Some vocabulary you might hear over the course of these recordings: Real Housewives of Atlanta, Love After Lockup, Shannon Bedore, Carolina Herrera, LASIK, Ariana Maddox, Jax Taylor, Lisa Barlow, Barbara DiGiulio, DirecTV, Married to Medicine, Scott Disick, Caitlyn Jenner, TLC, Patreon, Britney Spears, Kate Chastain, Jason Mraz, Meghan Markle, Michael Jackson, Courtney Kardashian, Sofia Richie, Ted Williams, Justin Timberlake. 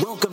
Welcome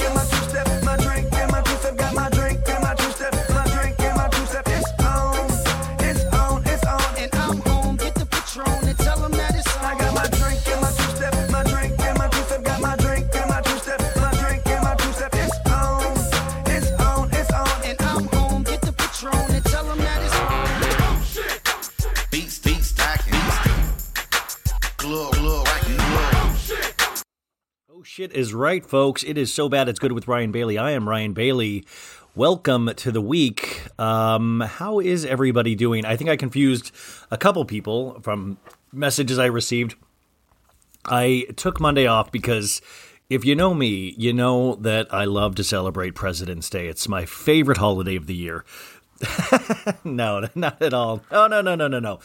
and my two-step, my drink and my two-step, got my drink. Shit is right, folks. It is So Bad It's Good with Ryan Bailey. I am Ryan Bailey. Welcome to the week. How is everybody doing? I think I confused a couple people from messages I received. I took Monday off because if you know me, you know that I love to celebrate President's Day. It's my favorite holiday of the year. No, not at all. No.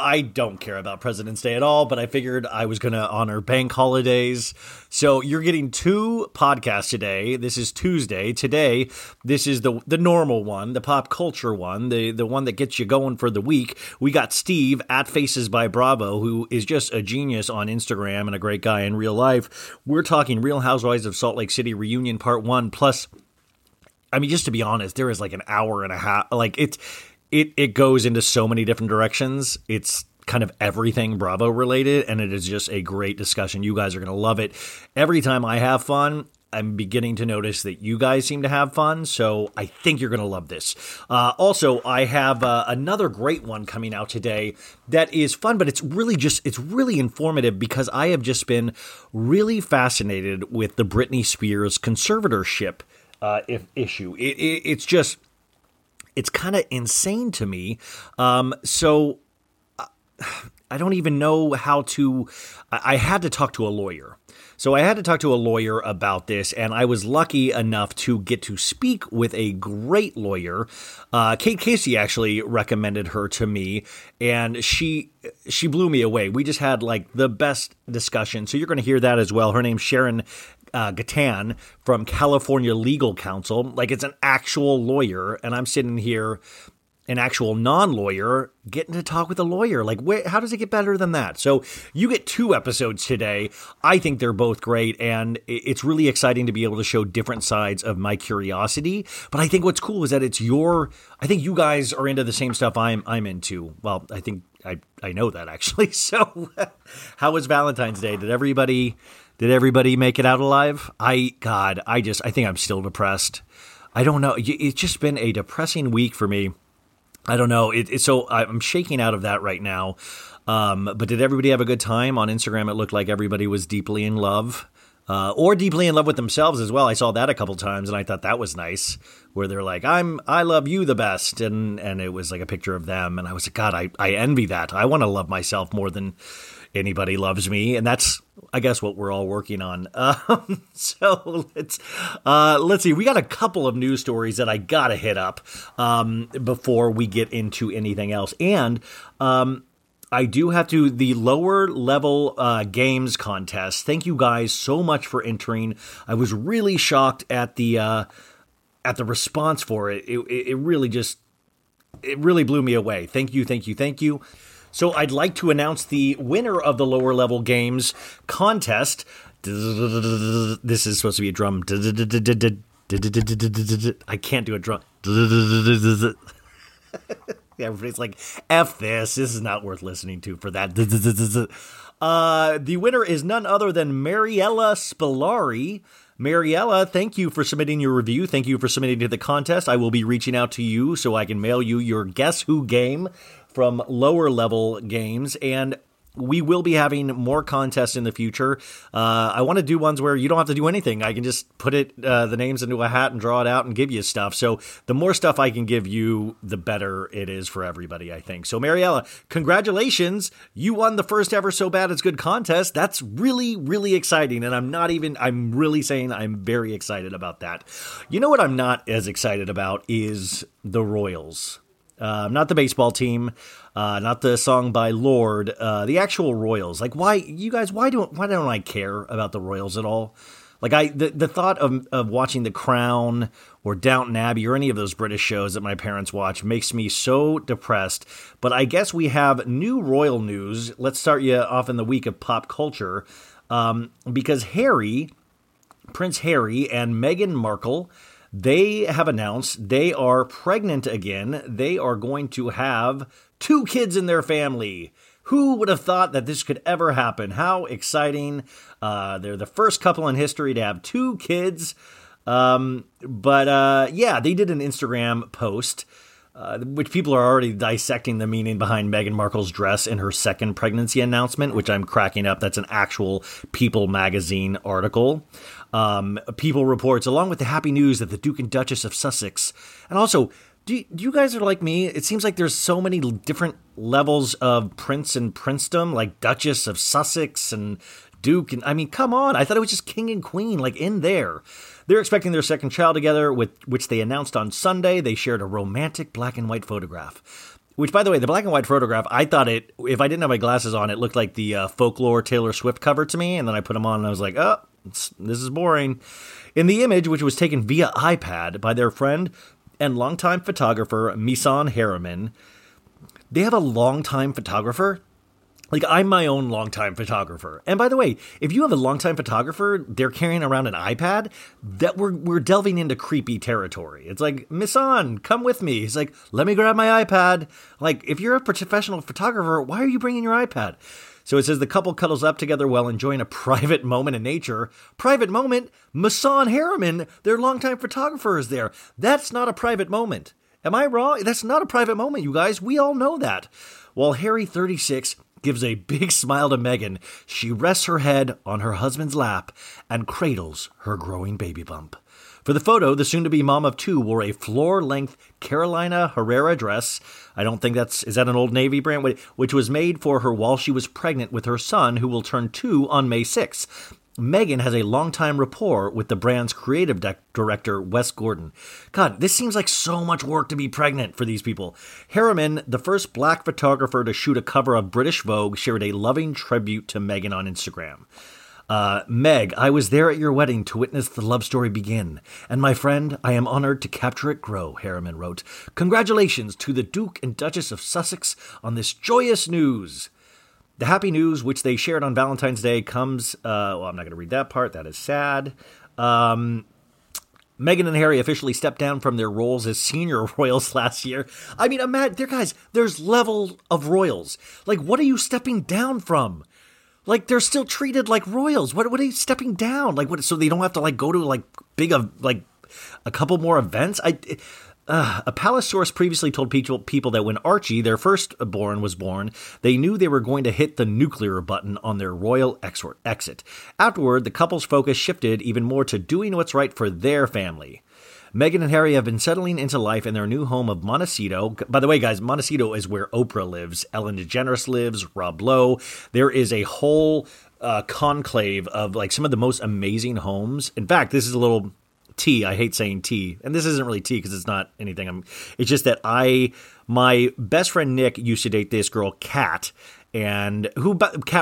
I don't care about President's Day at all, but I figured I was going to honor bank holidays. So you're getting two podcasts today. This is Tuesday. Today, this is the normal one, the pop culture one, the one that gets you going for the week. We got Steve at Faces by Bravo, who is just a genius on Instagram and a great guy in real life. We're talking Real Housewives of Salt Lake City Reunion Part 1, plus... I mean, just to be honest, there is like an hour and a half. Like it goes into so many different directions. It's kind of everything Bravo related, and it is just a great discussion. You guys are going to love it. Every time I have fun, I'm beginning to notice that you guys seem to have fun, so I think you're going to love this. Also, I have another great one coming out today that is fun, but it's really informative because I have just been really fascinated with the Britney Spears conservatorship issue. It's kind of insane to me. So I don't even know how to, I had to talk to a lawyer. So I had to talk to a lawyer about this, and I was lucky enough to get to speak with a great lawyer. Kate Casey actually recommended her to me, and she blew me away. We just had like the best discussion. So you're going to hear that as well. Her name's Sharon Gatan from California Legal Counsel. Like, it's an actual lawyer, and I'm sitting here an actual non-lawyer getting to talk with a lawyer. Like, how does it get better than that? So you get two episodes today. I think they're both great, and it's really exciting to be able to show different sides of my curiosity. But I think what's cool is that it's your – I think you guys are into the same stuff I'm into. Well, I think I know that, actually. So how was Valentine's Day? Did everybody make it out alive? I think I'm still depressed. I don't know. It's just been a depressing week for me. I don't know. So I'm shaking out of that right now. But did everybody have a good time? On Instagram, it looked like everybody was deeply in love or deeply in love with themselves as well. I saw that a couple times and I thought that was nice, where they're like, I love you the best. And it was like a picture of them. And I was like, God, I envy that. I want to love myself more than anybody loves me. And that's, I guess, what we're all working on. So let's see. We got a couple of news stories that I got to hit up before we get into anything else. And I do have to, the lower level games contest. Thank you guys so much for entering. I was really shocked at the response for it. It really blew me away. Thank you. So I'd like to announce the winner of the lower level games contest. This is supposed to be a drum. I can't do a drum. Everybody's like, F this. This is not worth listening to for that. The winner is none other than Mariella Spillari. Mariella, thank you for submitting your review. Thank you for submitting to the contest. I will be reaching out to you so I can mail you your Guess Who game from lower level games, and we will be having more contests in the future. I want to do ones where you don't have to do anything. I can just put the names into a hat and draw it out and give you stuff. So the more stuff I can give you, the better it is for everybody, I think. So Mariella, congratulations. You won the first ever So Bad It's Good contest. That's really, really exciting. And I'm really saying I'm very excited about that. You know what I'm not as excited about is the Royals. Not the baseball team, not the song by Lorde, the actual Royals. Like, why don't I care about the Royals at all? Like, the thought of watching The Crown or Downton Abbey or any of those British shows that my parents watch makes me so depressed. But I guess we have new royal news. Let's start you off in the week of pop culture, because Prince Harry and Meghan Markle, they have announced they are pregnant again. They are going to have 2 kids in their family. Who would have thought that this could ever happen? How exciting. They're the first couple in history to have 2 kids. But they did an Instagram post, which people are already dissecting the meaning behind Meghan Markle's dress in her second pregnancy announcement, which I'm cracking up. That's an actual People magazine article. People reports, along with the happy news that the Duke and Duchess of Sussex, and also, do you guys are like me? It seems like there's so many different levels of prince and princedom, like Duchess of Sussex and Duke. And I mean, come on, I thought it was just king and queen, like in there. They're expecting their second child together, which they announced on Sunday. They shared a romantic black and white photograph. Which, by the way, the black and white photograph, I thought if I didn't have my glasses on, it looked like the Folklore Taylor Swift cover to me. And then I put them on and I was like, oh, this is boring. In the image, which was taken via iPad by their friend and longtime photographer, Misan Harriman. They have a longtime photographer? Like, I'm my own longtime photographer. And by the way, if you have a longtime photographer, they're carrying around an iPad, that we're delving into creepy territory. It's like, Misan, come with me. He's like, let me grab my iPad. Like, if you're a professional photographer, why are you bringing your iPad? So it says the couple cuddles up together while enjoying a private moment in nature. Private moment? Misan Harriman, their longtime photographer, is there. That's not a private moment. Am I wrong? That's not a private moment, you guys. We all know that. While Harry, 36... gives a big smile to Meghan, she rests her head on her husband's lap and cradles her growing baby bump. For the photo, the soon-to-be mom of 2 wore a floor-length Carolina Herrera dress. I don't think is that an Old Navy brand? Which was made for her while she was pregnant with her son, who will turn 2 on May 6th. Meghan has a long-time rapport with the brand's creative director, Wes Gordon. God, this seems like so much work to be pregnant for these people. Harriman, the first black photographer to shoot a cover of British Vogue, shared a loving tribute to Meghan on Instagram. Meg, I was there at your wedding to witness the love story begin. And my friend, I am honored to capture it grow, Harriman wrote. Congratulations to the Duke and Duchess of Sussex on this joyous news. The happy news, which they shared on Valentine's Day, comes... well, I'm not going to read that part. That is sad. Meghan and Harry officially stepped down from their roles as senior royals last year. I mean, guys, there's level of royals. Like, what are you stepping down from? Like, they're still treated like royals. What are you stepping down? Like, what? So they don't have to, like, go to, like, a couple more events? A palace source previously told people that when Archie, their firstborn, was born, they knew they were going to hit the nuclear button on their royal exit. Afterward, the couple's focus shifted even more to doing what's right for their family. Meghan and Harry have been settling into life in their new home of Montecito. By the way, guys, Montecito is where Oprah lives, Ellen DeGeneres lives, Rob Lowe. There is a whole conclave of, like, some of the most amazing homes. In fact, this is a little... tea. I hate saying tea, and this isn't really tea because it's not anything. It's just that my best friend Nick used to date this girl Kat, Kat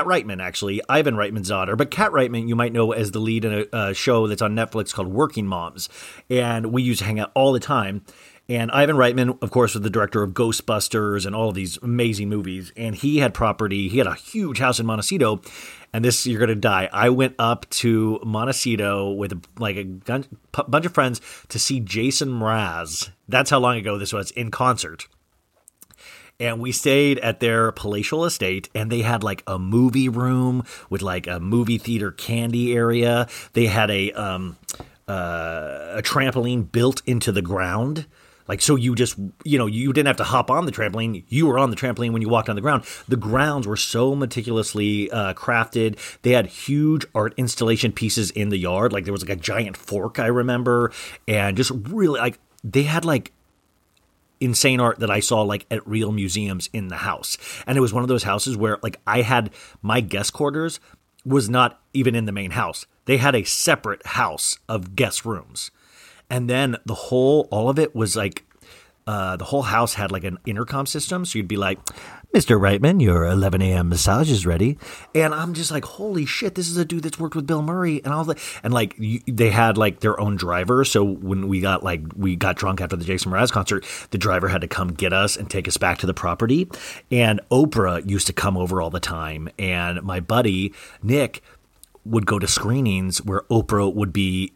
Reitman, actually Ivan Reitman's daughter. But Kat Reitman, you might know as the lead in a show that's on Netflix called Working Moms, and we used to hang out all the time. And Ivan Reitman, of course, was the director of Ghostbusters and all of these amazing movies. And he had property. He had a huge house in Montecito. And this, you're going to die. I went up to Montecito with bunch of friends to see Jason Mraz. That's how long ago this was, in concert. And we stayed at their palatial estate, and they had, like, a movie room with, like, a movie theater candy area. They had a trampoline built into the ground. Like, so you just, you know, you didn't have to hop on the trampoline. You were on the trampoline when you walked on the ground. The grounds were so meticulously crafted. They had huge art installation pieces in the yard. Like, there was, like, a giant fork, I remember. And just really, like, they had, like, insane art that I saw, like, at real museums in the house. And it was one of those houses where, like, I had my guest quarters was not even in the main house. They had a separate house of guest rooms. And then all of it was like, the whole house had like an intercom system. So you'd be like, Mr. Reitman, your 11 a.m. massage is ready. And I'm just like, holy shit, this is a dude that's worked with Bill Murray and all that. And like, they had like their own driver. So when we got drunk after the Jason Mraz concert, the driver had to come get us and take us back to the property. And Oprah used to come over all the time. And my buddy, Nick, would go to screenings where Oprah would be,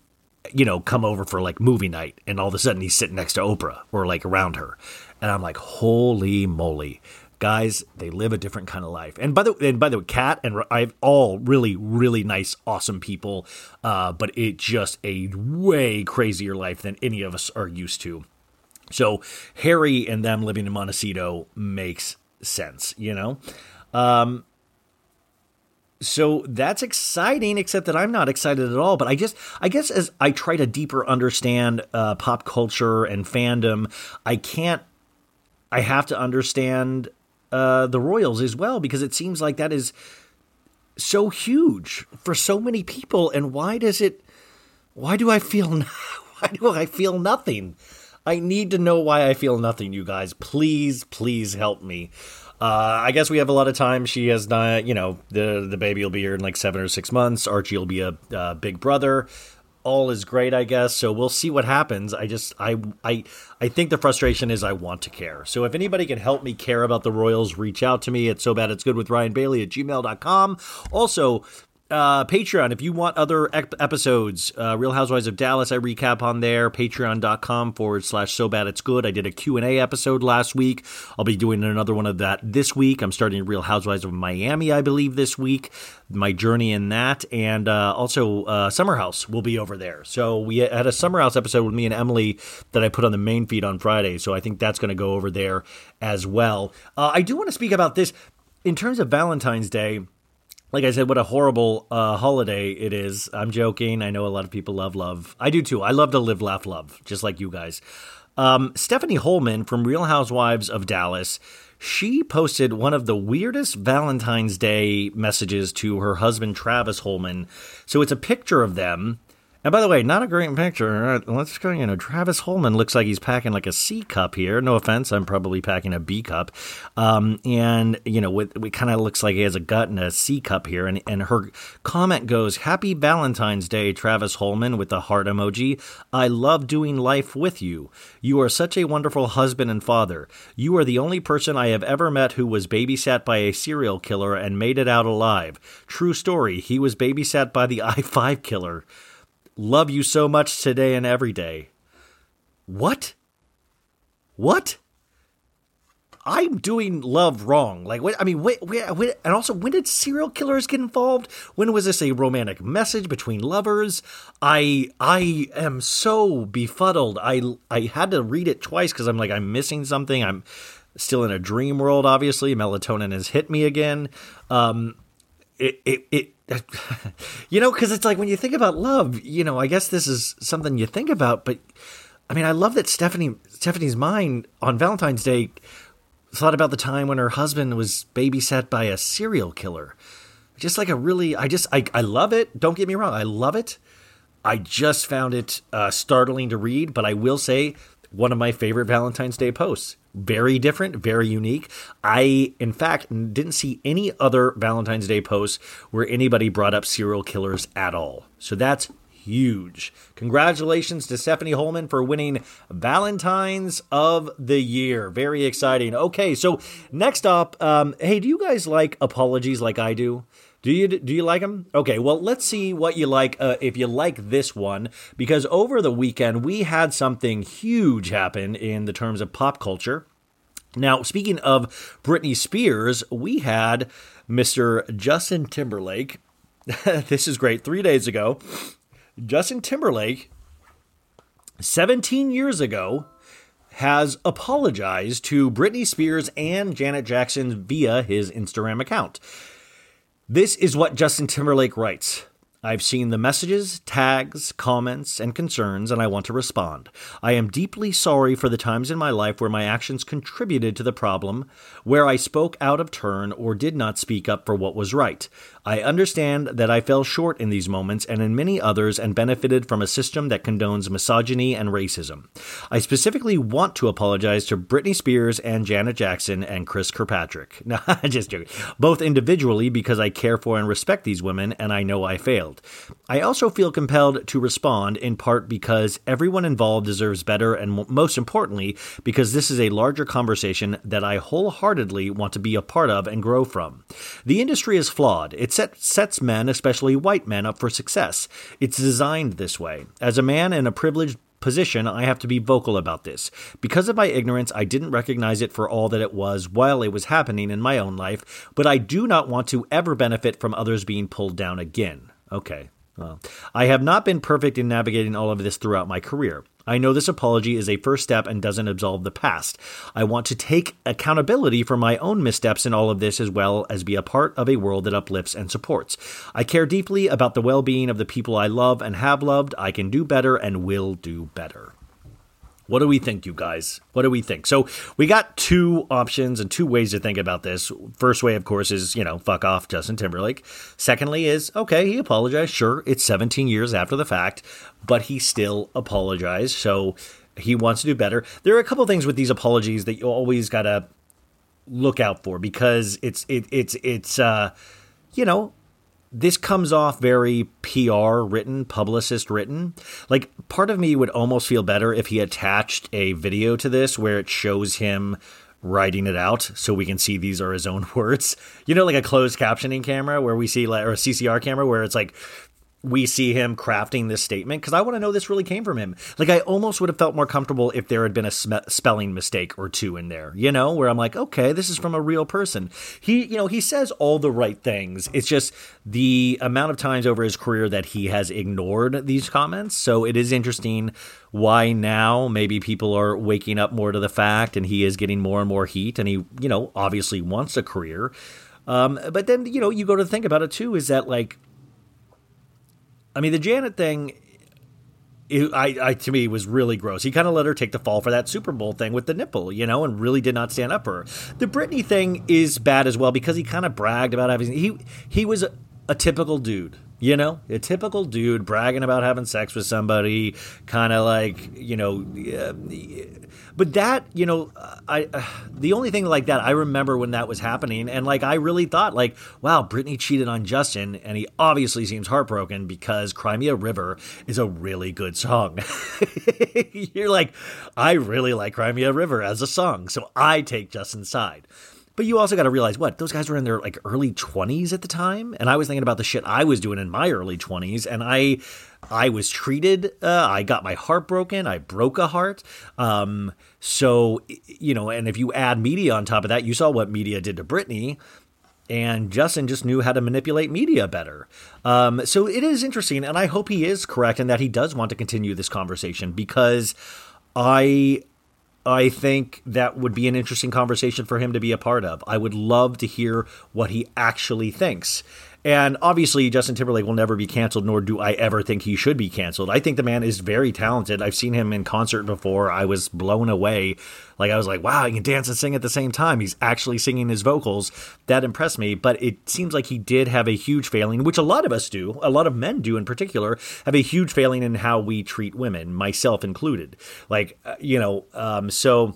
you know, come over for like movie night, and all of a sudden he's sitting next to Oprah or like around her. And I'm like, holy moly, guys, they live a different kind of life. And by the way, Kat and I've all really, really nice, awesome people. But it just a way crazier life than any of us are used to. So Harry and them living in Montecito makes sense, you know? So that's exciting, except that I'm not excited at all. But I guess as I try to deeper understand pop culture and fandom, I have to understand the royals as well, because it seems like that is so huge for so many people. And why do I feel nothing? I need to know why I feel nothing, you guys. Please, please help me. I guess we have a lot of time. She has not, you know, the baby will be here in like 7 or 6 months. Archie will be a big brother. All is great, I guess. So we'll see what happens. I think the frustration is I want to care. So if anybody can help me care about the royals, reach out to me at sobaditsgoodwithryanbailey@gmail.com. Also, Patreon, if you want other episodes, Real Housewives of Dallas, I recap on there, patreon.com/sobaditsgood. I did a Q&A episode last week. I'll be doing another one of that this week. I'm starting Real Housewives of Miami, I believe, this week, my journey in that. And also Summer House will be over there. So we had a Summer House episode with me and Emily that I put on the main feed on Friday. So I think that's going to go over there as well. I do want to speak about this in terms of Valentine's Day. Like I said, what a horrible holiday it is. I'm joking. I know a lot of people love love. I do too. I love to live, laugh, love, just like you guys. Stephanie Holman from Real Housewives of Dallas, she posted one of the weirdest Valentine's Day messages to her husband, Travis Holman. So it's a picture of them. And by the way, not a great picture. Let's go, you know, Travis Holman looks like he's packing like a C cup here. No offense, I'm probably packing a B cup. And, you know, it kind of looks like he has a gut and a C cup here. And her comment goes, "Happy Valentine's Day, Travis Holman," with the heart emoji. "I love doing life with you. You are such a wonderful husband and father. You are the only person I have ever met who was babysat by a serial killer and made it out alive. True story. He was babysat by the I-5 killer. Love you so much today and every day." What? What? I'm doing love wrong. Like, what? I mean, wait, and also, when did serial killers get involved? When was this a romantic message between lovers? I am so befuddled. I had to read it twice because I'm like, I'm missing something. I'm still in a dream world, obviously. Melatonin has hit me again. You know, because it's like when you think about love, you know, I guess this is something you think about. But I mean, I love that Stephanie's mind on Valentine's Day thought about the time when her husband was babysat by a serial killer. Just like a really, I love it. Don't get me wrong. I love it. I just found it startling to read. But I will say, one of my favorite Valentine's Day posts. Very different, very unique. I, in fact, didn't see any other Valentine's Day posts where anybody brought up serial killers at all. So that's huge. Congratulations to Stephanie Holman for winning Valentine's of the Year. Very exciting. Okay, so next up, hey, do you guys like apologies like I do? Do you like them? Okay, well, let's see what you like, if you like this one, because over the weekend, we had something huge happen in the terms of pop culture. Now, speaking of Britney Spears, we had Mr. Justin Timberlake. This is great. 3 days ago, Justin Timberlake, 17 years ago, has apologized to Britney Spears and Janet Jackson via his Instagram account. This is what Justin Timberlake writes. "I've seen the messages, tags, comments, and concerns, and I want to respond. I am deeply sorry for the times in my life where my actions contributed to the problem, where I spoke out of turn or did not speak up for what was right. I understand that I fell short in these moments and in many others and benefited from a system that condones misogyny and racism. I specifically want to apologize to Britney Spears and Janet Jackson and Chris Kirkpatrick." No, just joking. "Both individually because I care for and respect these women, and I know I failed. I also feel compelled to respond in part because everyone involved deserves better, and most importantly, because this is a larger conversation that I wholeheartedly want to be a part of and grow from. The industry is flawed. It sets men, especially white men, up for success. It's designed this way. As a man in a privileged position, I have to be vocal about this. Because of my ignorance, I didn't recognize it for all that it was while it was happening in my own life, but I do not want to ever benefit from others being pulled down again." Okay, well, "I have not been perfect in navigating all of this throughout my career. I know this apology is a first step and doesn't absolve the past. I want to take accountability for my own missteps in all of this, as well as be a part of a world that uplifts and supports. I care deeply about the well-being of the people I love and have loved. I can do better and will do better." What do we think, you guys? What do we think? So we got two options and two ways to think about this. First way, of course, is, you know, fuck off, Justin Timberlake. Secondly is, okay, he apologized. Sure, it's 17 years after the fact, but he still apologized. So he wants to do better. There are a couple things with these apologies that you always got to look out for, because it's you know, this comes off very PR written, publicist written. Like, part of me would almost feel better if he attached a video to this where it shows him writing it out so we can see these are his own words. You know, like a closed captioning camera where we see, like, or a CCR camera where it's like we see him crafting this statement, because I want to know this really came from him. Like, I almost would have felt more comfortable if there had been a spelling mistake or two in there, you know, where I'm like, okay, this is from a real person. He, you know, he says all the right things. It's just the amount of times over his career that he has ignored these comments. So it is interesting why now maybe people are waking up more to the fact, and he is getting more and more heat, and he, you know, obviously wants a career. But then, you know, you go to think about it too, is that, like, I mean, the Janet thing, to me, was really gross. He kind of let her take the fall for that Super Bowl thing with the nipple, you know, and really did not stand up for her. The Britney thing is bad as well, because he kind of bragged about having – he was a typical dude. You know, a typical dude bragging about having sex with somebody, kind of like, you know, but that, you know, the only thing like that I remember when that was happening. And like, I really thought like, wow, Britney cheated on Justin. And he obviously seems heartbroken because Cry Me a River is a really good song. You're like, I really like Cry Me a River as a song. So I take Justin's side. But you also got to realize what those guys were in their like early 20s at the time. And I was thinking about the shit I was doing in my early 20s. And I was treated. I got my heart broken. I broke a heart. So, you know, and if you add media on top of that, you saw what media did to Britney. And Justin just knew how to manipulate media better. So it is interesting. And I hope he is correct and that he does want to continue this conversation, because I think that would be an interesting conversation for him to be a part of. I would love to hear what he actually thinks. And obviously, Justin Timberlake will never be canceled, nor do I ever think he should be canceled. I think the man is very talented. I've seen him in concert before. I was blown away. Like, I was like, wow, he can dance and sing at the same time. He's actually singing his vocals. That impressed me. But it seems like he did have a huge failing, which a lot of us do. A lot of men do in particular, have a huge failing in how we treat women, myself included. Like, you know, so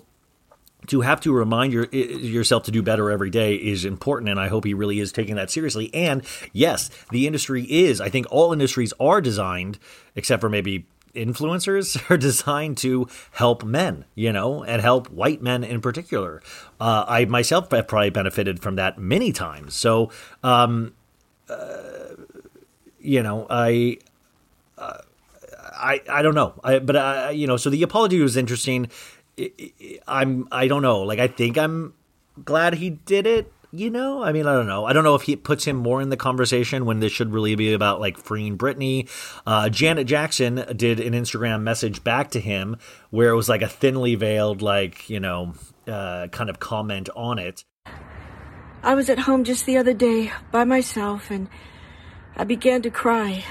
to have to remind yourself to do better every day is important, and I hope he really is taking that seriously. And yes, the industry is, I think all industries are designed, except for maybe influencers, are designed to help men, you know, and help white men in particular. I myself have probably benefited from that many times. So, you know, I don't know. But you know, so the apology was interesting. I don't know. Like, I think I'm glad he did it, you know? I mean, I don't know. I don't know if he puts him more in the conversation when this should really be about, like, freeing Britney. Janet Jackson did an Instagram message back to him where it was, like, a thinly veiled, like, you know, kind of comment on it. I was at home just the other day by myself, and I began to cry.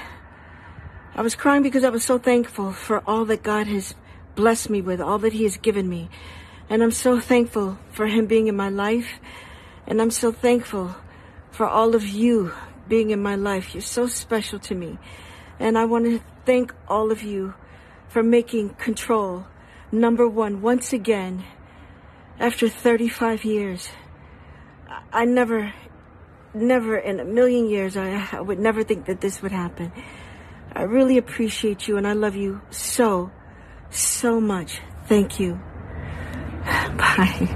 I was crying because I was so thankful for all that God has bless me with, all that he has given me. And I'm so thankful for him being in my life. And I'm so thankful for all of you being in my life. You're so special to me. And I want to thank all of you for making Control #1 once again after 35 years. I never in a million years, I would never think that this would happen. I really appreciate you, and I love you so much. Thank you. Bye.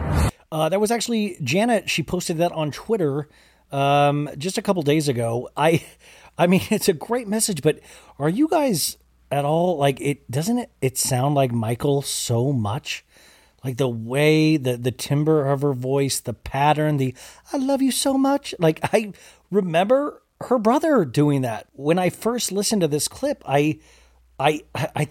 That was actually Janet. She posted that on Twitter just a couple days ago. I mean, it's a great message, but are you guys at all like it? Doesn't it sound like Michael so much? Like the way, the timbre of her voice, the pattern, the I love you so much. Like, I remember her brother doing that. When I first listened to this clip, I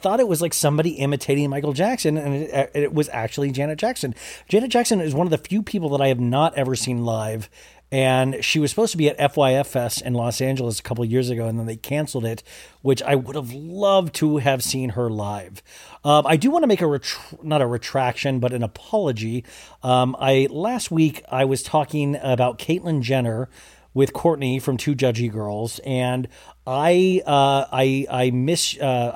thought it was like somebody imitating Michael Jackson, and it was actually Janet Jackson. Janet Jackson is one of the few people that I have not ever seen live, and she was supposed to be at FYF Fest in Los Angeles a couple of years ago, and then they canceled it, which I would have loved to have seen her live. I do want to make not a retraction, but an apology. Last week, I was talking about Caitlyn Jenner with Courtney from Two Judgy Girls, and I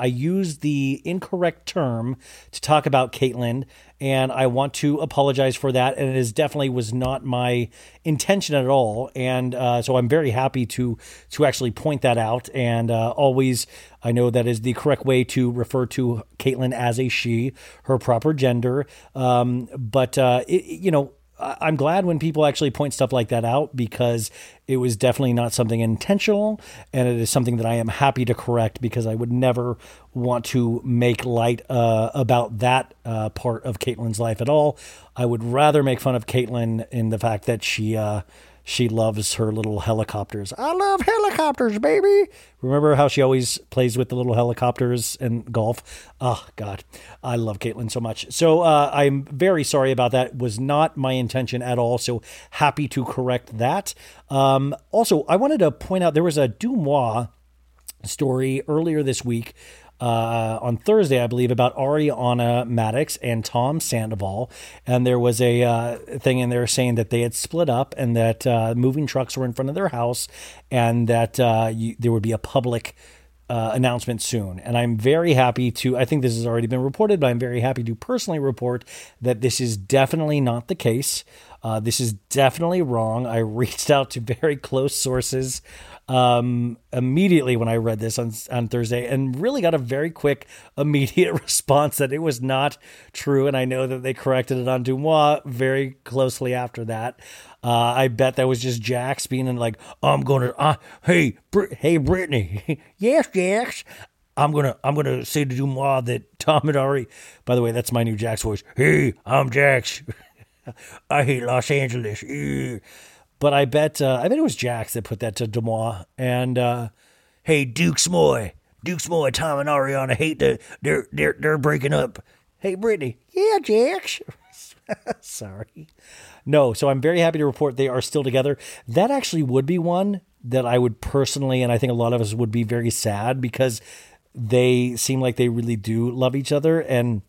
used the incorrect term to talk about Caitlyn, and I want to apologize for that. And it is definitely was not my intention at all. And so I'm very happy to actually point that out. And always, I know that is the correct way to refer to Caitlyn as a she, her proper gender. You know, I'm glad when people actually point stuff like that out, because it was definitely not something intentional, and it is something that I am happy to correct, because I would never want to make light about that part of Caitlyn's life at all. I would rather make fun of Caitlyn in the fact that she loves her little helicopters. I love helicopters, baby. Remember how she always plays with the little helicopters and golf? Oh, God, I love Caitlyn so much. So I'm very sorry about that. It was not my intention at all. So happy to correct that. Also, I wanted to point out there was a Dumois story earlier this week on Thursday, I believe, about Ariana Maddox and Tom Sandoval. And there was a thing in there saying that they had split up and that moving trucks were in front of their house and that there would be a public announcement soon. And I'm very happy to, I think this has already been reported, but I'm very happy to personally report that this is definitely not the case. This is definitely wrong. I reached out to very close sources immediately when I read this on Thursday and really got a very quick, immediate response that it was not true. And I know that they corrected it on Dumois very closely after that. I bet that was just Jax being like, I'm going to, hey, Brittany. Yes, Jax. I'm going to say to Dumois that Tom had already, by the way, that's my new Jax voice. Hey, I'm Jax. I hate Los Angeles. Ew. But I bet it was Jax that put that to Dumois. And hey, Duke Smoy, Tom and Ariana hate they're breaking up. Hey, Brittany, yeah, Jax. Sorry, no. So I'm very happy to report they are still together. That actually would be one that I would personally, and I think a lot of us would be very sad because they seem like they really do love each other. And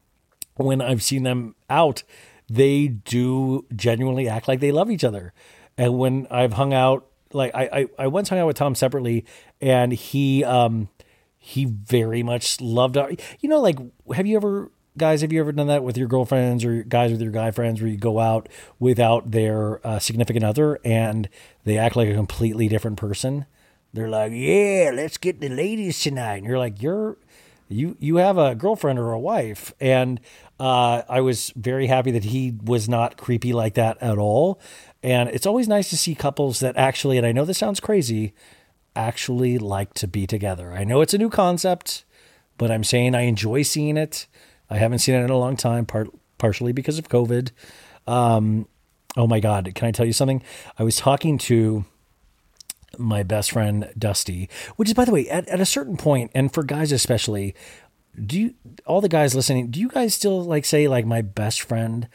when I've seen them out, they do genuinely act like they love each other. And when I've hung out, like I once hung out with Tom separately, and he very much loved, you know, like, have you ever done that with your girlfriends or guys with your guy friends where you go out without their significant other and they act like a completely different person? They're like, yeah, let's get the ladies tonight. And you're like, you have a girlfriend or a wife. And I was very happy that he was not creepy like that at all. And it's always nice to see couples that actually, and I know this sounds crazy, actually like to be together. I know it's a new concept, but I'm saying I enjoy seeing it. I haven't seen it in a long time, partially because of COVID. Oh my God. Can I tell you something? I was talking to my best friend Dusty, which is, by the way, at a certain point, and for guys especially, all the guys listening, do you guys still like say like my best friend?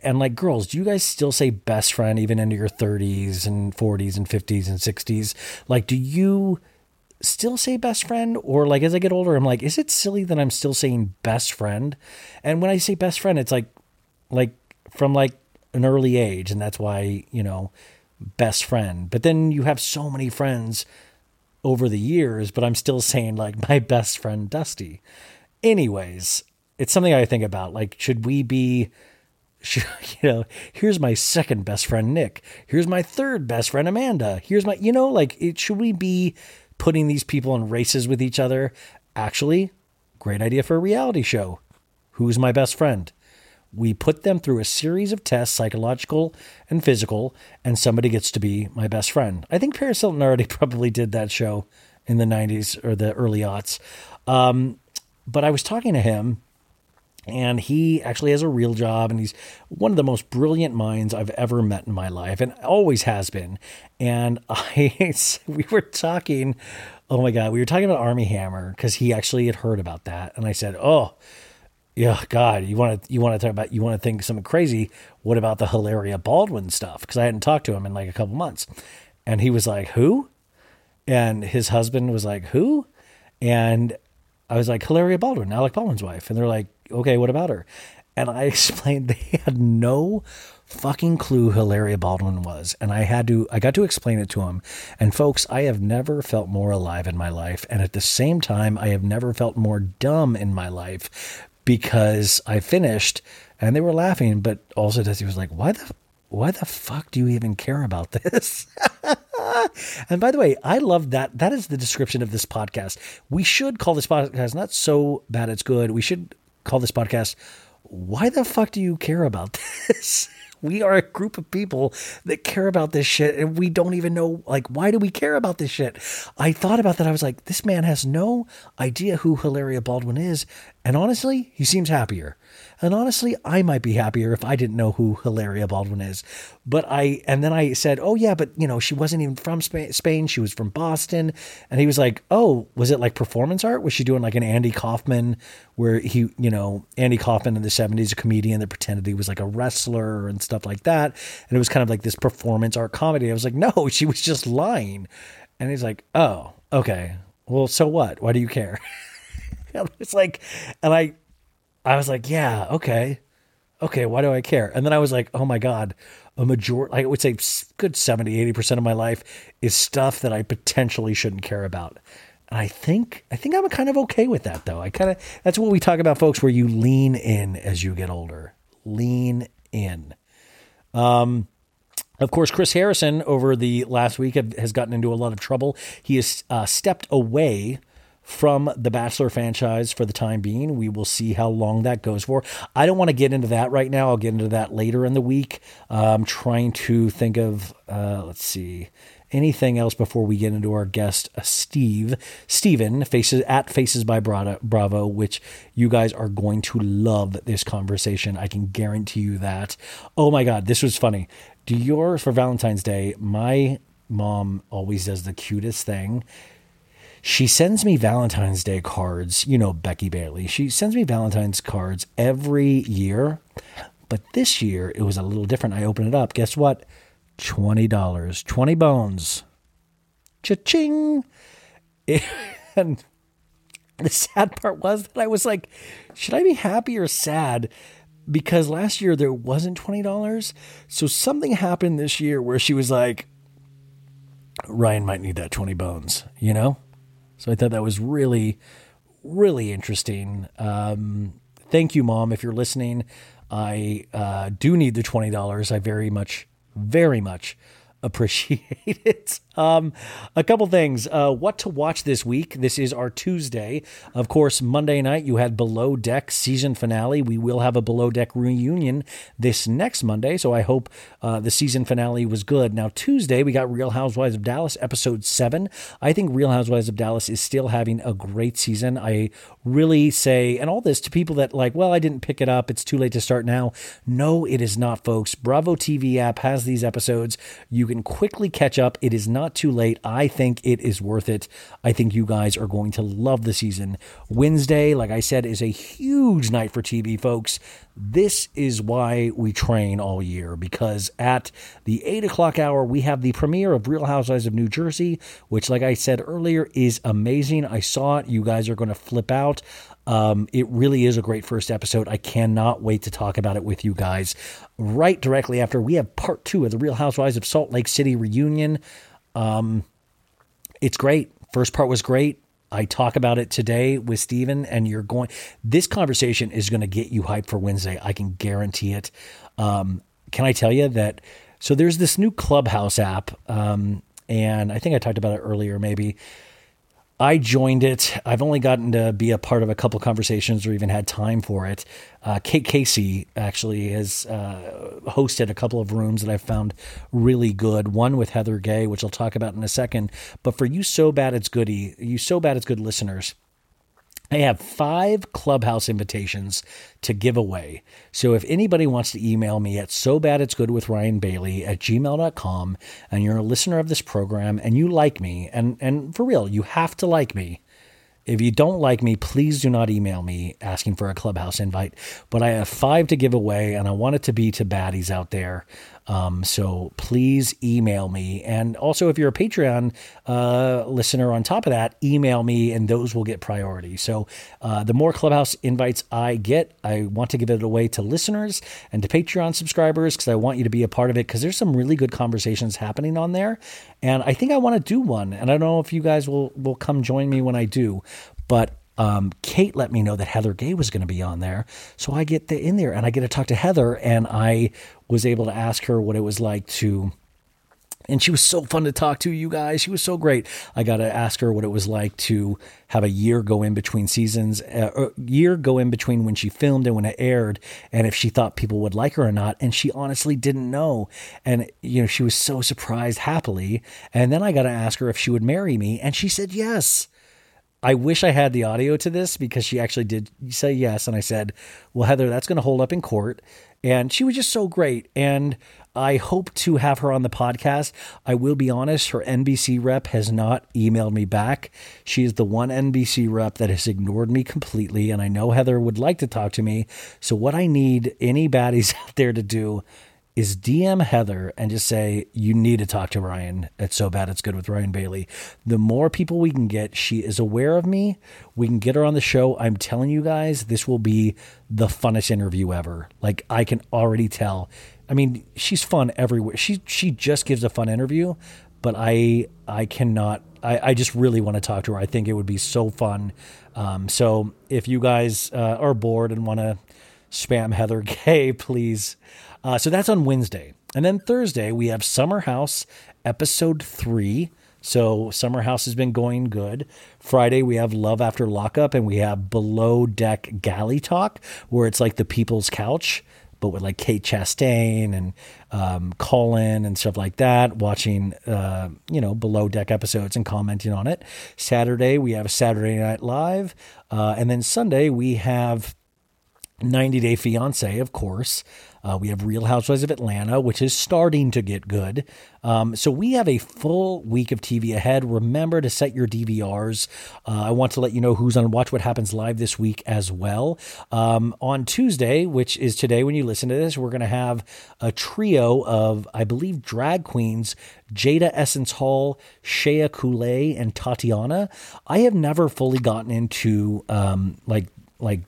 And like girls, do you guys still say best friend even into your 30s and 40s and 50s and 60s? Like, do you still say best friend? Or like, as I get older, I'm like, is it silly that I'm still saying best friend? And when I say best friend, it's like from like an early age. And that's why, you know, best friend. But then you have so many friends over the years, but I'm still saying like my best friend Dusty. Anyways, it's something I think about, like, you know, here's my second best friend, Nick. Here's my third best friend, Amanda. Here's my, you know, like, should we be putting these people in races with each other? Actually, great idea for a reality show. Who's my best friend? We put them through a series of tests, psychological and physical, and somebody gets to be my best friend. I think Paris Hilton already probably did that show in the 90s or the early aughts. But I was talking to him, and he actually has a real job, and he's one of the most brilliant minds I've ever met in my life, and always has been. And we were talking, oh my God, we were talking about Armie Hammer, because he actually had heard about that. And I said, oh yeah, God, you want to think something crazy. What about the Hilaria Baldwin stuff? Because I hadn't talked to him in like a couple months. And he was like, who? And his husband was like, who? And I was like, Hilaria Baldwin, Alec Baldwin's wife. And they're like, okay, what about her? And I explained they had no fucking clue who Hilaria Baldwin was. And I got to explain it to him. And folks, I have never felt more alive in my life. And at the same time, I have never felt more dumb in my life, because I finished and they were laughing. But also Desi was like, why the fuck do you even care about this? And by the way, I love that. That is the description of this podcast. We should call this podcast Not So Bad It's Good. We should call this podcast, Why the Fuck Do You Care About This? We are a group of people that care about this shit, and we don't even know, like, why do we care about this shit? I thought about that. I was like, this man has no idea who Hilaria Baldwin is. And honestly, he seems happier. And honestly, I might be happier if I didn't know who Hilaria Baldwin is. But and then I said, oh yeah, but you know, she wasn't even from Spain. She was from Boston. And he was like, oh, was it like performance art? Was she doing like an Andy Kaufman where he, you know, Andy Kaufman in the 70s, a comedian that pretended he was like a wrestler and stuff like that. And it was kind of like this performance art comedy. I was like, no, she was just lying. And he's like, oh, okay. Well, so what? Why do you care? It's like, and I was like, yeah, okay, why do I care? And then I was like, oh my God, a majority, I would say good 70, 80% of my life is stuff that I potentially shouldn't care about. And I think I'm kind of okay with that though. That's what we talk about, folks, where you lean in as you get older, lean in. Of course, Chris Harrison over the last week has gotten into a lot of trouble. He has stepped away from the Bachelor franchise for the time being. We will see how long that goes for. I don't want to get into that right now. I'll get into that later in the week. I'm trying to think of, let's see, anything else before we get into our guest, Steven, Faces by Bravo, which you guys are going to love this conversation. I can guarantee you that. Oh my God, this was funny. For Valentine's Day, my mom always does the cutest thing. She sends me Valentine's Day cards. You know, Becky Bailey. She sends me Valentine's cards every year. But this year, it was a little different. I opened it up. Guess what? $20. 20 bones. Cha-ching. And the sad part was that I was like, should I be happy or sad? Because last year there wasn't $20. So something happened this year where she was like, Ryan might need that 20 bones, you know? So I thought that was really, really interesting. Thank you, Mom. If you're listening, I do need the $20. I very much appreciate it. A couple things. What to watch this week. This is our Tuesday. Of course, Monday night you had Below Deck season finale. We will have a Below Deck reunion this next Monday, so I hope the season finale was good. Now, Tuesday we got Real Housewives of Dallas, episode 7. I think Real Housewives of Dallas is still having a great season. I really say, and all this to people that like, well, I didn't pick it up, it's too late to start now. No, it is not, folks. Bravo TV app has these episodes. You can quickly catch up. It is not too late. I think it is worth it. I think you guys are going to love the season. Wednesday, like I said, is a huge night for TV, folks. This is why we train all year, because at the 8 o'clock hour, we have the premiere of Real Housewives of New Jersey, which, like I said earlier, is amazing. I saw it. You guys are going to flip out. It really is a great first episode. I cannot wait to talk about it with you guys. Right directly after, we have part 2 of the Real Housewives of Salt Lake City reunion. It's great. First part was great. I talk about it today with Steven, and this conversation is going to get you hyped for Wednesday. I can guarantee it. Can I tell you that? So there's this new Clubhouse app. And I think I talked about it earlier, maybe. I joined it. I've only gotten to be a part of a couple conversations or even had time for it. Kate Casey actually has hosted a couple of rooms that I've found really good. One with Heather Gay, which I'll talk about in a second. But for you so bad it's good listeners, I have 5 Clubhouse invitations to give away. So if anybody wants to email me at sobaditsgoodwithryanbailey@gmail.com, and you're a listener of this program and you like me, and for real, you have to like me. If you don't like me, please do not email me asking for a Clubhouse invite. But I have 5 to give away, and I want it to be to baddies out there. So please email me. And also, if you're a Patreon listener on top of that, email me, and those will get priority. So the more Clubhouse invites I get, I want to give it away to listeners and to Patreon subscribers, because I want you to be a part of it, because there's some really good conversations happening on there. And I think I want to do one. And I don't know if you guys will come join me when I do. But Kate let me know that Heather Gay was going to be on there. So I get in there and I get to talk to Heather, and I was able to ask her what it was like to, and she was so fun to talk to, you guys. She was so great. I got to ask her what it was like to have a year go in between seasons, when she filmed and when it aired, and if she thought people would like her or not. And she honestly didn't know. And, you know, she was so surprised happily. And then I got to ask her if she would marry me, and she said yes. I wish I had the audio to this, because she actually did say yes. And I said, well, Heather, that's going to hold up in court. And she was just so great. And I hope to have her on the podcast. I will be honest, her NBC rep has not emailed me back. She is the one NBC rep that has ignored me completely. And I know Heather would like to talk to me. So what I need any baddies out there to do is DM Heather and just say, you need to talk to Ryan. It's so bad. It's good with Ryan Bailey. The more people we can get, she is aware of me. We can get her on the show. I'm telling you guys, this will be the funnest interview ever. Like, I can already tell. I mean, she's fun everywhere. She just gives a fun interview, but I just really want to talk to her. I think it would be so fun. So if you guys are bored and want to spam Heather Gay, please. So that's on Wednesday. And then Thursday, we have Summer House, episode 3. So Summer House has been going good. Friday, we have Love After Lockup, and we have Below Deck Galley Talk, where it's like the people's couch, but with like Kate Chastain and Colin and stuff like that, watching, Below Deck episodes and commenting on it. Saturday, we have Saturday Night Live. And then Sunday, we have 90 Day Fiancé, of course. We have Real Housewives of Atlanta, which is starting to get good. So we have a full week of TV ahead. Remember to set your DVRs. I want to let you know who's on Watch What Happens Live this week as well. On Tuesday, which is today when you listen to this, we're going to have a trio of, I believe, drag queens, Jada Essence Hall, Shea Coulee, and Tatiana. I have never fully gotten into like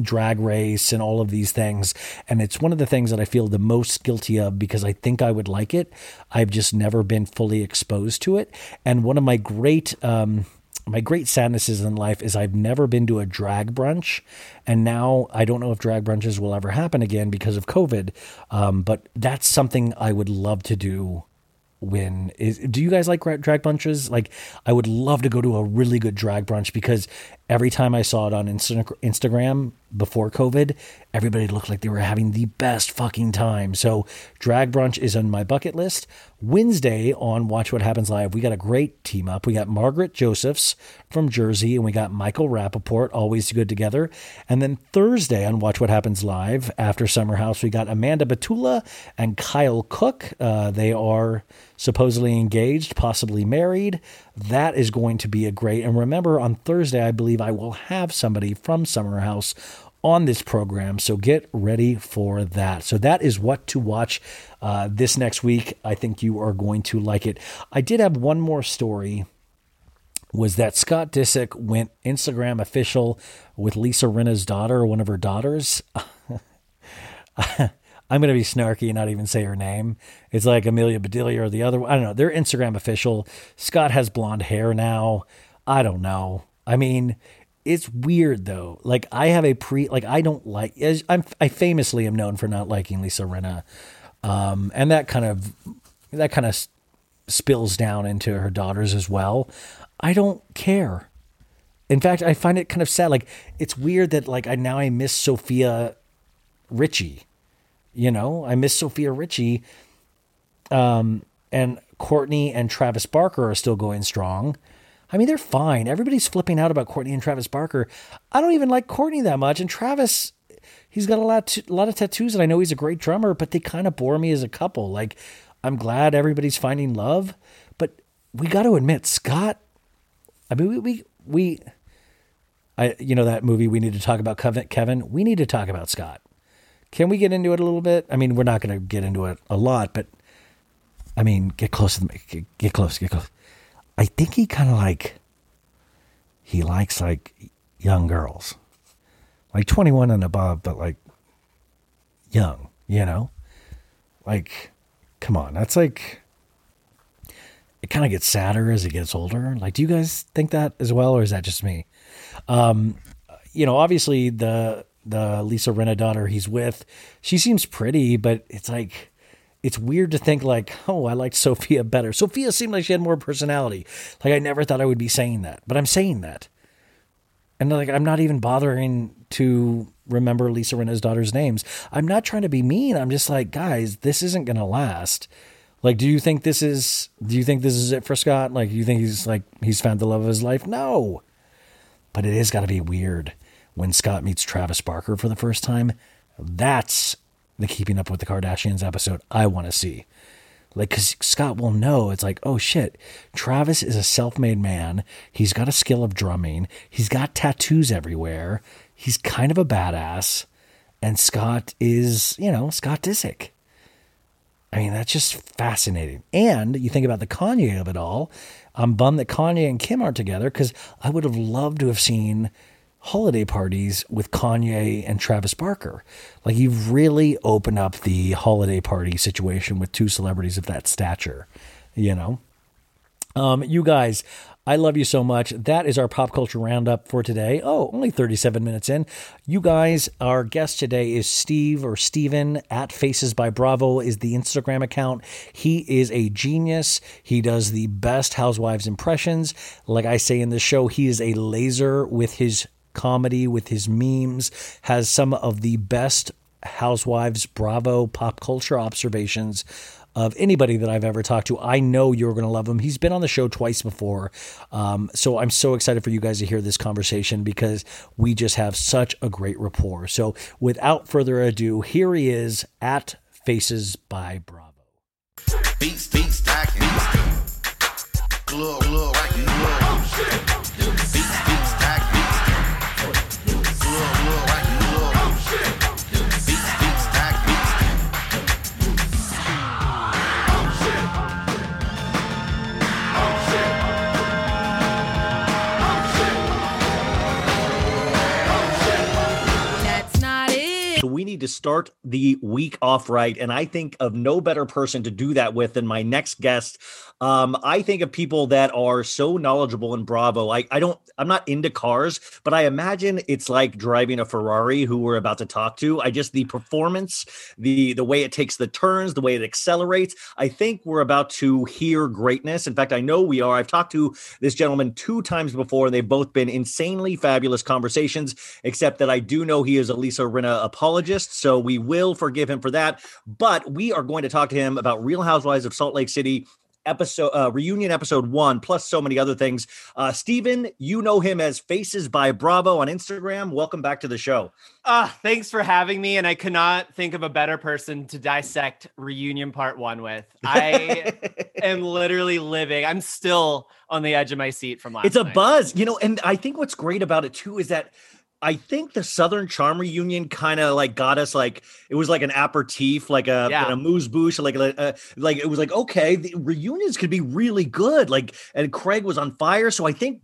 drag race and all of these things. And it's one of the things that I feel the most guilty of because I think I would like it. I've just never been fully exposed to it. And one of my great sadnesses in life is I've never been to a drag brunch. And now I don't know if drag brunches will ever happen again because of COVID. But that's something I would love to do. Do you guys like drag brunches? Like, I would love to go to a really good drag brunch because every time I saw it on Instagram before COVID, everybody looked like they were having the best fucking time. So drag brunch is on my bucket list. Wednesday on Watch What Happens Live, we got a great team up. We got Margaret Josephs from Jersey and we got Michael Rappaport, always good together. And then Thursday on Watch What Happens Live after Summer House, we got Amanda Batula and Kyle Cook. They are supposedly engaged, possibly married. That is going to be a great. And remember, on Thursday, I believe I will have somebody from Summer House on this program. So get ready for that. So that is what to watch this next week. I think you are going to like it. I did have one more story. Was that Scott Disick went Instagram official with Lisa Rinna's daughter, one of her daughters. I'm going to be snarky and not even say her name. It's like Amelia Bedelia or the other one. I don't know. They're Instagram official. Scott has blonde hair now. I don't know. I mean, it's weird though. Like I have a I don't like, I famously am known for not liking Lisa Rinna. And that kind of spills down into her daughters as well. I don't care. In fact, I find it kind of sad. Like it's weird that like I miss Sofia Richie. You know, I miss Sofia Richie, and Courtney and Travis Barker are still going strong. I mean, they're fine. Everybody's flipping out about Courtney and Travis Barker. I don't even like Courtney that much. And Travis, he's got a lot of tattoos and I know he's a great drummer, but they kind of bore me as a couple. Like, I'm glad everybody's finding love, but we got to admit, Scott, I mean, that movie, we need to talk about Kevin, we need to talk about Scott. Can we get into it a little bit? I mean, we're not going to get into it a lot, but I mean, get close. I think he kind of likes like young girls, like 21 and above, but like young, you know, like, come on. That's like, it kind of gets sadder as it gets older. Like, do you guys think that as well? Or is that just me? Obviously the Lisa Rinna daughter he's with, she seems pretty, but it's like, it's weird to think like, oh, I liked Sophia better. Sophia seemed like she had more personality. Like I never thought I would be saying that, but I'm saying that. And like, I'm not even bothering to remember Lisa Rinna's daughter's names. I'm not trying to be mean. I'm just like, guys, this isn't going to last. Like, do you think this is it for Scott? Like, you think he's found the love of his life? No, but it is got to be weird. When Scott meets Travis Barker for the first time, that's the Keeping Up with the Kardashians episode I want to see. Like, because Scott will know, it's like, oh shit, Travis is a self-made man. He's got a skill of drumming. He's got tattoos everywhere. He's kind of a badass. And Scott is, Scott Disick. I mean, that's just fascinating. And you think about the Kanye of it all. I'm bummed that Kanye and Kim aren't together because I would have loved to have seen holiday parties with Kanye and Travis Barker. Like, you've really opened up the holiday party situation with two celebrities of that stature, you know? You guys, I love you so much. That is our pop culture roundup for today. Oh, only 37 minutes in. You guys, our guest today is Steve or Steven at Faces by Bravo is the Instagram account. He is a genius. He does the best Housewives impressions. Like I say in the show, he is a laser with his comedy, with his memes, has some of the best Housewives Bravo pop culture observations of anybody that I've ever talked to. I know you're going to love him. He's been on the show twice before. So I'm so excited for you guys to hear this conversation because we just have such a great rapport. So without further ado, here he is at Faces by Bravo. We need to start the week off right. And I think of no better person to do that with than my next guest. I think of people that are so knowledgeable in Bravo. I'm not into cars, but I imagine it's like driving a Ferrari who we're about to talk to. The performance, the way it takes the turns, the way it accelerates. I think we're about to hear greatness. In fact, I know we are. I've talked to this gentleman two times before, and they've both been insanely fabulous conversations, except that I do know he is a Lisa Rinna apologist, so we will forgive him for that. But we are going to talk to him about Real Housewives of Salt Lake City, reunion episode one, plus so many other things. Steven, you know him as Faces by Bravo on Instagram. Welcome back to the show. Thanks for having me. And I cannot think of a better person to dissect reunion part one with. I am literally living. I'm still on the edge of my seat from last night. It's a buzz, you know, and I think what's great about it too is that I think the Southern Charm reunion kind of like got us like, it was like an aperitif, like a amuse-bouche, like it was like, okay, the reunions could be really good. Like, and Craig was on fire. So I think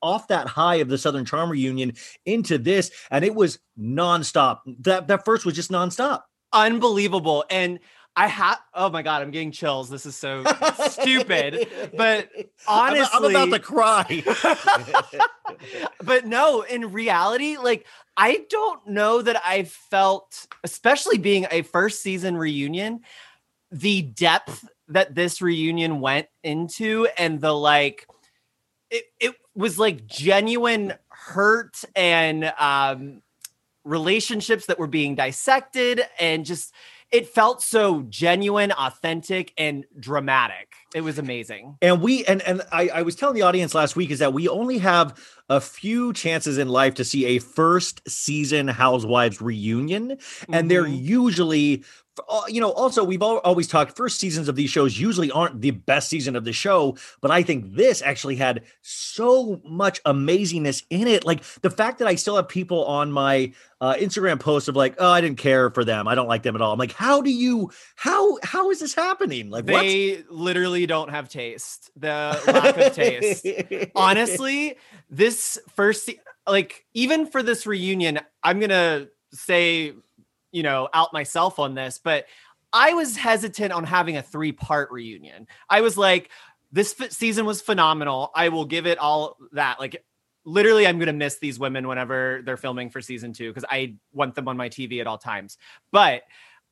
off that high of the Southern Charm reunion into this, and it was nonstop. That first was just nonstop. Unbelievable. And oh my God, I'm getting chills. This is so stupid, but honestly, I'm about to cry. But no, in reality, like, I don't know that I felt, especially being a first season reunion, the depth that this reunion went into, and the, like, it was like genuine hurt and relationships that were being dissected, and just, it felt so genuine, authentic, and dramatic. It was amazing. And I was telling the audience last week is that we only have a few chances in life to see a first season Housewives reunion. Mm-hmm. And they're usually, you know, also we've always talked first seasons of these shows usually aren't the best season of the show, but I think this actually had so much amazingness in it. Like the fact that I still have people on my Instagram posts of like, oh, I didn't care for them. I don't like them at all. I'm like, how is this happening? Like they literally don't have taste. The lack of taste. Honestly, this first, like even for this reunion, I'm going to say, you know, out myself on this, but I was hesitant on having a 3-part reunion. I was like, this season was phenomenal. I will give it all that. Like, literally, I'm going to miss these women whenever they're filming for season 2 because I want them on my TV at all times. But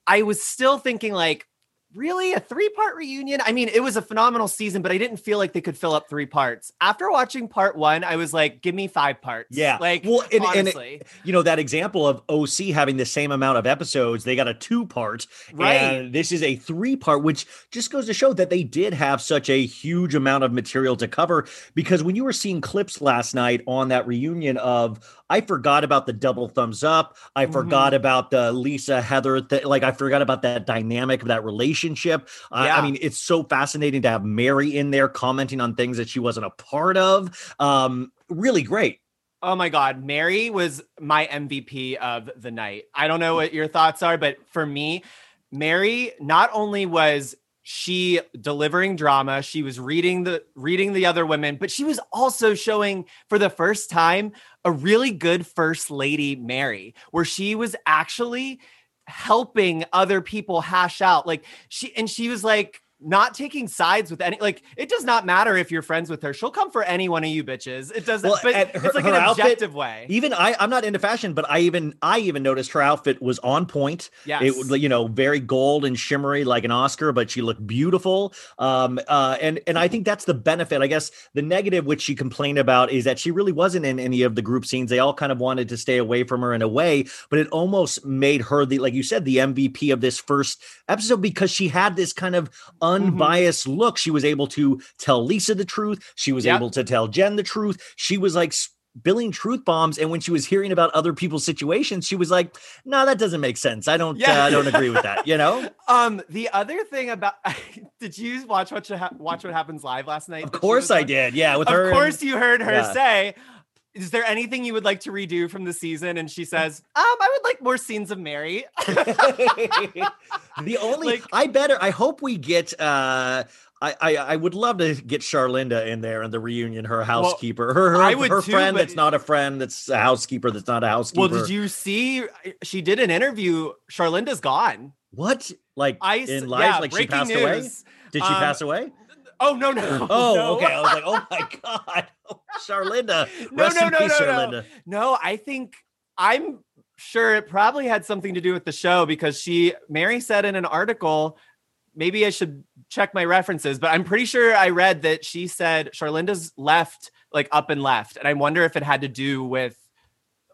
I was still thinking, like, really, a 3-part reunion? I mean, it was a phenomenal season, but I didn't feel like they could fill up 3 parts. After watching part 1, I was like, give me 5 parts. Yeah. Like, well, honestly. And you know, that example of OC having the same amount of episodes, they got a 2-part. Right. And this is a 3-part, which just goes to show that they did have such a huge amount of material to cover. Because when you were seeing clips last night on that reunion of, I forgot about the double thumbs up. I mm-hmm. forgot about the Lisa, Heather. I forgot about that dynamic of that relationship. Yeah. I mean, it's so fascinating to have Mary in there commenting on things that she wasn't a part of. Really great. Oh my God. Mary was my MVP of the night. I don't know what your thoughts are, but for me, Mary, not only was she delivering drama, she was reading the other women, but she was also showing for the first time a really good First Lady Mary, where she was actually helping other people hash out. Like she was like, not taking sides with any, like, it does not matter if you're friends with her. She'll come for any one of you bitches. It doesn't, well, but her, it's like an objective outfit, way. Even I'm not into fashion, but I even noticed her outfit was on point. Yes. It, you know, very gold and shimmery like an Oscar, but she looked beautiful. And I think that's the benefit. I guess the negative, which she complained about, is that she really wasn't in any of the group scenes. They all kind of wanted to stay away from her in a way, but it almost made her the, like you said, the MVP of this first episode, because she had this kind of unbiased look. She was able to tell Lisa the truth. She was able to tell Jen the truth. She was like spilling truth bombs. And when she was hearing about other people's situations, she was like, no, that doesn't make sense. I don't agree with that. You know? The other thing about, did you watch What Happens Live last night? Of course I did. Yeah. With her. Of course you heard her say, is there anything you would like to redo from the season? And she says, I would like more scenes of Mary. The only, like, I hope we get, I would love to get Charlinda in there in the reunion, her housekeeper, her friend that's not a friend, that's a housekeeper, that's not a housekeeper. Well, did you see, she did an interview, Charlinda's gone. What? Like in life, like she passed away? Did she pass away? Oh, no. Oh, no. Okay. I was like, oh my God. Oh, Charlinda. Rest in peace, Charlinda. No, I think I'm sure it probably had something to do with the show, because Mary said in an article, maybe I should check my references, but I'm pretty sure I read that she said Charlinda's left, like up and left. And I wonder if it had to do with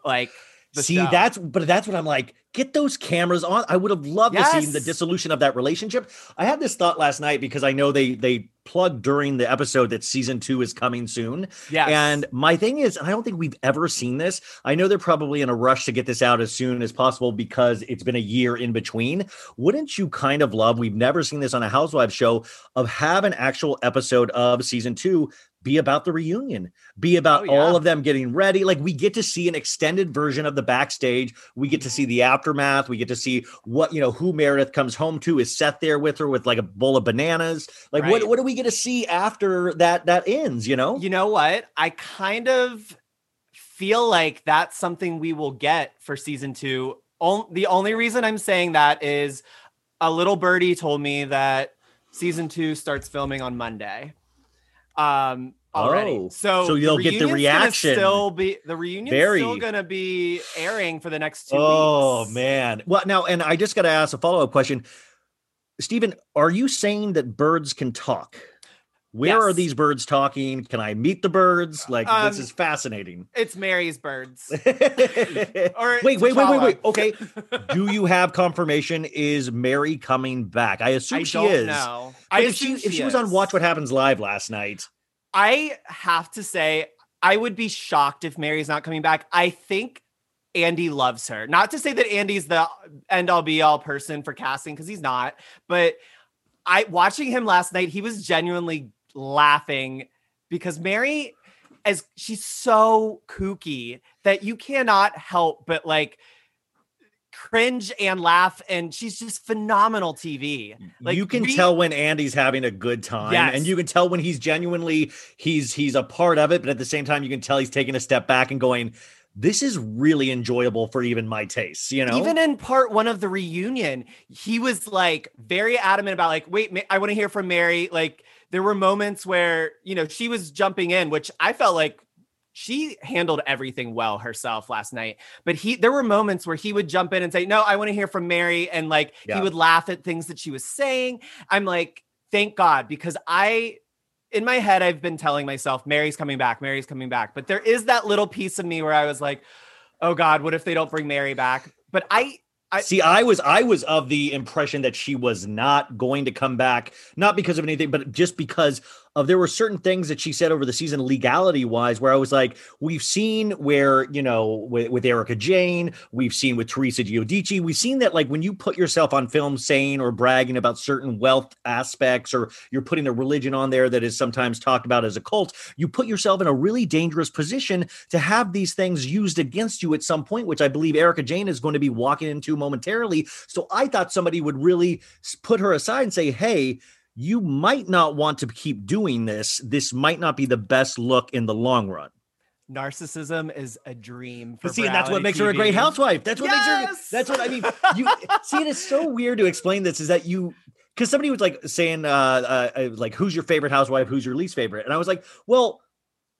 like, that's what I'm like, get those cameras on. I would have loved to see the dissolution of that relationship. I had this thought last night, because I know they plugged during the episode that season 2 is coming soon. Yes. And my thing is, I don't think we've ever seen this. I know they're probably in a rush to get this out as soon as possible because it's been a year in between. Wouldn't you kind of love, we've never seen this on a Housewives show, of have an actual episode of season 2 be about the reunion, be about all of them getting ready. Like, we get to see an extended version of the backstage. We get to see the aftermath. We get to see what, you know, who Meredith comes home to. Is Seth there with her with like a bowl of bananas? Like, what do we get to see after that ends, you know? You know what? I kind of feel like that's something we will get for season 2. The only reason I'm saying that is a little birdie told me that season 2 starts filming on Monday. Already. So you'll get the reaction. Still going to be airing for the next 2 weeks. Oh man. Well, now, and I just got to ask a follow-up question. Steven, are you saying that birds can talk? Where are these birds talking? Can I meet the birds? Like, this is fascinating. It's Mary's birds. Wait. Okay. Do you have confirmation? Is Mary coming back? I assume she is. No, I assume she was on Watch What Happens Live last night. I have to say, I would be shocked if Mary's not coming back. I think Andy loves her. Not to say that Andy's the end all be all person for casting, because he's not, but watching him last night, he was genuinely laughing, because Mary, as she's so kooky that you cannot help but like cringe and laugh, and she's just phenomenal TV. Like, you can tell when Andy's having a good time, and you can tell when he's genuinely he's a part of it, but at the same time you can tell he's taking a step back and going, this is really enjoyable for even my tastes, you know? Even in part 1 of the reunion, he was like very adamant about like, wait, I want to hear from Mary. Like, there were moments where, you know, she was jumping in, which I felt like she handled everything well herself last night. But there were moments where he would jump in and say, no, I want to hear from Mary. And like, he would laugh at things that she was saying. I'm like, thank God, because in my head, I've been telling myself, Mary's coming back. But there is that little piece of me where I was like, oh God, what if they don't bring Mary back? But I was of the impression that she was not going to come back, not because of anything, but just because There were certain things that she said over the season, legality wise, where I was like, we've seen where, you know, with Erica Jane, we've seen with Teresa Giudice, we've seen that, like, when you put yourself on film saying or bragging about certain wealth aspects, or you're putting a religion on there that is sometimes talked about as a cult, you put yourself in a really dangerous position to have these things used against you at some point, which I believe Erica Jane is going to be walking into momentarily. So I thought somebody would really put her aside and say, hey, you might not want to keep doing this. This might not be the best look in the long run. Narcissism is a dream for see, and that's what makes TV. Her a great housewife. That's what makes her. That's what I mean. You see, it is so weird to explain this. Is that you? Because somebody was like saying, like, who's your favorite housewife? Who's your least favorite? And I was like, well,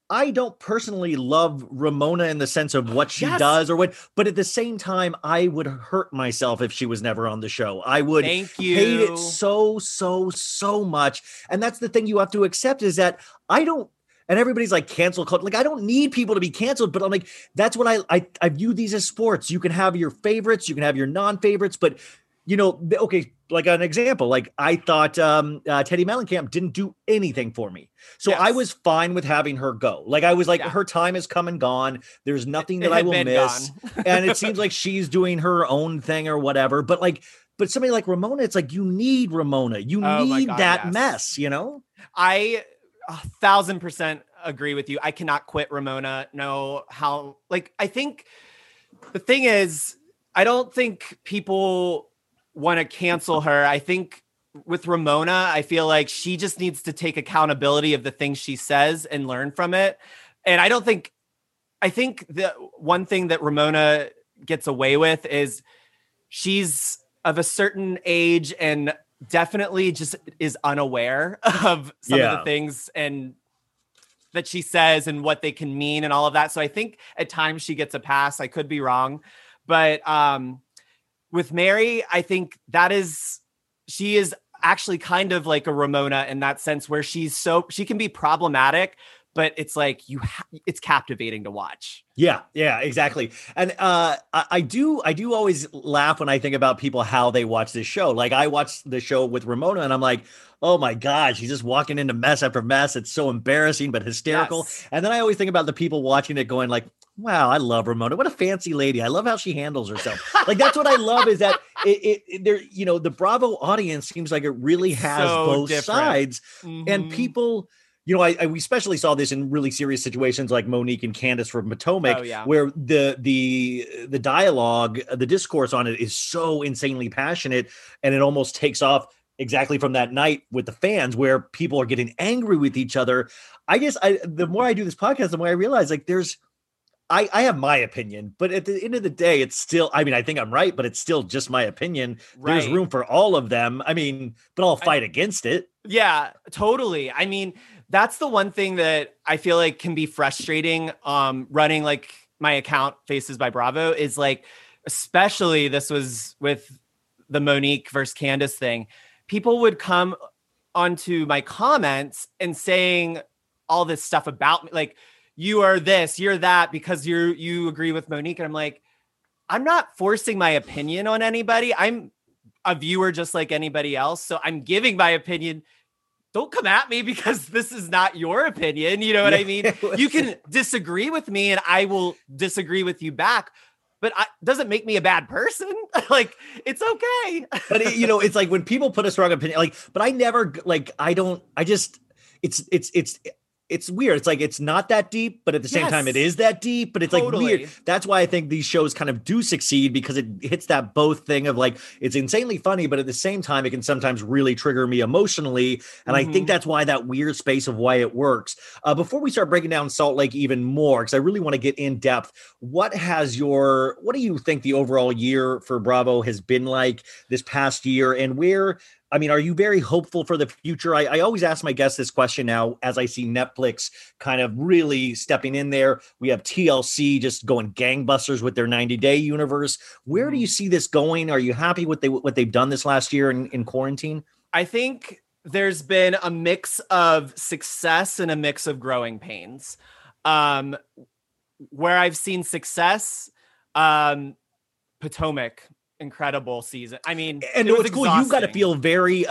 I don't personally love Ramona in the sense of what she does or what, but at the same time, I would hurt myself if she was never on the show. I would hate it so much. And that's the thing you have to accept, is that I don't, and everybody's like cancel culture. Like, I don't need people to be canceled, but I'm like, that's what I view these as sports. You can have your favorites, you can have your non-favorites, but you know, okay, like an example, like I thought Teddy Mellencamp didn't do anything for me. So I was fine with having her go. Like I was like, her time has come and gone. There's nothing that I will miss. And it seems like she's doing her own thing or whatever. But like, but somebody like Ramona, it's like, you need Ramona. You need that mess, you know? I 1,000% agree with you. I cannot quit Ramona. No, how, like, I think the thing is, I don't think people want to cancel her. I think with Ramona, I feel like she just needs to take accountability of the things she says and learn from it. And I think the one thing that Ramona gets away with is she's of a certain age and definitely just is unaware of some of the things and that she says and what they can mean and all of that. So I think at times she gets a pass. I could be wrong, but, with Mary, I think that is, she is actually kind of like a Ramona in that sense, where she's so, she can be problematic, but it's like it's captivating to watch. Yeah, exactly. And I do always laugh when I think about people, how they watch this show. Like I watched the show with Ramona and I'm like, oh my God, she's just walking into mess after mess. It's so embarrassing, but hysterical. Yes. And then I always think about the people watching it going like, wow, I love Ramona. What a fancy lady. I love how she handles herself. Like, that's what I love, is that it there, you know, the Bravo audience seems like it really has so both different sides. Mm-hmm. And people, you know, we especially saw this in really serious situations like Monique and Candace from Potomac, where the dialogue, the discourse on it is so insanely passionate, and it almost takes off exactly from that night with the fans, where people are getting angry with each other. I guess the more I do this podcast, the more I realize, like, there's, I have my opinion, but at the end of the day, it's still, I mean, I think I'm right, but it's still just my opinion. Right. There's room for all of them. I mean, but I'll fight against it. Yeah, totally. I mean, that's the one thing that I feel like can be frustrating running like my account Faces by Bravo is like, especially this was with the Monique versus Candace thing. People would come onto my comments and saying all this stuff about me, like, you are this, you're that, because you agree with Monique. And I'm like, I'm not forcing my opinion on anybody. I'm a viewer just like anybody else. So I'm giving my opinion. Don't come at me because this is not your opinion. You know what I mean? You can disagree with me and I will disagree with you back, but it doesn't make me a bad person. Like, it's okay. But you know, it's like when people put a strong opinion, like, but I never, like, I don't, I just, it's weird. It's like, it's not that deep, but at the same time, it is that deep, but it's like weird. That's why I think these shows kind of do succeed, because it hits that both thing of like, it's insanely funny, but at the same time, it can sometimes really trigger me emotionally. And I think that's why that weird space of why it works. Before we start breaking down Salt Lake even more, because I really want to get in depth, what do you think the overall year for Bravo has been like this past year, and where, I mean, are you very hopeful for the future? I always ask my guests this question now, as I see Netflix kind of really stepping in there. We have TLC just going gangbusters with their 90-day universe. Where do you see this going? Are you happy with what they've done this last year in quarantine? I think there's been a mix of success and a mix of growing pains. Where I've seen success, Potomac, incredible season. I mean, and what's cool, you got to feel very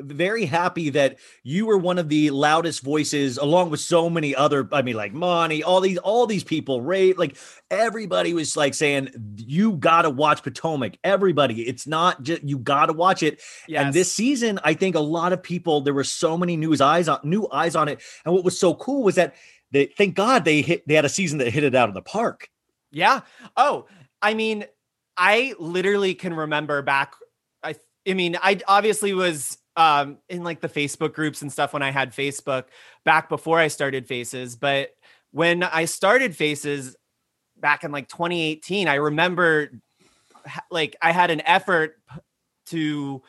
very happy that you were one of the loudest voices, along with so many other, I mean, like Monty, all these people, Ray, like everybody was like saying, you got to watch Potomac. Everybody. It's not just, you got to watch it. Yes. And this season, I think a lot of people, there were so many new eyes on it. And what was so cool was that they had a season that hit it out of the park. Yeah. Oh, I mean, I literally can remember back. I obviously was in like the Facebook groups and stuff when I had Facebook back before I started Faces. But when I started Faces back in like 2018, I remember like I had an effort to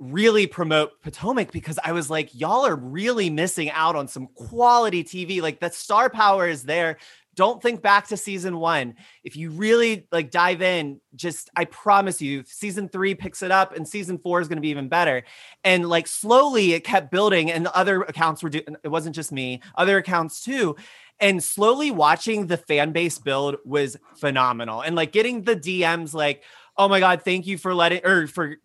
really promote Potomac because I was like, y'all are really missing out on some quality TV. Like the star power is there. Don't think back to season one. If you really like dive in, I promise you, season 3 picks it up and season 4 is going to be even better. And like slowly it kept building and other accounts were doing, it wasn't just me, other accounts too. And slowly watching the fan base build was phenomenal. And like getting the DMs like, oh my God, thank you for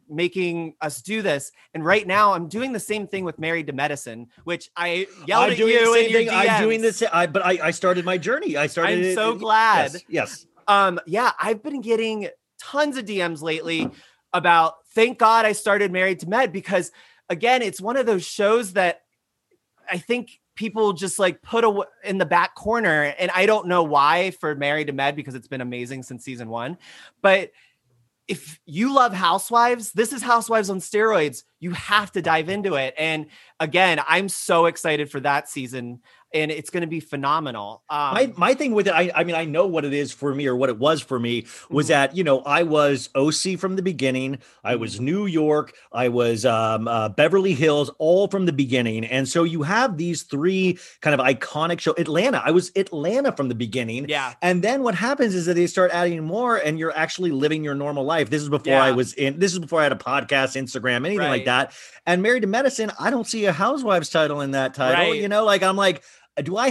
making us do this. And right now I'm doing the same thing with Married to Medicine, which I yelled at you in your DMs. I'm doing this. But I started my journey. I'm so glad. Yes. Yeah. I've been getting tons of DMs lately about, thank God I started Married to Med, because again, it's one of those shows that I think people just like put away in the back corner. And I don't know why for Married to Med, because it's been amazing since season 1, but if you love Housewives, this is Housewives on steroids. You have to dive into it. And again, I'm so excited for that season and it's going to be phenomenal. My thing with it, I mean, I know what it is for me or what it was for me was that, you know, I was OC from the beginning. I was New York. I was Beverly Hills, all from the beginning. And so you have these three kind of iconic shows. Atlanta. I was Atlanta from the beginning. Yeah. And then what happens is that they start adding more and you're actually living your normal life. This is before I had a podcast, Instagram, anything like that. And Married to Medicine, I don't see a Housewives title in that title. Right. You know, like I'm like,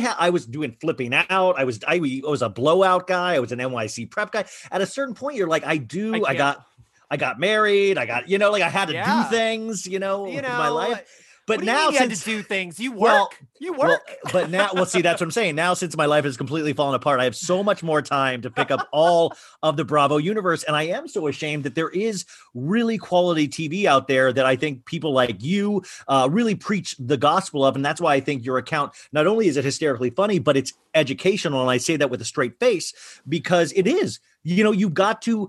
I was doing flipping out. I was a blowout guy. I was an NYC prep guy. At a certain point, you're like, I got married. I got, you know, like I had to do things, you know, in my life. But now you had to do things. You work. But now, see, that's what I'm saying. Now, since my life has completely fallen apart, I have so much more time to pick up all of the Bravo universe. And I am so ashamed that there is really quality TV out there that I think people like you really preach the gospel of. And that's why I think your account, not only is it hysterically funny, but it's educational. And I say that with a straight face because it is, you know, you've got to.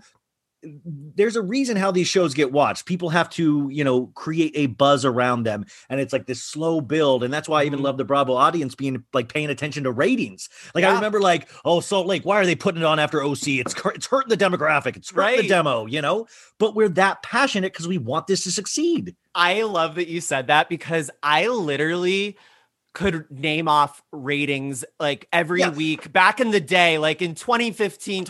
There's a reason how these shows get watched. People have to, you know, create a buzz around them. And it's like this slow build. And that's why I even love the Bravo audience being like paying attention to ratings. Like I remember like, oh, Salt Lake, why are they putting it on after OC? It's hurting the demographic. It's hurting the demo, you know, but we're that passionate because we want this to succeed. I love that you said that because I literally could name off ratings like every week back in the day, like in 2015,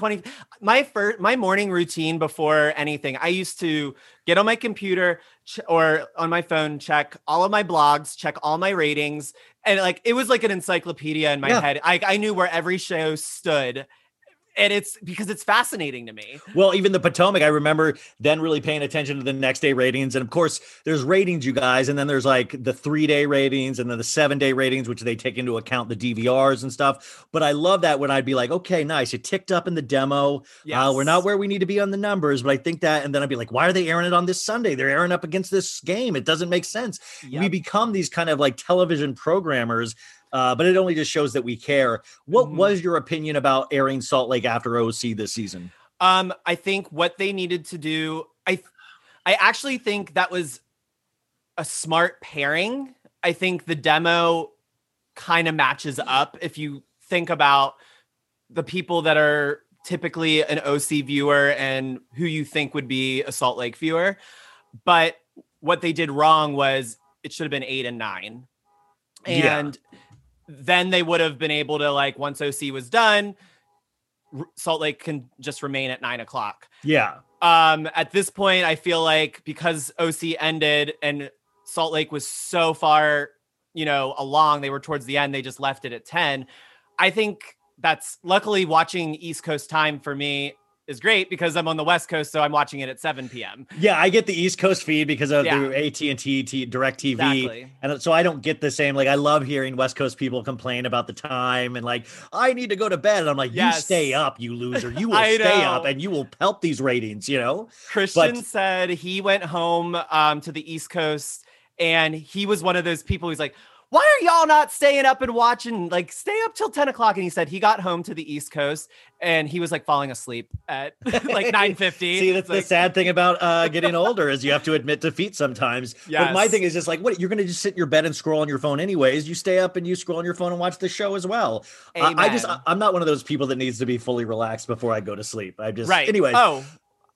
my morning routine before anything, I used to get on my computer or on my phone, check all of my blogs, check all my ratings. And like, it was like an encyclopedia in my head. I knew where every show stood. And it's because it's fascinating to me. Well, even the Potomac, I remember then really paying attention to the next day ratings. And of course, there's ratings, you guys. And then there's like the 3-day ratings and then the 7-day ratings, which they take into account the DVRs and stuff. But I love that when I'd be like, okay, nice. It ticked up in the demo. We're not where we need to be on the numbers, but I think that. And then I'd be like, why are they airing it on this Sunday? They're airing up against this game. It doesn't make sense. Yep. We become these kind of like television programmers. But it only just shows that we care. What was your opinion about airing Salt Lake after OC this season? I think what they needed to do, I actually think that was a smart pairing. I think the demo kind of matches up. If you think about the people that are typically an OC viewer and who you think would be a Salt Lake viewer. But what they did wrong was it should have been 8 and 9. And then they would have been able to, like, once OC was done, Salt Lake can just remain at 9:00. Yeah. At this point, I feel like because OC ended and Salt Lake was so far, you know, along, they were towards the end, they just left it at 10. I think that's luckily watching East Coast time for me. is great because I'm on the West Coast, so I'm watching it at 7 p.m. Yeah, I get the East Coast feed because of the AT&T DirecTV. Exactly. And so I don't get the same, like, I love hearing West Coast people complain about the time and like, I need to go to bed. And I'm like, you stay up, you loser. You will stay up and you will help these ratings, you know? Christian said he went home to the East Coast and he was one of those people who's like, why are y'all not staying up and watching? Like, stay up till 10 o'clock. And he said he got home to the East Coast and he was like falling asleep at like 9:50. See, that's the sad thing about getting older is you have to admit defeat sometimes. Yes. But my thing is just like, what? You're going to just sit in your bed and scroll on your phone anyways. You stay up and you scroll on your phone and watch the show as well. I'm not one of those people that needs to be fully relaxed before I go to sleep. I just, anyways. Oh,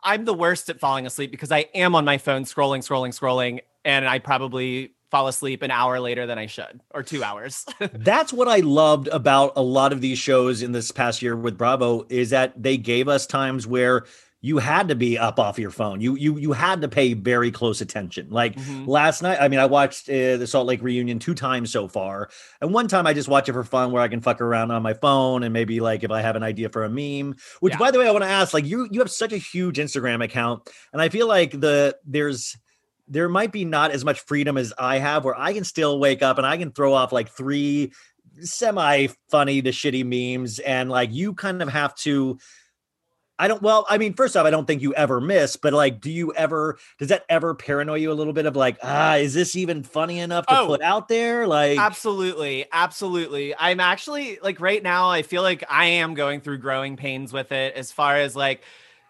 I'm the worst at falling asleep because I am on my phone scrolling. And I probably fall asleep an hour later than I should, or 2 hours. That's what I loved about a lot of these shows in this past year with Bravo is that they gave us times where you had to be up off your phone. You had to pay very close attention. Like last night, I mean, I watched the Salt Lake reunion 2 times so far. And one time I just watch it for fun where I can fuck around on my phone and maybe like if I have an idea for a meme, which by the way, I want to ask, like you have such a huge Instagram account. And I feel like there might be not as much freedom as I have where I can still wake up and I can throw off like 3 semi funny to shitty memes. And like, you kind of have to, first off, I don't think you ever miss, but like, does that ever paranoia you a little bit of like, is this even funny enough to put out there? Like, absolutely. I'm actually like right now, I feel like I am going through growing pains with it as far as like,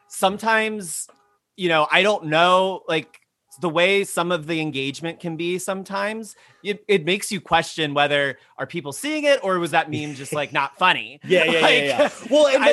sometimes, you know, I don't know, like, the way some of the engagement can be sometimes, it makes you question whether are people seeing it or was that meme just like not funny? yeah. Well, and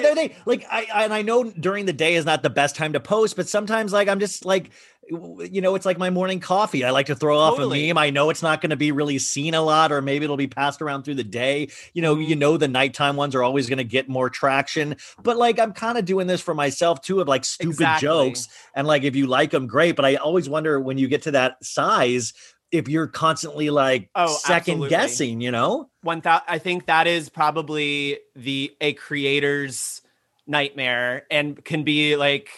I know during the day is not the best time to post, but sometimes like I'm just like, you know, it's like my morning coffee. I like to throw off a meme. I know it's not going to be really seen a lot, or maybe it'll be passed around through the day. You know, the nighttime ones are always going to get more traction, but like, I'm kind of doing this for myself too, of like stupid jokes. And like, if you like them, great. But I always wonder when you get to that size, if you're constantly like second guessing, you know, I think that is probably a creator's nightmare and can be like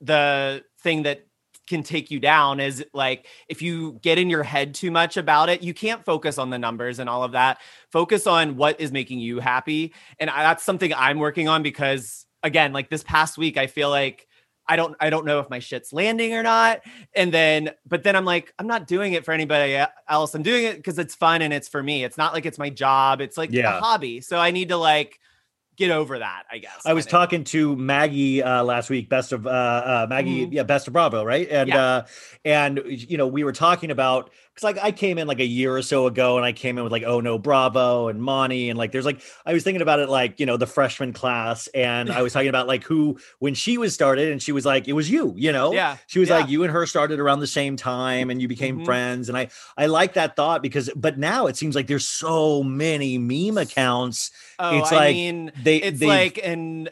the thing that can take you down is like, if you get in your head too much about it, you can't focus on the numbers and all of that. Focus on what is making you happy. And that's something I'm working on because again, like this past week, I feel like I don't know if my shit's landing or not. But then I'm like, I'm not doing it for anybody else. I'm doing it because it's fun and it's for me. It's not like it's my job. It's like a hobby. So I need to like, get over that, I guess. I was talking to Maggie last week, Best of Bravo, right? And you know, we were talking about, because like I came in like a year or so ago and I came in with like, oh no, Bravo and Monty. And like, there's like, I was thinking about it, like, you know, the freshman class. And I was talking about like who, when she was started and she was like, it was you, you know, she was like, you and her started around the same time and you became friends. And I like that thought but now it seems like there's so many meme accounts. Oh, it's like, I mean, it's like an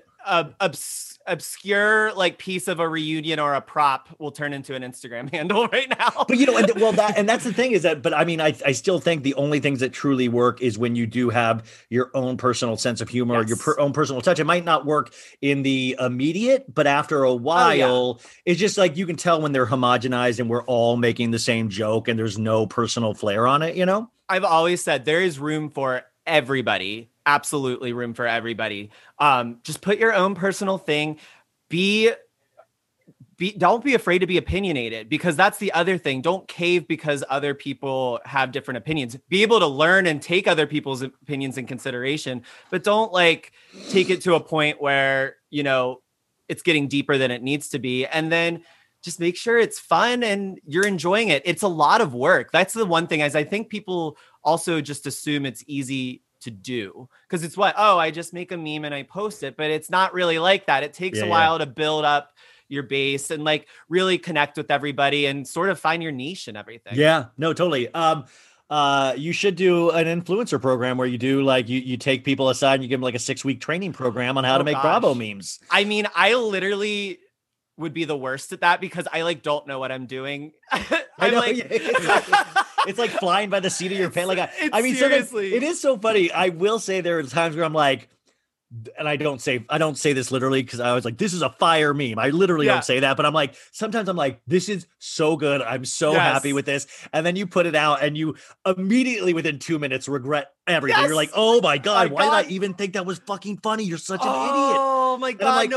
obscure like piece of a reunion or a prop will turn into an Instagram handle right now. But you know, and that's the thing is that, but I mean, I still think the only things that truly work is when you do have your own personal sense of humor, or your own personal touch. It might not work in the immediate, but after a while, it's just like, you can tell when they're homogenized and we're all making the same joke and there's no personal flair on it, you know? I've always said there is room for everybody. Absolutely room for everybody. Just put your own personal thing. Don't be afraid to be opinionated, because that's the other thing. Don't cave because other people have different opinions. Be able to learn and take other people's opinions in consideration, but don't like take it to a point where, you know, it's getting deeper than it needs to be. And then just make sure it's fun and you're enjoying it. It's a lot of work. That's the one thing, as I think people also just assume it's easy to do, because it's I just make a meme and I post it, but it's not really like that. It takes a while to build up your base and like really connect with everybody and sort of find your niche and everything. Yeah, no, totally. You should do an influencer program where you do like, you take people aside and you give them like a 6-week training program on how to make Bravo memes. I mean, I literally would be the worst at that because I like, don't know what I'm doing. I know, like, it's like flying by the seat of your pants. Like, I mean, seriously, it is so funny. I will say there are times where I'm like, and I don't say this literally, because I was like, this is a fire meme. I literally don't say that, but I'm like, sometimes I'm like, this is so good. I'm so happy with this. And then you put it out and you immediately within 2 minutes regret everything. Yes. You're like, oh my God, why did I even think that was fucking funny? You're such an idiot. Oh my God, like,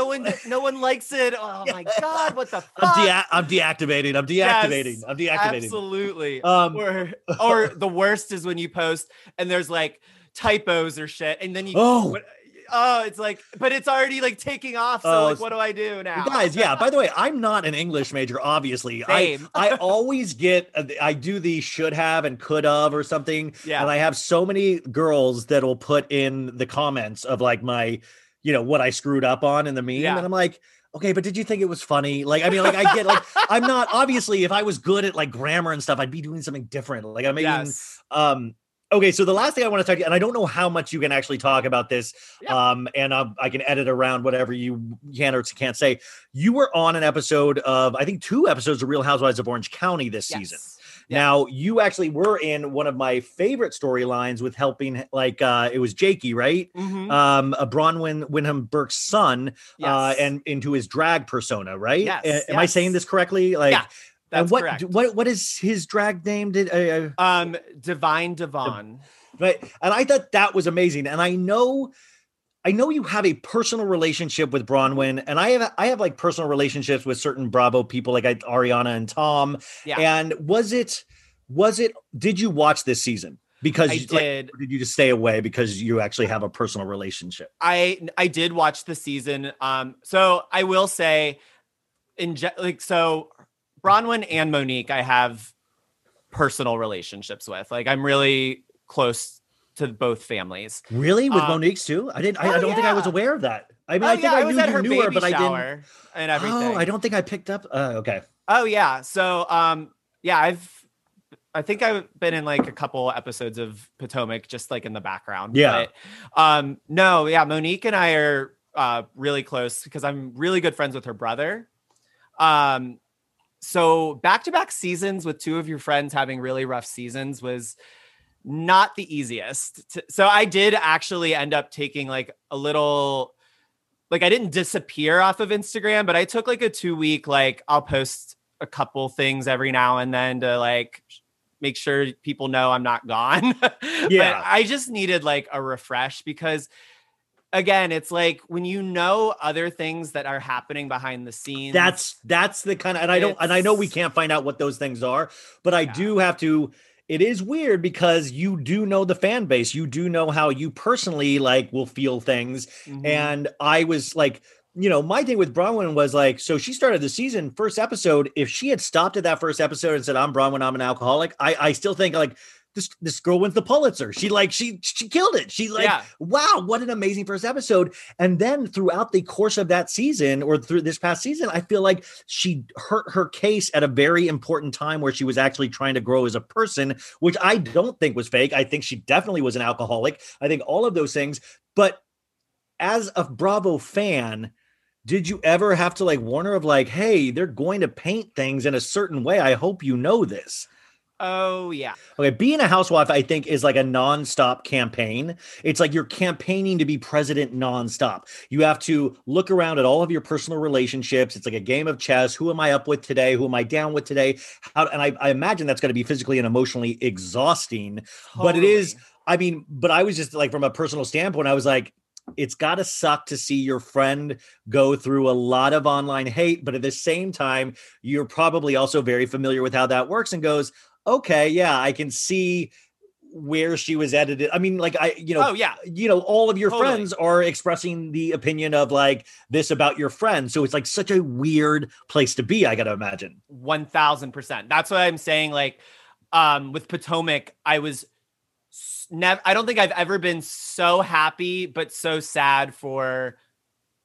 no one likes it. Oh my God, what the fuck? I'm deactivating. Absolutely. Or the worst is when you post and there's like typos or shit. And then you it's like, but it's already like taking off. So like, what do I do now? Guys, yeah. By the way, I'm not an English major, obviously. Same. I always get, I do the should have and could have or something. Yeah. And I have so many girls that will put in the comments of like my, you know, what I screwed up on in the meme. Yeah. And I'm like, okay, but did you think it was funny? Like, I mean, like I get like, I'm not, obviously if I was good at like grammar and stuff, I'd be doing something different. Like I'm making, okay, so the last thing I want to talk to you, and I don't know how much you can actually talk about this, and I can edit around whatever you can or can't say. You were on an episode of, I think 2 episodes of Real Housewives of Orange County this season. Yeah. Now, you actually were in one of my favorite storylines with helping, like, it was Jakey, right? Mm-hmm. Bronwyn Windham Burke's son, and into his drag persona, right? Yes. Am I saying this correctly? Like, yeah. That's correct. What is his drag name? Divine Devon. Right. And I thought that was amazing. And I know you have a personal relationship with Bronwyn, and I have like personal relationships with certain Bravo people, like Ariana and Tom. Yeah. And did you watch this season? Because I did. Or did you just stay away because you actually have a personal relationship? I did watch the season. So I will say Bronwyn and Monique, I have personal relationships with. Like, I'm really close to both families. Really? With Monique's too? I don't think I was aware of that. I mean, I knew her, but I didn't. And everything. Oh, I don't think I picked up. Okay. Oh yeah. So, I think I've been in like a couple episodes of Potomac, just like in the background. Yeah. But, Monique and I are really close because I'm really good friends with her brother. So back-to-back seasons with two of your friends having really rough seasons was not the easiest. So I did actually end up taking like a little, like I didn't disappear off of Instagram, but I took like a 2-week, like I'll post a couple things every now and then to like make sure people know I'm not gone. Yeah. But I just needed like a refresh because again, it's like when you know other things that are happening behind the scenes. That's the kind of, I know we can't find out what those things are, but I do have to, it is weird because you do know the fan base. You do know how you personally like will feel things. Mm-hmm. And I was like, you know, my thing with Bronwyn was like, so she started the season first episode. If she had stopped at that first episode and said, I'm Bronwyn, I'm an alcoholic. I still think like, this girl wins the Pulitzer. She killed it. She like, wow, what an amazing first episode. And then throughout the course of that season or through this past season, I feel like she hurt her case at a very important time where she was actually trying to grow as a person, which I don't think was fake. I think she definitely was an alcoholic. I think all of those things. But as a Bravo fan, did you ever have to like warn her of like, hey, they're going to paint things in a certain way. I hope you know this. Oh, yeah. Okay. Being a housewife, I think, is like a nonstop campaign. It's like you're campaigning to be president nonstop. You have to look around at all of your personal relationships. It's like a game of chess. Who am I up with today? Who am I down with today? I imagine that's going to be physically and emotionally exhausting. Totally. But it is. I mean, but I was just like, from a personal standpoint, I was like, it's got to suck to see your friend go through a lot of online hate. But at the same time, you're probably also very familiar with how that works and goes, okay, yeah, I can see where she was edited. I mean, like, all of your friends are expressing the opinion of like this about your friend. So it's like such a weird place to be, I got to imagine. 1000%. That's what I'm saying. Like, with Potomac, I was never, I don't think I've ever been so happy, but so sad for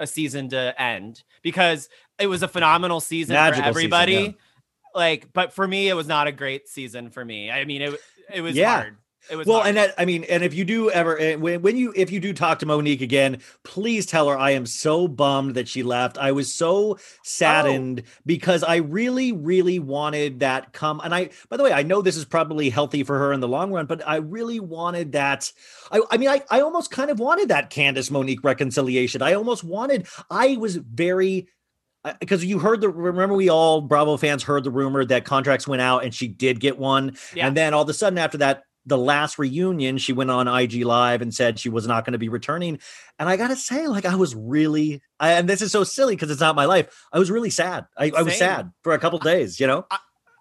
a season to end because it was a phenomenal season. Magical for everybody. Season, yeah. Like, but for me, it was not a great season for me. I mean, it was hard. It was well, and that, I mean, and if you do ever, if you do talk to Monique again, please tell her I am so bummed that she left. I was so saddened because I really, really wanted that come. And I, by the way, I know this is probably healthy for her in the long run, but I really wanted that. I mean, I almost kind of wanted that Candace Monique reconciliation. Because you heard remember we all Bravo fans heard the rumor that contracts went out and she did get one. Yeah. And then all of a sudden after that, the last reunion, she went on IG Live and said she was not going to be returning. And I got to say, like, I was really, and this is so silly because it's not my life. I was really sad. I was sad for a couple days, you know?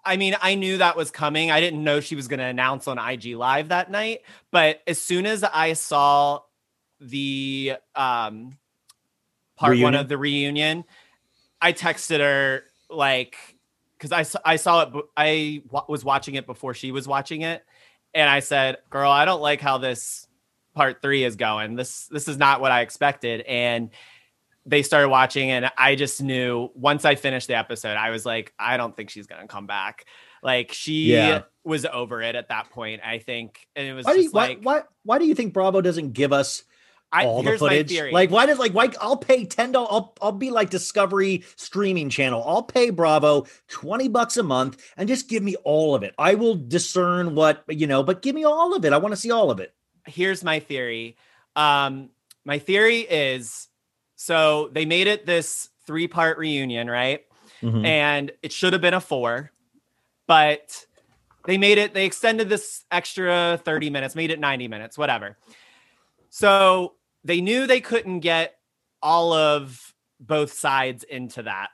I mean, I knew that was coming. I didn't know she was going to announce on IG Live that night. But as soon as I saw the part reunion. One of the reunion, I texted her, like, because I saw it. I was watching it before she was watching it. And I said, girl, I don't like how this part 3 is going. This is not what I expected. And they started watching. And I just knew once I finished the episode, I was like, I don't think she's going to come back. Like she was over it at that point, I think. And it was why do you think Bravo doesn't give us all the footage? Like, why I'll pay $10. I'll be like Discovery streaming channel. I'll pay Bravo $20 a month and just give me all of it. I will discern what, you know, but give me all of it. I want to see all of it. Here's my theory. My theory is, so they made it this 3-part reunion, right? Mm-hmm. And it should have been a 4, but they extended this extra 30 minutes, made it 90 minutes, whatever. So they knew they couldn't get all of both sides into that.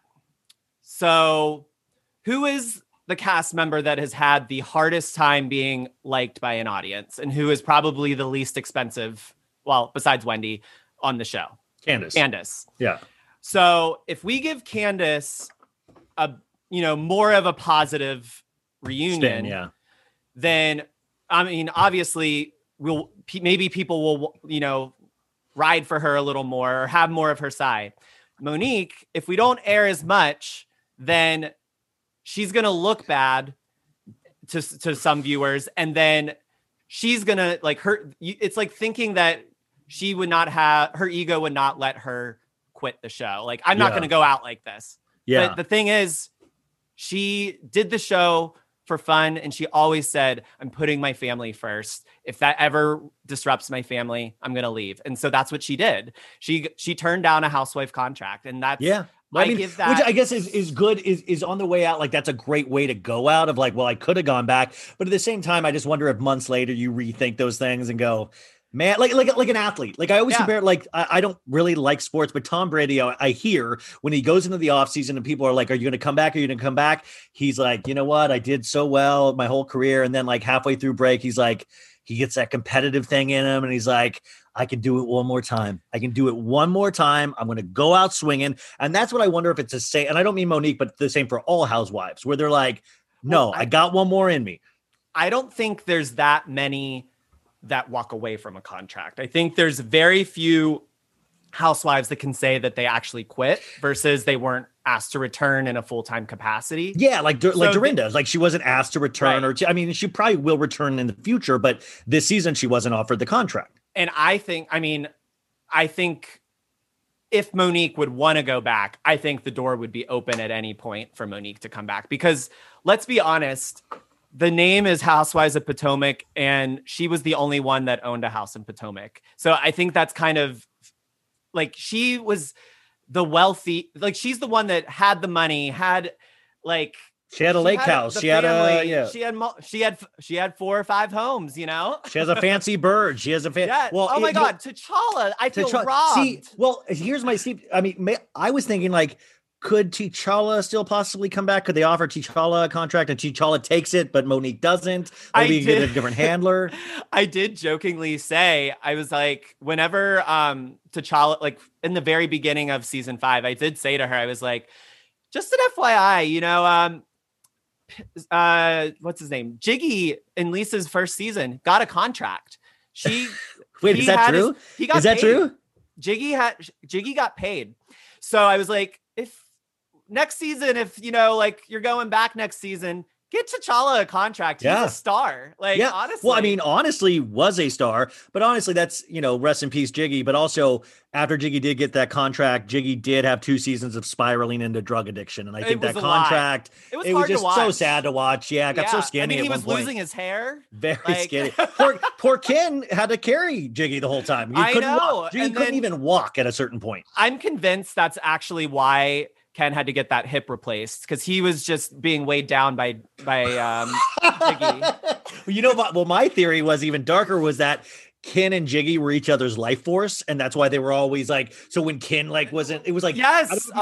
So who is the cast member that has had the hardest time being liked by an audience and who is probably the least expensive, well, besides Wendy, on the show? Candace. Yeah. So if we give Candace more of a positive reunion, then, I mean, obviously... maybe people will, you know, ride for her a little more or have more of her side. Monique, if we don't air as much, then she's going to look bad to some viewers. And then she's going to like her. It's like thinking that she would not have her ego would not let her quit the show. Like, I'm not going to go out like this. Yeah. But the thing is, she did the show for fun. And she always said, I'm putting my family first. If that ever disrupts my family, I'm going to leave. And so that's what she did. She turned down a housewife contract. And that's, I mean, give that. Which I guess is good, is on the way out. Like, that's a great way to go out of like, well, I could have gone back. But at the same time, I just wonder if months later you rethink those things and go, man, like an athlete. Like I always compare it, like, I don't really like sports, but Tom Brady, I hear when he goes into the offseason and people are like, are you going to come back? Are you going to come back? He's like, you know what? I did so well my whole career. And then like halfway through break, he's like, he gets that competitive thing in him. And he's like, I can do it one more time. I'm going to go out swinging. And that's what I wonder if it's the same. And I don't mean Monique, but the same for all housewives where they're like, no, I got one more in me. I don't think there's that many that walk away from a contract. I think there's very few housewives that can say that they actually quit versus they weren't asked to return in a full-time capacity. Yeah, like Dorinda, like she wasn't asked to return right. I mean, she probably will return in the future, but this season she wasn't offered the contract. And I think if Monique would want to go back, I think the door would be open at any point for Monique to come back because let's be honest, the name is Housewives of Potomac, and she was the only one that owned a house in Potomac. So I think that's kind of like she was the wealthy, like she's the one that had the money, had like she had a lake house, she had a she had 4 or 5 homes, you know. She has a fancy bird. She has a fancy. Yeah. Well, oh my God, T'Challa! I feel robbed. See, well, here's my. I mean, I was thinking like. Could T'Challa still possibly come back? Could they offer T'Challa a contract and T'Challa takes it, but Monique doesn't? Maybe you get a different handler. I did jokingly say, I was like, whenever T'Challa, like in the very beginning of season 5, I did say to her, I was like, just an FYI, you know, what's his name? Jiggy in Lisa's first season got a contract. She wait, is that true? Is that true? Jiggy got paid. So I was like, if next season, if, you know, like you're going back next season, Get T'Challa a contract. Yeah. He's a star. Like, yeah. Honestly. Well, I mean, honestly was a star, but honestly, that's, you know, rest in peace, Jiggy. But also after Jiggy did get that contract, Jiggy did have 2 seasons of spiraling into drug addiction. And I think that contract, it was just so sad to watch. Yeah. It got so skinny. I mean, he was losing his hair. Very skinny. Poor Ken had to carry Jiggy the whole time. I know. Jiggy couldn't even walk at a certain point. I'm convinced that's actually why Ken had to get that hip replaced, because he was just being weighed down by Jiggy. You know, well, my theory was even darker, was that Ken and Jiggy were each other's life force. And that's why they were always like, so when Ken yes. I don't know if you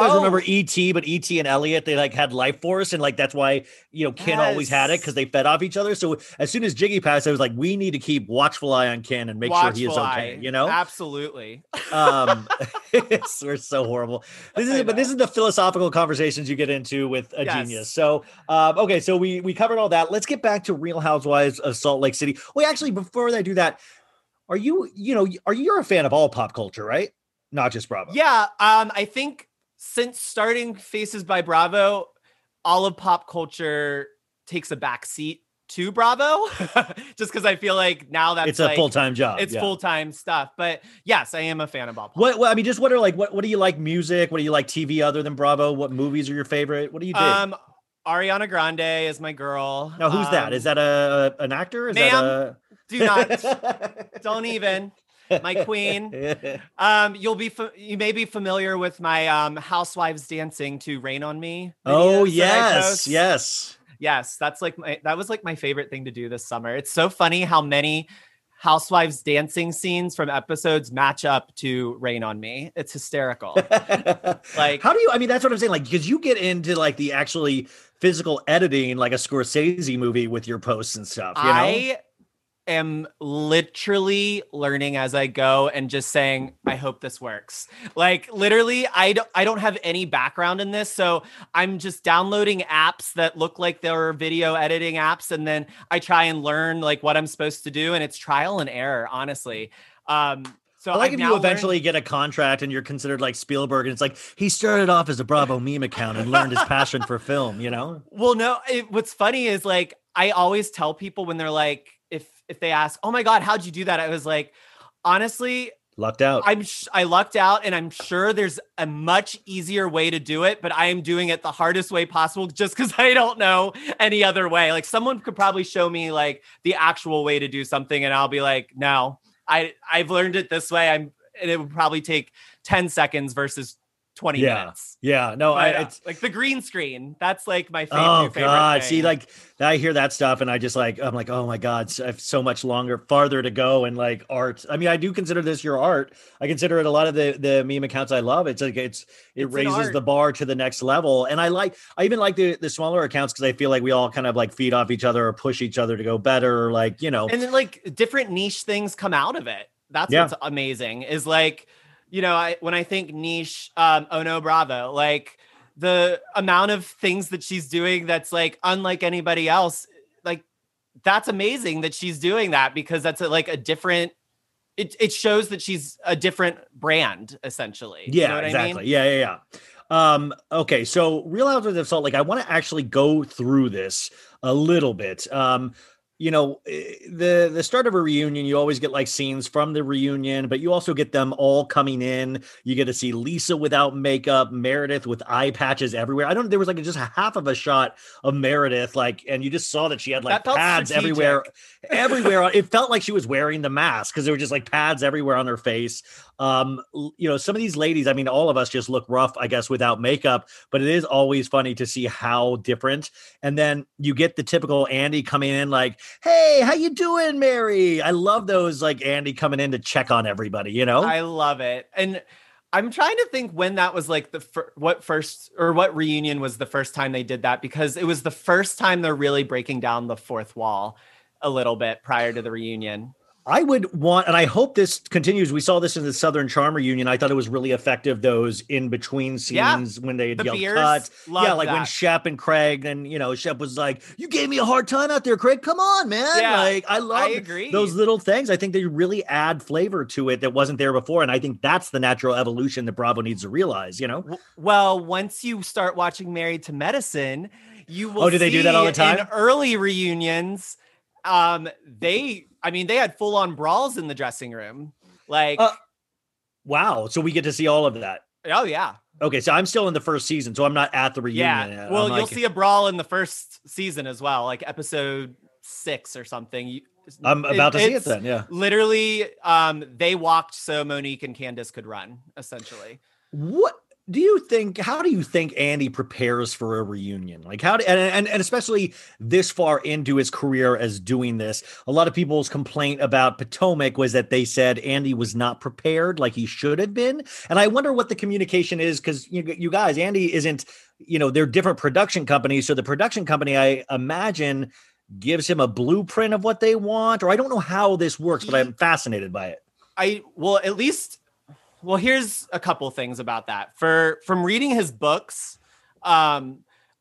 guys remember E.T., but E.T. and Elliot, they had life force. And that's why, you know, Ken always had it, because they fed off each other. So as soon as Jiggy passed, I was like, we need to keep watchful eye on Ken and make sure he is okay. You know? Absolutely. We're so horrible. This is the philosophical conversations you get into with a genius. So, okay. So we covered all that. Let's get back to Real Housewives of Salt Lake City. Well, actually, before I do that, Are you a fan of all pop culture, right? Not just Bravo. Yeah. I think since starting Faces by Bravo, all of pop culture takes a backseat to Bravo, just because I feel like now that's a full-time job. It's full-time stuff. But yes, I am a fan of all pop. Well, I mean, just what are what do you like? Music? What do you like? TV other than Bravo? What movies are your favorite? What do you do? Ariana Grande is my girl. Now, who's that? Is that an actor? Is that a... Do not. Don't even. My queen. You may be familiar with my Housewives dancing to Rain on Me. Oh, yes. Yes. That's that was my favorite thing to do this summer. It's so funny how many Housewives dancing scenes from episodes match up to Rain on Me. It's hysterical. That's what I'm saying. Like, because you get into the actually physical editing, like a Scorsese movie with your posts and stuff, you know? I am literally learning as I go and just saying, I hope this works. Literally, I don't have any background in this. So I'm just downloading apps that look like they're video editing apps. And then I try and learn what I'm supposed to do. And it's trial and error, honestly. So I like if you eventually get a contract and you're considered like Spielberg, and it's like he started off as a Bravo meme account and learned his passion for film, you know? Well, no, what's funny is I always tell people when they're if they ask, oh my God, how'd you do that? I was like, honestly, lucked out. I lucked out, and I'm sure there's a much easier way to do it, but I am doing it the hardest way possible just because I don't know any other way. Someone could probably show me the actual way to do something, and I'll be like, no, I've learned it this way. And it would probably take 10 seconds versus 20 minutes. Yeah. No, it's the green screen. That's my favorite. Oh God. Favorite thing. See, I hear that stuff and I just I'm like, oh my God, I have so much farther to go. And art. I mean, I do consider this your art. I consider it a lot of the meme accounts I love. It raises the bar to the next level. And I even like the smaller accounts, because I feel we all kind of feed off each other or push each other to go better. Or you know, and then different niche things come out of it. That's what's amazing is you know, when I think niche, oh no, Bravo, the amount of things that she's doing that's unlike anybody else, that's amazing that she's doing that, because that's a different, it shows that she's a different brand, essentially. Yeah, you know what exactly. I mean? Yeah. Okay, so Real Housewives of Salt Lake, I want to actually go through this a little bit. You know, the start of a reunion, you always get scenes from the reunion, but you also get them all coming in. You get to see Lisa without makeup, Meredith with eye patches everywhere. I don't know. There was just a half of a shot of Meredith, and you just saw that she had pads strategic. everywhere. It felt like she was wearing the mask, because there were just pads everywhere on her face. You know, some of these ladies, I mean, all of us just look rough, I guess, without makeup, but it is always funny to see how different. And then you get the typical Andy coming in hey, how you doing, Mary? I love those Andy coming in to check on everybody, you know? I love it. And I'm trying to think when that was what reunion was the first time they did that, because it was the first time they're really breaking down the fourth wall a little bit prior to the reunion. I would want, and I hope this continues. We saw this in the Southern Charm reunion. I thought it was really effective, those in between scenes when they had the yelled cuts. Yeah, like that. When Shep and Craig, and you know, Shep was like, "You gave me a hard time out there, Craig. Come on, man." Yeah, like I agree. Those little things. I think they really add flavor to it that wasn't there before, and I think that's the natural evolution that Bravo needs to realize. You know, well, once you start watching Married to Medicine, you will. Oh, do they do that all the time? In early reunions, they had full-on brawls in the dressing room. Like, wow. So we get to see all of that. Oh, yeah. Okay. So I'm still in the first season, so I'm not at the reunion. Yeah. Well, you'll see a brawl in the first season as well, like episode 6 or something. I'm about to see it then. Yeah. Literally, they walked so Monique and Candace could run, essentially. What? How do you think Andy prepares for a reunion? Like and especially this far into his career as doing this, a lot of people's complaint about Potomac was that they said Andy was not prepared like he should have been. And I wonder what the communication is, because you guys, Andy isn't, they're different production companies. So the production company, I imagine, gives him a blueprint of what they want, or I don't know how this works, but I'm fascinated by it. Well, here's a couple things about that. From reading his books, I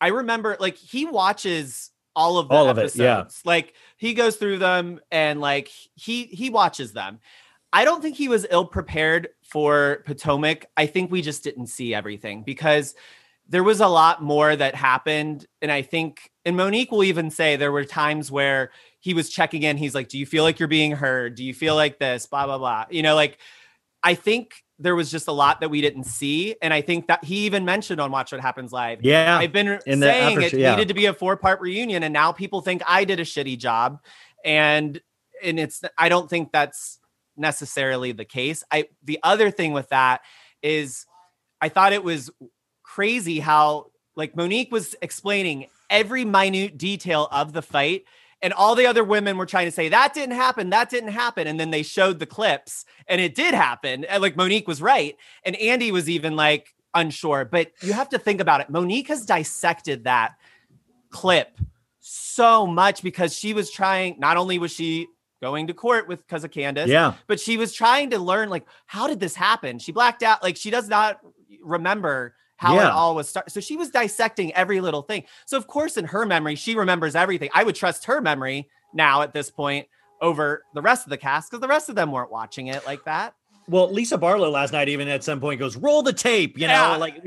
remember he watches all of the episodes. It, yeah. Like he goes through them and he watches them. I don't think he was ill prepared for Potomac. I think we just didn't see everything because there was a lot more that happened. And I think, and Monique will even say, there were times where he was checking in. He's like, "Do you feel like you're being heard? Do you feel like this? Blah, blah, blah." I think there was just a lot that we didn't see. And I think that he even mentioned on Watch What Happens Live. Yeah. I've been saying it needed to be a 4-part reunion. And now people think I did a shitty job. And I don't think that's necessarily the case. The other thing with that is I thought it was crazy how Monique was explaining every minute detail of the fight. And all the other women were trying to say, "That didn't happen, that didn't happen." And then they showed the clips and it did happen. And Monique was right. And Andy was even unsure. But you have to think about it. Monique has dissected that clip so much because she was trying, not only was she going to court because of Candace, but she was trying to learn, how did this happen? She blacked out. She does not remember how it all was started. So she was dissecting every little thing. So of course, in her memory, she remembers everything. I would trust her memory now at this point over the rest of the cast because the rest of them weren't watching it like that. Well, Lisa Barlow last night, even at some point, goes, "Roll the tape," which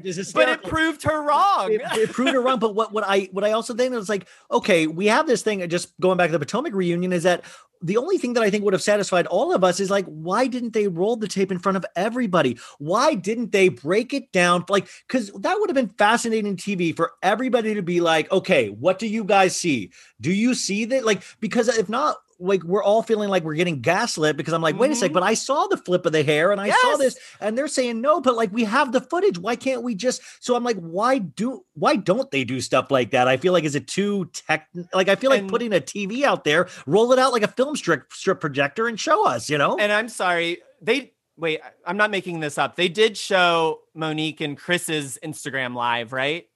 is hysterical. But it proved her wrong. It proved her wrong. But what I also think is okay, we have this thing, just going back to the Potomac reunion, is that the only thing that I think would have satisfied all of us is why didn't they roll the tape in front of everybody? Why didn't they break it down? Because that would have been fascinating TV for everybody to be okay, what do you guys see? Do you see that? Because if not, we're all feeling like we're getting gaslit because I'm wait a sec, but I saw the flip of the hair and I saw this and they're saying no, but we have the footage. Why can't we just, so I'm why don't they do stuff like that? I feel is it too tech? I feel putting a TV out there, roll it out like a film strip projector and show us, And I'm sorry. I'm not making this up. They did show Monique and Chris's Instagram live, right?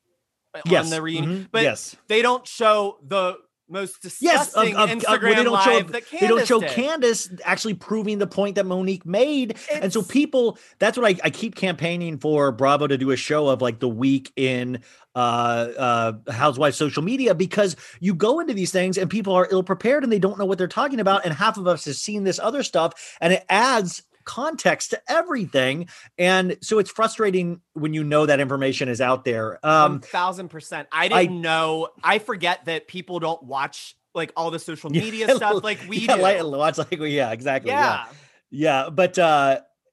Yes. On the reunion, but they don't show the most disgusting Instagram live that Candace did. They don't show Candace actually proving the point that Monique made. And so people, that's what I keep campaigning for Bravo to do a show of the week in Housewives social media, because you go into these things and people are ill prepared and they don't know what they're talking about. And half of us has seen this other stuff and it adds context to everything. And so it's frustrating when that information is out there. 1,000%. I didn't know. I forget that people don't watch all the social media stuff we do. Exactly. Yeah. But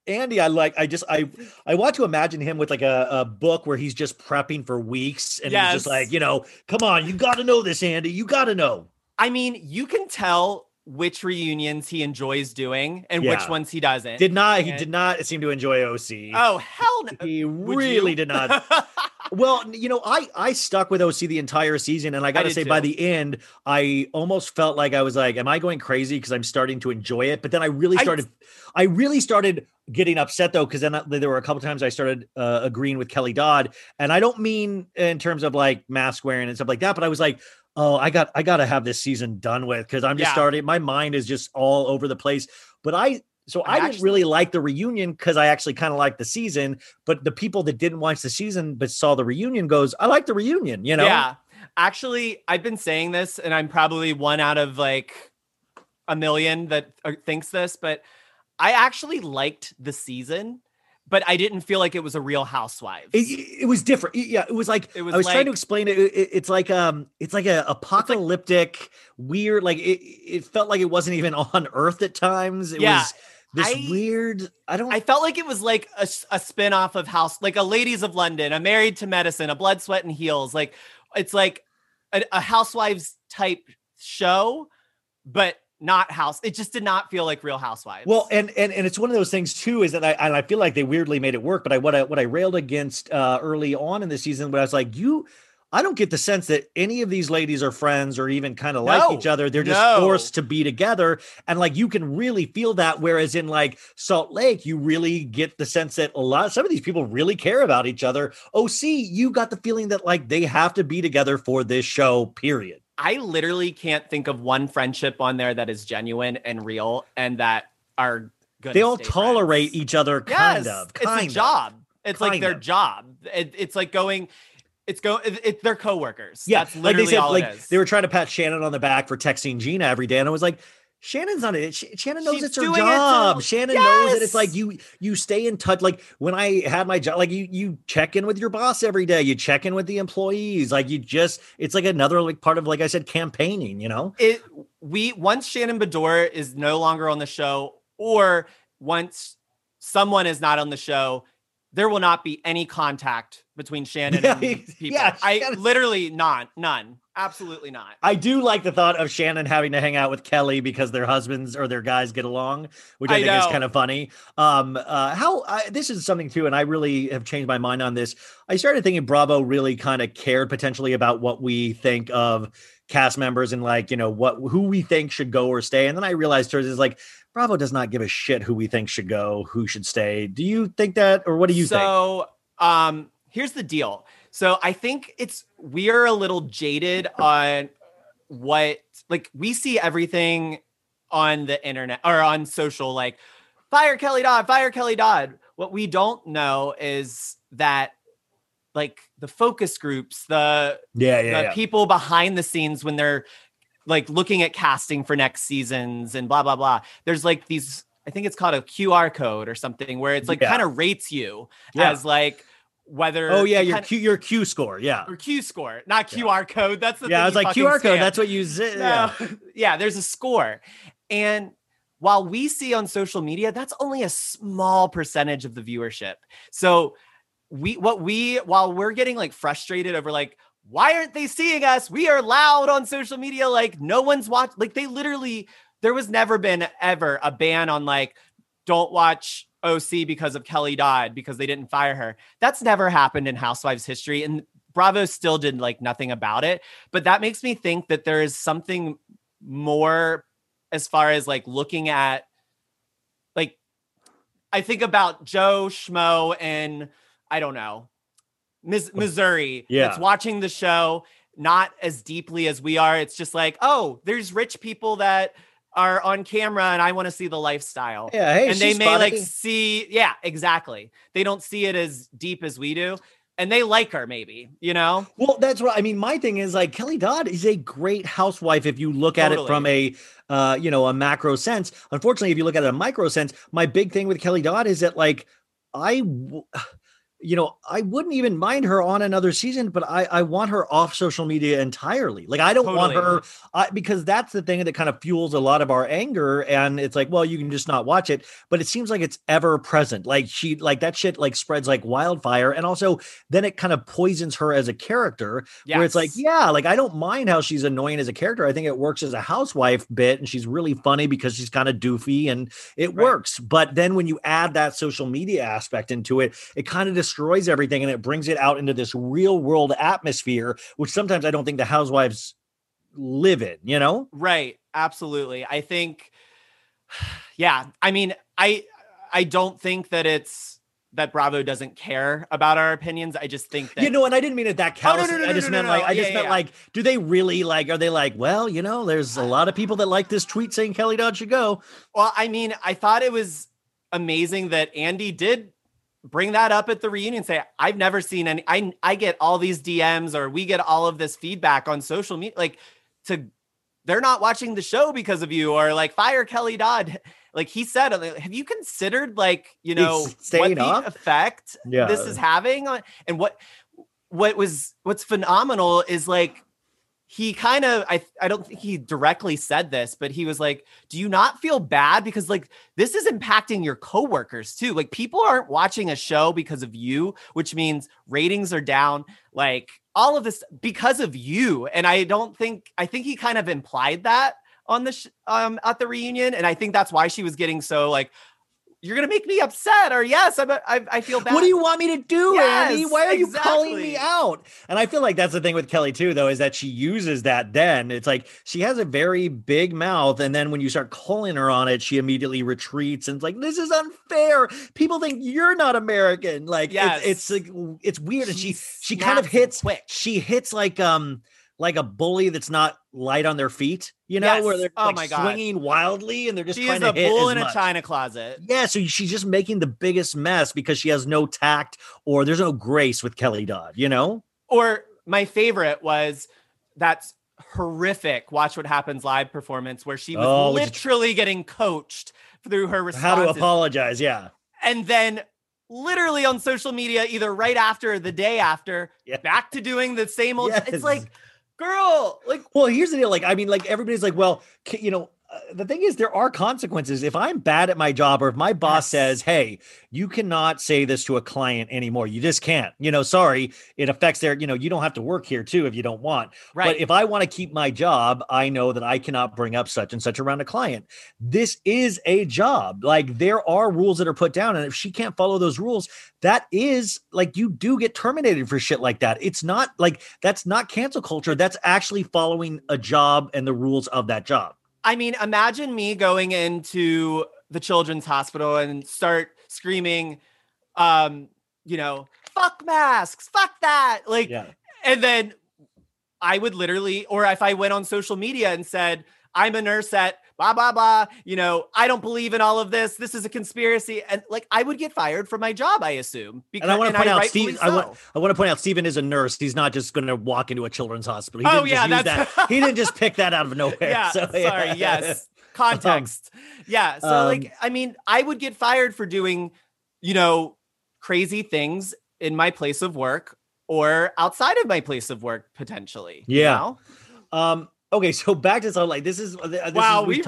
Andy, I want to imagine him with a book where he's just prepping for weeks and he's just come on, you got to know this, Andy. You got to know. I mean, you can tell which reunions he enjoys doing and which ones he doesn't. He did not seem to enjoy OC. Oh, hell no. He really did not. Well, I stuck with OC the entire season. And I got to say, by the end, I almost felt like I was am I going crazy? Because I'm starting to enjoy it. But then I really started getting upset though, because then there were a couple times I started agreeing with Kelly Dodd, and I don't mean in terms of like mask wearing and stuff like that, but I was like, oh, I got to have this season done with, because I'm just starting. My mind is just all over the place. But I didn't really like the reunion because I actually kind of liked the season. But the people that didn't watch the season but saw the reunion goes, I like the reunion, you know? Yeah. Actually, I've been saying this, and I'm probably one out of like a million that thinks this, but I actually liked the season, but I didn't feel like it was a Real Housewives. It was different. Yeah, it was like, I was like, trying to explain it. It's like a apocalyptic, like, weird, like it felt like it wasn't even on Earth at times. It was this weird. I felt like it was like a spinoff of House, like a Ladies of London, a Married to Medicine, a Blood, Sweat and Heels. Like it's like a Housewives type show, but not House. It just did not feel like Real Housewives. Well, and it's one of those things too, is that I feel like they weirdly made it work. But what I railed against early on in the season, when I was like, I don't get the sense that any of these ladies are friends or even kind of like each other. They're just forced to be together. And like, you can really feel that. Whereas in like Salt Lake, you really get the sense that some of these people really care about each other. OC, you got the feeling that like they have to be together for this show, period. I literally can't think of one friendship on there that is genuine and real and that are good. They all tolerate friends. Each other. Kind of. It's a job. It's kind like their job. It's like going, they're coworkers. Yeah. That's literally like they said, all it is. They were trying to pat Shannon on the back for texting Gina every day. And I was like, Shannon's not it. Shannon knows it's her job. Shannon knows that it's like you stay in touch. Like when I had my job, like you check in with your boss every day. You check in with the employees. Like you just, it's like another like part of, like I said, campaigning, you know? Once Shannon Bedore is no longer on the show, or once someone is not on the show, there will not be any contact between Shannon and people. Yeah, literally none. Absolutely not. I do like the thought of Shannon having to hang out with Kelly because their husbands or their guys get along, which I think is kind of funny. This is something too, and I really have changed my mind on this. I started thinking Bravo really kind of cared potentially about what we think of cast members and like, you know, who we think should go or stay. And then I realized hers is like, Bravo does not give a shit who we think should go, who should stay. Do you think that, or what do you think? So, here's the deal. So I think we are a little jaded on what, like we see everything on the internet or on social, like fire Kelly Dodd. What we don't know is that like the focus groups, the people behind the scenes when they're like looking at casting for next seasons and blah, blah, blah. There's like these, I think it's called a QR code or something where it's like kind of rates you as like, whether your Q score, or Q score, not QR code. That's the thing. I was like QR code. That's what you zip. There's a score, and while we see on social media, that's only a small percentage of the viewership. So while we're getting like frustrated over like why aren't they seeing us? We are loud on social media. Like no one's watched. Like they literally there was never been ever a ban on like don't watch OC because of Kelly Dodd because they didn't fire her. That's never happened in Housewives history, and Bravo still did like nothing about it. But that makes me think that there is something more as far as like looking at like I think about Joe Schmo and I don't know Missouri that's watching the show not as deeply as we are. It's just like, oh, there's rich people that are on camera and I want to see the lifestyle. Yeah, hey, and they may funny. Like see, yeah, exactly. They don't see it as deep as we do. And they like her maybe, you know? Well, that's what I mean. My thing is like Kelly Dodd is a great housewife. If you look at it from a, a macro sense, unfortunately, if you look at it in a micro sense, my big thing with Kelly Dodd is that like, I wouldn't even mind her on another season, but I want her off social media entirely. Like, I don't want her because that's the thing that kind of fuels a lot of our anger. And it's like, well, you can just not watch it, but it seems like it's ever present. Like she, like that shit, like spreads like wildfire. And also then it kind of poisons her as a character where it's like, I don't mind how she's annoying as a character. I think it works as a housewife bit. And she's really funny because she's kind of doofy and it works. But then when you add that social media aspect into it, it kind of destroys everything and it brings it out into this real world atmosphere, which sometimes I don't think the housewives live in, you know? Right. Absolutely. I think, I mean, I, I don't think that it's that Bravo doesn't care about our opinions. I just think that, you know, and I didn't mean it that callous. I just meant, do they really like, are they like, well, you know, there's a lot of people that like this tweet saying Kelly Dodd should go. Well, I mean, I thought it was amazing that Andy did bring that up at the reunion, say, I've never seen any, I get all these DMs, or we get all of this feedback on social media, like, to, they're not watching the show because of you, or like, fire Kelly Dodd. Like he said, have you considered, like, you know, what the effect this is having on, and what's phenomenal is, like, he kind of, I don't think he directly said this, but he was like, do you not feel bad? Because, like, this is impacting your coworkers too. Like, people aren't watching a show because of you, which means ratings are down, like all of this because of you. And I think he kind of implied that on the, at the reunion. And I think that's why she was getting so like, you're going to make me upset, or yes, I feel bad. What do you want me to do, yes, Andy? Why are you calling me out? And I feel like that's the thing with Kelly too, though, is that she uses that then. It's like, she has a very big mouth, and then when you start calling her on it, she immediately retreats and it's like, this is unfair. People think you're not American. Like, yes. it's like, it's weird. And she kind of hits, quick. She hits like a bully that's not light on their feet, you know, where they're swinging wildly and they're just trying to hit as much. She is a bull in a china closet. Yeah, so she's just making the biggest mess because she has no tact, or there's no grace with Kelly Dodd, you know? Or my favorite was that horrific Watch What Happens Live performance where she was literally getting coached through her responses. How to apologize, yeah. And then literally on social media, either right after or the day after, back to doing the same old... Yes. It's like... Girl, like, well, here's the deal. Like, I mean, like, everybody's like, well, you know, the thing is, there are consequences. If I'm bad at my job, or if my boss says, hey, you cannot say this to a client anymore. You just can't, you know, sorry, it affects their, you know, you don't have to work here too, if you don't want, right? But if I want to keep my job, I know that I cannot bring up such and such around a client. This is a job. Like, there are rules that are put down. And if she can't follow those rules, that is, like, you do get terminated for shit like that. It's not like, that's not cancel culture. That's actually following a job and the rules of that job. I mean, imagine me going into the children's hospital and start screaming, you know, fuck masks, fuck that. Like, and then I would literally, or if I went on social media and said, I'm a nurse at blah, blah, blah, you know, I don't believe in all of this. This is a conspiracy. And, like, I would get fired from my job, I assume. Because, and I want to point out, Steven, I want to point out, Steven is a nurse. He's not just going to walk into a children's hospital. He he didn't just pick that out of nowhere. Context. So, like, I mean, I would get fired for doing, you know, crazy things in my place of work or outside of my place of work, potentially. Yeah. You know? Okay, so back to something like this is this wow. Is, we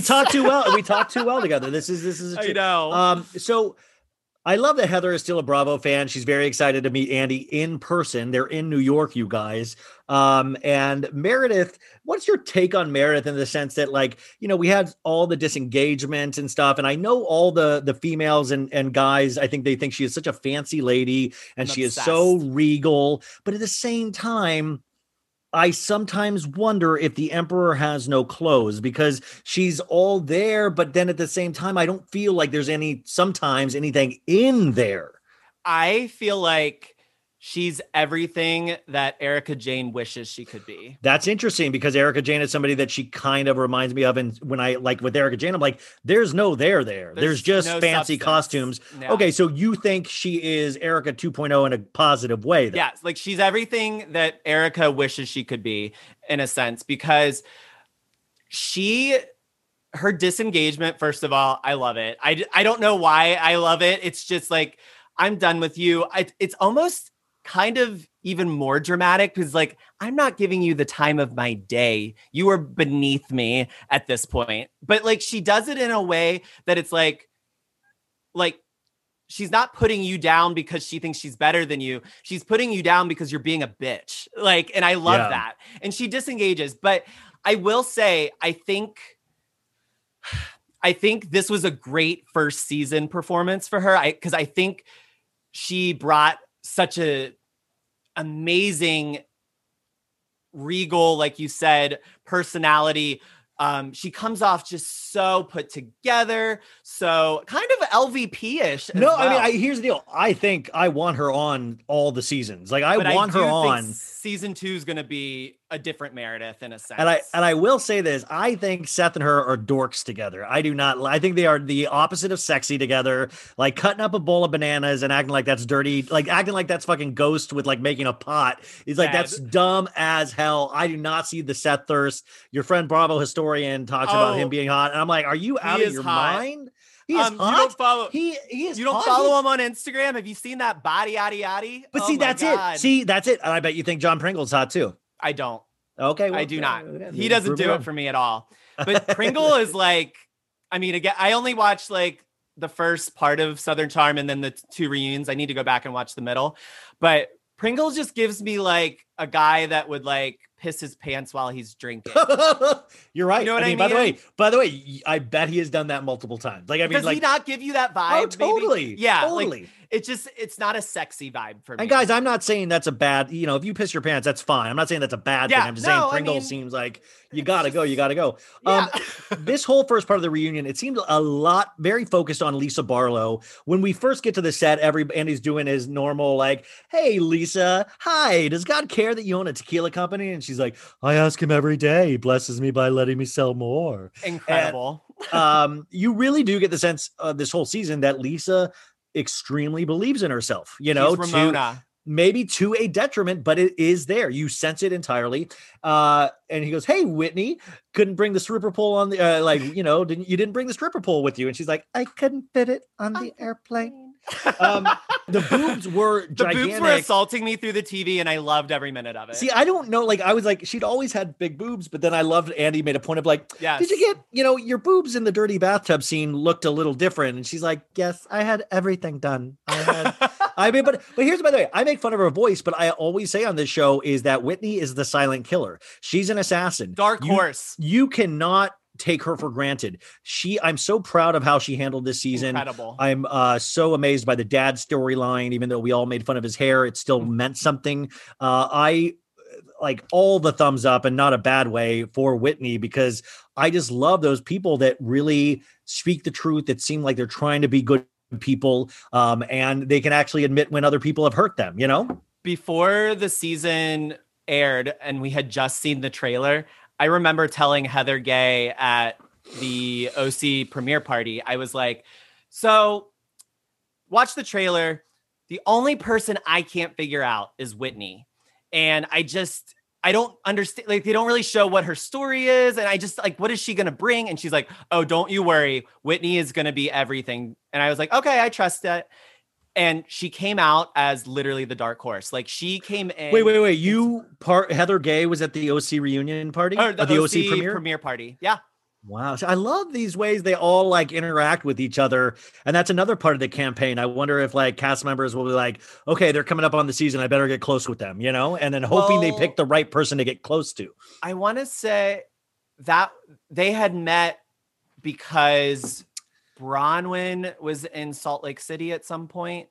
talk too well. We talk too well together. This is. I know. So I love that Heather is still a Bravo fan. She's very excited to meet Andy in person. They're in New York, you guys. And Meredith, what's your take on Meredith in the sense that, like, you know, we had all the disengagement and stuff, and I know all the females and guys, I think they think she is such a fancy lady and she is so regal, but at the same time, I sometimes wonder if the emperor has no clothes, because she's all there, but then at the same time, I don't feel like there's anything in there. I feel like she's everything that Erica Jane wishes she could be. That's interesting, because Erica Jane is somebody that she kind of reminds me of. And when I, like, with Erica Jane, I'm like, there's no there there. There's just no fancy substance. Costumes. No. Okay. So you think she is Erica 2.0 in a positive way, though? Yes. Like, she's everything that Erica wishes she could be, in a sense, because her disengagement, first of all, I love it. I don't know why I love it. It's just like, I'm done with you. It's almost kind of even more dramatic, because, like, I'm not giving you the time of my day. You are beneath me at this point. But, like, she does it in a way that it's like she's not putting you down because she thinks she's better than you. She's putting you down because you're being a bitch. Like, and I love that. And she disengages. But I will say, I think this was a great first season performance for her. Because I think she brought such a amazing, regal, like you said, personality She comes off just so put together, so kind of LVP-ish. No, I mean, here's the deal. I think I want her on all the seasons. Like I want her on. Season 2 is going to be a different Meredith in a sense. And I will say this. I think Seth and her are dorks together. I think they are the opposite of sexy together, like cutting up a bowl of bananas and acting like that's dirty, like acting like that's fucking Ghost with like making a pot. He's like, that's dumb as hell. I do not see the Seth thirst. Your friend Bravo historian talks about him being hot. And I'm like, are you out of your mind? He is hot. You don't follow him on Instagram. Have you seen that body yaddy? But that's it. And I bet you think John Pringle's hot too. I don't. Okay. Well, I do not. He doesn't do it for me at all. But Pringle is like, I mean, again, I only watched like the first part of Southern Charm and then the two reunions. I need to go back and watch the middle. But Pringle just gives me like a guy that would like piss his pants while he's drinking. You're right. You know what I mean? By the way, I bet he has done that multiple times. Like, I mean, does he not give you that vibe? Oh, totally. Maybe? Yeah. Totally. Like, it's not a sexy vibe for me. And guys, I'm not saying that's a bad, if you piss your pants, that's fine. I'm not saying that's a bad thing. I'm just saying Pringle seems like you gotta go. Yeah. This whole first part of the reunion, it seemed a lot, very focused on Lisa Barlow. When we first get to the set, Andy's doing his normal, like, hey, Lisa, hi, does God care that you own a tequila company? And she's like, I ask him every day. He blesses me by letting me sell more. Incredible. And, you really do get the sense of this whole season that Lisa extremely believes in herself, she's Ramona. Maybe to a detriment, but it is there. You sense it entirely. And he goes, hey, Whitney, couldn't bring the stripper pole on the, didn't bring the stripper pole with you. And she's like, I couldn't fit it on the airplane. The boobs were gigantic. The boobs were assaulting me through the TV, and I loved every minute of it. See, I don't know. Like, I was like, she'd always had big boobs, but then I loved Andy made a point of like, yes. Did you get, your boobs in the dirty bathtub scene looked a little different? And she's like, yes, I had everything done. But here's, by the way, I make fun of her voice, but I always say on this show is that Whitney is the silent killer. She's an assassin. Dark horse. You cannot take her for granted. I'm so proud of how she handled this season. Incredible. I'm so amazed by the dad storyline. Even though we all made fun of his hair, it still meant something. I like all the thumbs up, and not a bad way, for Whitney, because I just love those people that really speak the truth, that seem like they're trying to be good people, and they can actually admit when other people have hurt them, Before the season aired and we had just seen the trailer, I remember telling Heather Gay at the OC premiere party, I was like, so watch the trailer. The only person I can't figure out is Whitney. And I don't understand. Like, they don't really show what her story is. And I just like, what is she going to bring? And she's like, oh, don't you worry. Whitney is going to be everything. And I was like, okay, I trust it. And she came out as literally the dark horse. Like, she came in. Wait. Heather Gay was at the OC reunion party? Or the OC premiere party. Yeah. Wow. So I love these ways they all like interact with each other. And that's another part of the campaign. I wonder if like cast members will be like, okay, they're coming up on the season, I better get close with them, And then hoping they pick the right person to get close to. I want to say that they had met because Bronwyn was in Salt Lake City at some point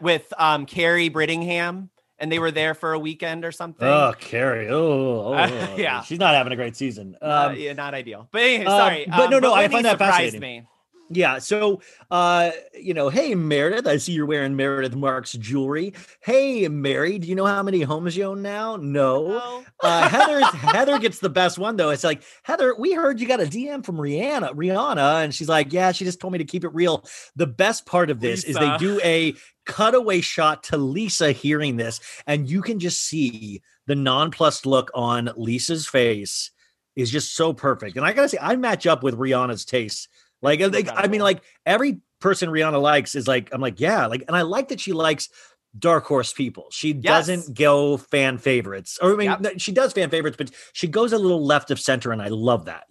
with Carrie Brittingham, and they were there for a weekend or something. Oh, Carrie. Yeah. She's not having a great season. Not ideal. But anyway, sorry. But I find that fascinating. Me. Yeah. So, hey, Meredith, I see you're wearing Meredith Marks jewelry. Hey, Mary, do you know how many homes you own now? No. Heather gets the best one, though. It's like, Heather, we heard you got a DM from Rihanna. And she's like, yeah, she just told me to keep it real. The best part of this is they do a cutaway shot to Lisa hearing this. And you can just see the nonplussed look on Lisa's face is just so perfect. And I got to say, I match up with Rihanna's taste. Like, I mean, like every person Rihanna likes is like, I'm like, yeah. Like, and I like that she likes dark horse people. She doesn't go fan favorites, or I mean, she does fan favorites, but she goes a little left of center. And I love that,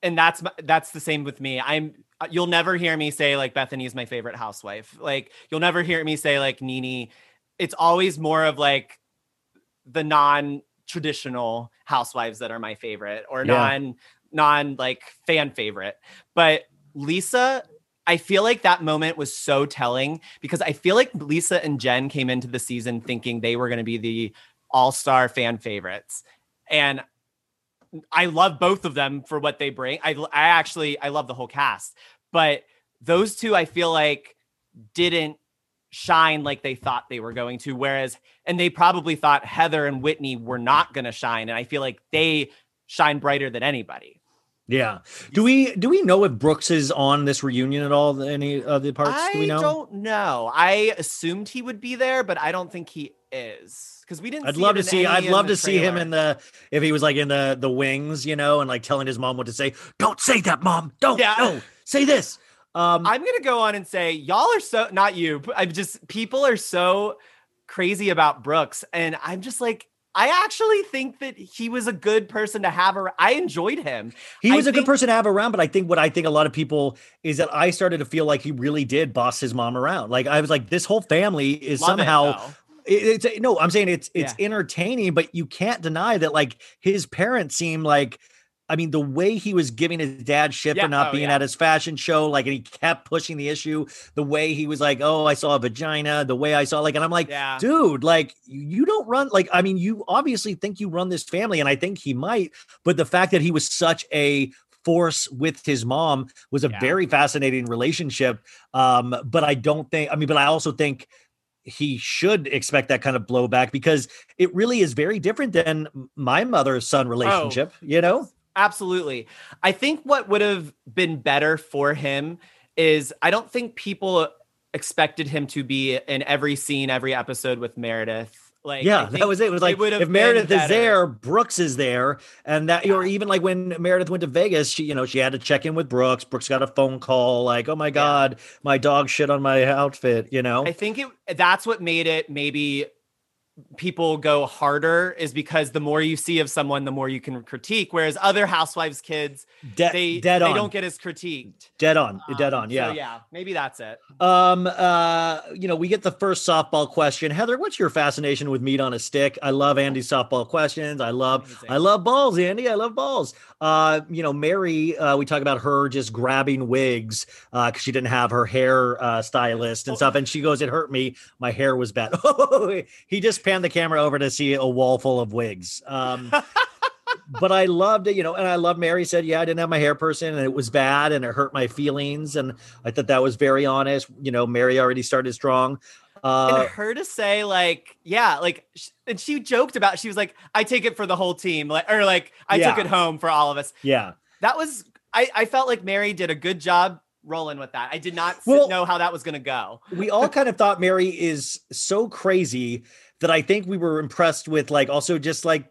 that's the same with me. You'll never hear me say like Bethany is my favorite housewife. Like, you'll never hear me say like Nene. It's always more of like the non-traditional housewives that are my favorite, or non like fan favorite. But Lisa, I feel like that moment was so telling, because I feel like Lisa and Jen came into the season thinking they were going to be the all-star fan favorites. And I love both of them for what they bring. I love the whole cast, but those two, I feel like didn't shine like they thought they were going to, and they probably thought Heather and Whitney were not going to shine. And I feel like they shine brighter than anybody. Yeah. Do we know if Brooks is on this reunion at all? Any of the parts? Do we know? I don't know. I assumed he would be there, but I don't think he is, because we didn't. I'd love to see him in the, if he was like in the wings, you know, and like telling his mom what to say. Don't say that, mom. No, say this. I'm going to go on and say, y'all are so, not you, but people are so crazy about Brooks. And I'm just like, I actually think that he was a good person to have around. I enjoyed him. He was a good person to have around, but I think a lot of people is that I started to feel like he really did boss his mom around. Like I was like, this whole family is somehow... I'm saying it's entertaining, but you can't deny that like his parents seem like, I mean, the way he was giving his dad shit for not being at his fashion show, like, and he kept pushing the issue, the way he was like, oh, I saw a vagina, the way I saw, like, and I'm like, dude, like, you don't run, like, I mean, you obviously think you run this family, and I think he might, but the fact that he was such a force with his mom was a very fascinating relationship. But I don't think, I mean, but I also think he should expect that kind of blowback, because it really is very different than my mother-son relationship, you know? Absolutely. I think what would have been better for him is I don't think people expected him to be in every scene, every episode with Meredith. Like, yeah, that was it. It was like, if Meredith is there, Brooks is there. And that, or even like when Meredith went to Vegas, she had to check in with Brooks. Brooks got a phone call like, oh my God, my dog shit on my outfit, you know? I think that's what made it maybe people go harder, is because the more you see of someone, the more you can critique. Whereas other housewives' kids, they don't get as critiqued. Dead on. Yeah. So yeah, maybe that's it. We get the first softball question. Heather, what's your fascination with meat on a stick? I love Andy's softball questions. I love balls, Andy. I love balls. Mary, we talk about her just grabbing wigs, cause she didn't have her hair, stylist and stuff. And she goes, it hurt me. My hair was bad. Oh, he just pan the camera over to see a wall full of wigs. But I loved it, and I love Mary said, I didn't have my hair person and it was bad and it hurt my feelings. And I thought that was very honest. Mary already started strong. And her to say and she joked about, she was like, I take it for the whole team. I took it home for all of us. Yeah. That was, I felt like Mary did a good job rolling with that. I did not know how that was going to go. We all kind of thought Mary is so crazy that I think we were impressed with, like, also just like,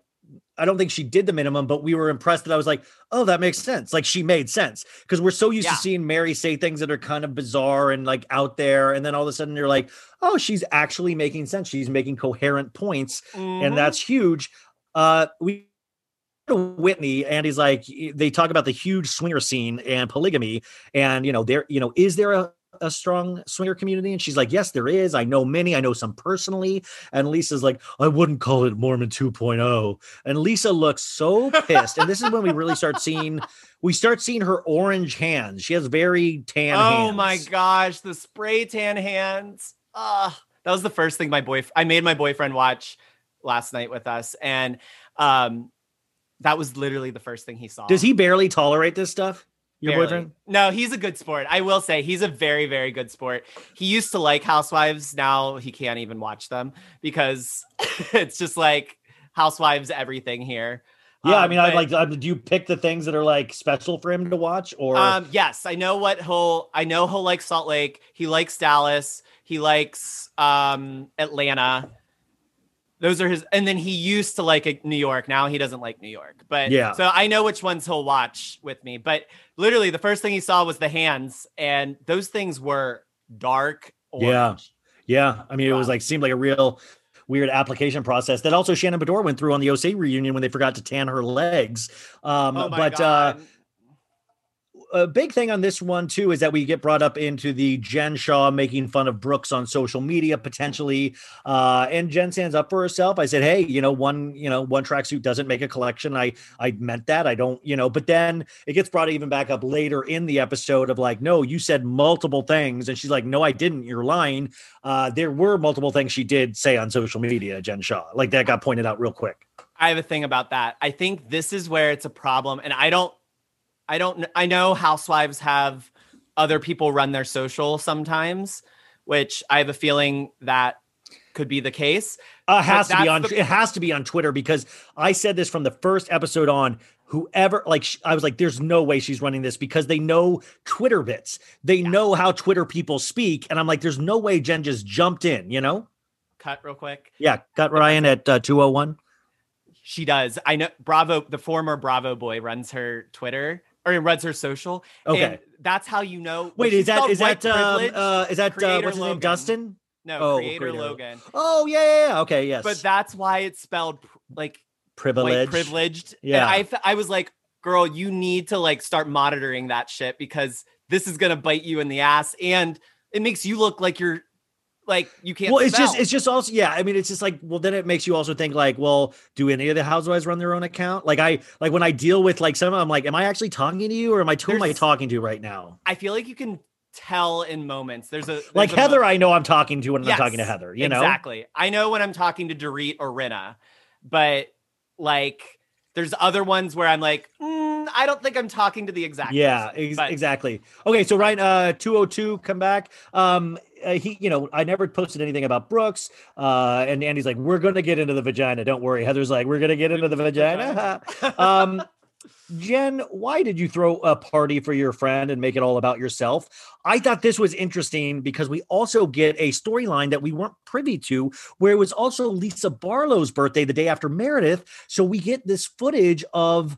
I don't think she did the minimum, but we were impressed that I was like, oh, that makes sense. Like, she made sense, because we're so used to seeing Mary say things that are kind of bizarre and like out there. And then all of a sudden you're like, oh, she's actually making sense. She's making coherent points. Mm-hmm. And that's huge. We Whitney, and he's like, they talk about the huge swinger scene and polygamy. And, is there a strong swinger community? And she's like, yes, there is. I know many. I know some personally. And Lisa's like, I wouldn't call it Mormon 2.0. And Lisa looks so pissed. And this is when we really start seeing, her orange hands. She has very tan hands. Oh my gosh. The spray tan hands. That was the first thing I made my boyfriend watch last night with us. And, that was literally the first thing he saw. Does he barely tolerate this stuff? Boyfriend? No, he's a good sport. I will say he's a very, very good sport. He used to like Housewives. Now he can't even watch them because it's just like Housewives everything here. Yeah, do you pick the things that are like special for him to watch? Or yes, I know he'll like Salt Lake. He likes Dallas. He likes Atlanta. Those are his, and then he used to like New York. Now he doesn't like New York, but so I know which ones he'll watch with me. But literally, the first thing he saw was the hands, and those things were dark orange. Yeah. I mean, it was like seemed like a real weird application process that also Shannon Bedore went through on the OC reunion when they forgot to tan her legs. a big thing on this one, too, is that we get brought up into the Jen Shah making fun of Brooks on social media, potentially. And Jen stands up for herself. I said, hey, one tracksuit doesn't make a collection. I meant that. I don't, but then it gets brought even back up later in the episode of like, no, you said multiple things. And she's like, no, I didn't. You're lying. There were multiple things she did say on social media, Jen Shah. Like that got pointed out real quick. I have a thing about that. I think this is where it's a problem. And I know housewives have other people run their social sometimes, which I have a feeling that could be the case. It has to be on Twitter, because I said this from the first episode on. Whoever, I was like, there's no way she's running this, because they know Twitter bits. They know how Twitter people speak. And I'm like, there's no way Jen just jumped in, Cut real quick. Yeah. Cut Ryan at 2:01. She does. I know Bravo, the former Bravo boy, runs her Twitter, or he runs her social. Okay. And that's how you know. Wait, is that what's his name? Dustin? No, creator Logan. Oh, yeah. Okay, yes. But that's why it's spelled like privileged. Yeah. And I was like, girl, you need to start monitoring that shit, because this is going to bite you in the ass, and it makes you look like you're you can't. Well, it's just also, yeah. I mean, it's just then it makes you also think do any of the housewives run their own account? I when I deal with someone, I'm like, am I actually talking to you, or who am I talking to right now? I feel like you can tell in moments. There's Heather, moment. I know I'm talking to when I'm talking to Heather, Exactly. I know when I'm talking to Dorit or Rinna, but there's other ones where I'm like, I don't think I'm talking to the exact person. Exactly. Okay. So Ryan, 2:02, come back. I never posted anything about Brooks. And Andy's like, we're going to get into the vagina. Don't worry. Heather's like, we're going to get into the vagina. Jen, why did you throw a party for your friend and make it all about yourself? I thought this was interesting because we also get a storyline that we weren't privy to, where it was also Lisa Barlow's birthday the day after Meredith. So we get this footage of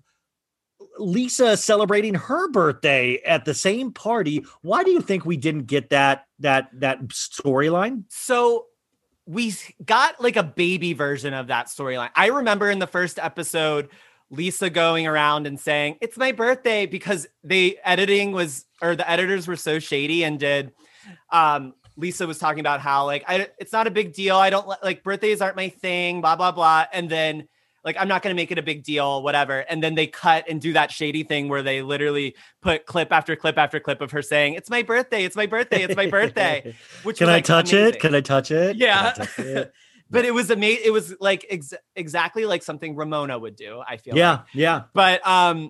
Lisa celebrating her birthday at the same party. Why do you think we didn't get that storyline? So we got a baby version of that storyline. I remember in the first episode, Lisa going around and saying, it's my birthday, because the editors were so shady and did. Lisa was talking about how it's not a big deal. I don't birthdays aren't my thing, blah, blah, blah. And then I'm not going to make it a big deal, whatever. And then they cut and do that shady thing where they literally put clip after clip after clip of her saying, it's my birthday, it's my birthday, it's my birthday. Which Can was, I touch amazing. It? Can I touch it? Yeah. Touch it? But it was amazing. It was exactly like something Ramona would do, I feel. Yeah. Like. Yeah.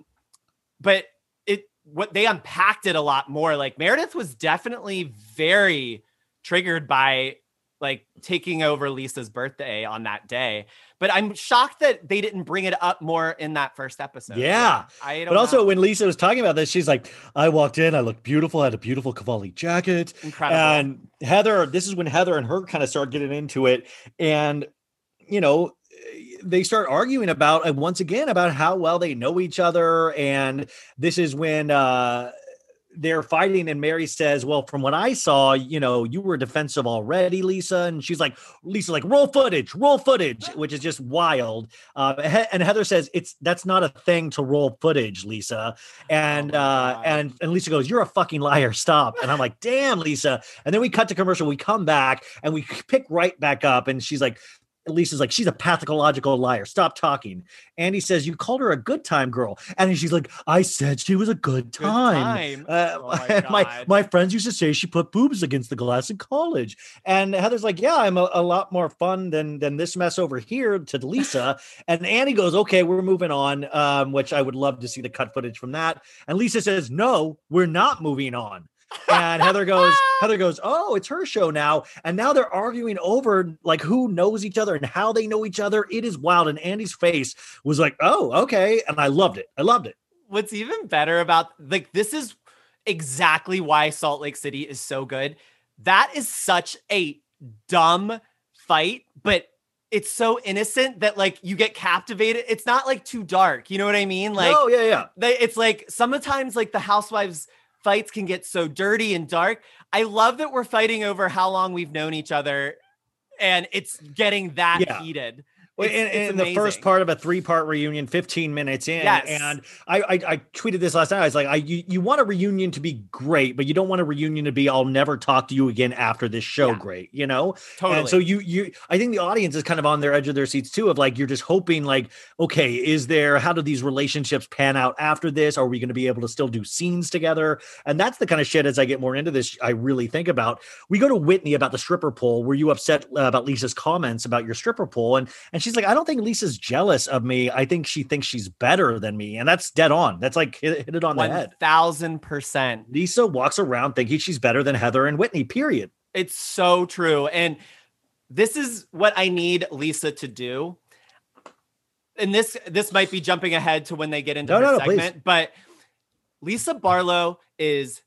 But they unpacked it a lot more. Meredith was definitely very triggered by taking over Lisa's birthday on that day. But I'm shocked that they didn't bring it up more in that first episode. Yeah. Also when Lisa was talking about this, she's like, I walked in, I looked beautiful, I had a beautiful Cavalli jacket. Incredible. And Heather, this is when Heather and her kind of start getting into it. And, they start arguing about how well they know each other. And this is when, they're fighting, and Mary says, well, from what I saw, you were defensive already, Lisa. And she's like, Lisa, roll footage, which is just wild. And Heather says, that's not a thing to roll footage, Lisa. And, and Lisa goes, you're a fucking liar. Stop. And I'm like, damn, Lisa. And then we cut to commercial. We come back and we pick right back up. And she's like, Lisa's like, she's a pathological liar. Stop talking. Andy says, you called her a good time girl. And she's like, I said she was a good time. My friends used to say she put boobs against the glass in college. And Heather's like, yeah, I'm a lot more fun than this mess over here, to Lisa. And Andy goes, okay, we're moving on, which I would love to see the cut footage from that. And Lisa says, no, we're not moving on. And Heather goes, oh, it's her show now. And now they're arguing over who knows each other and how they know each other. It is wild. And Andy's face was like, oh, okay. And I loved it. What's even better about this is exactly why Salt Lake City is so good. That is such a dumb fight, but it's so innocent that you get captivated. It's not too dark. You know what I mean? Oh, yeah. It's sometimes the housewives fights can get so dirty and dark. I love that we're fighting over how long we've known each other, and it's getting that heated. It's the first part of a three-part reunion, 15 minutes in. Yes. And I tweeted this last night. I was like, you want a reunion to be great, but you don't want a reunion to be, I'll never talk to you again after this show. Yeah. Great. You know? Totally. And so you, I think the audience is kind of on their edge of their seats too, of like, you're just hoping like, okay, how do these relationships pan out after this? Are we going to be able to still do scenes together? And that's the kind of shit, as I get more into this, I really think about. We go to Whitney about the stripper poll. Were you upset about Lisa's comments about your stripper poll? And she's like, I don't think Lisa's jealous of me. I think she thinks she's better than me. And that's dead on. That's like hit it on the head. 1000%. Lisa walks around thinking she's better than Heather and Whitney, period. It's so true. And this is what I need Lisa to do. And this might be jumping ahead to when they get into the segment, please. But Lisa Barlow is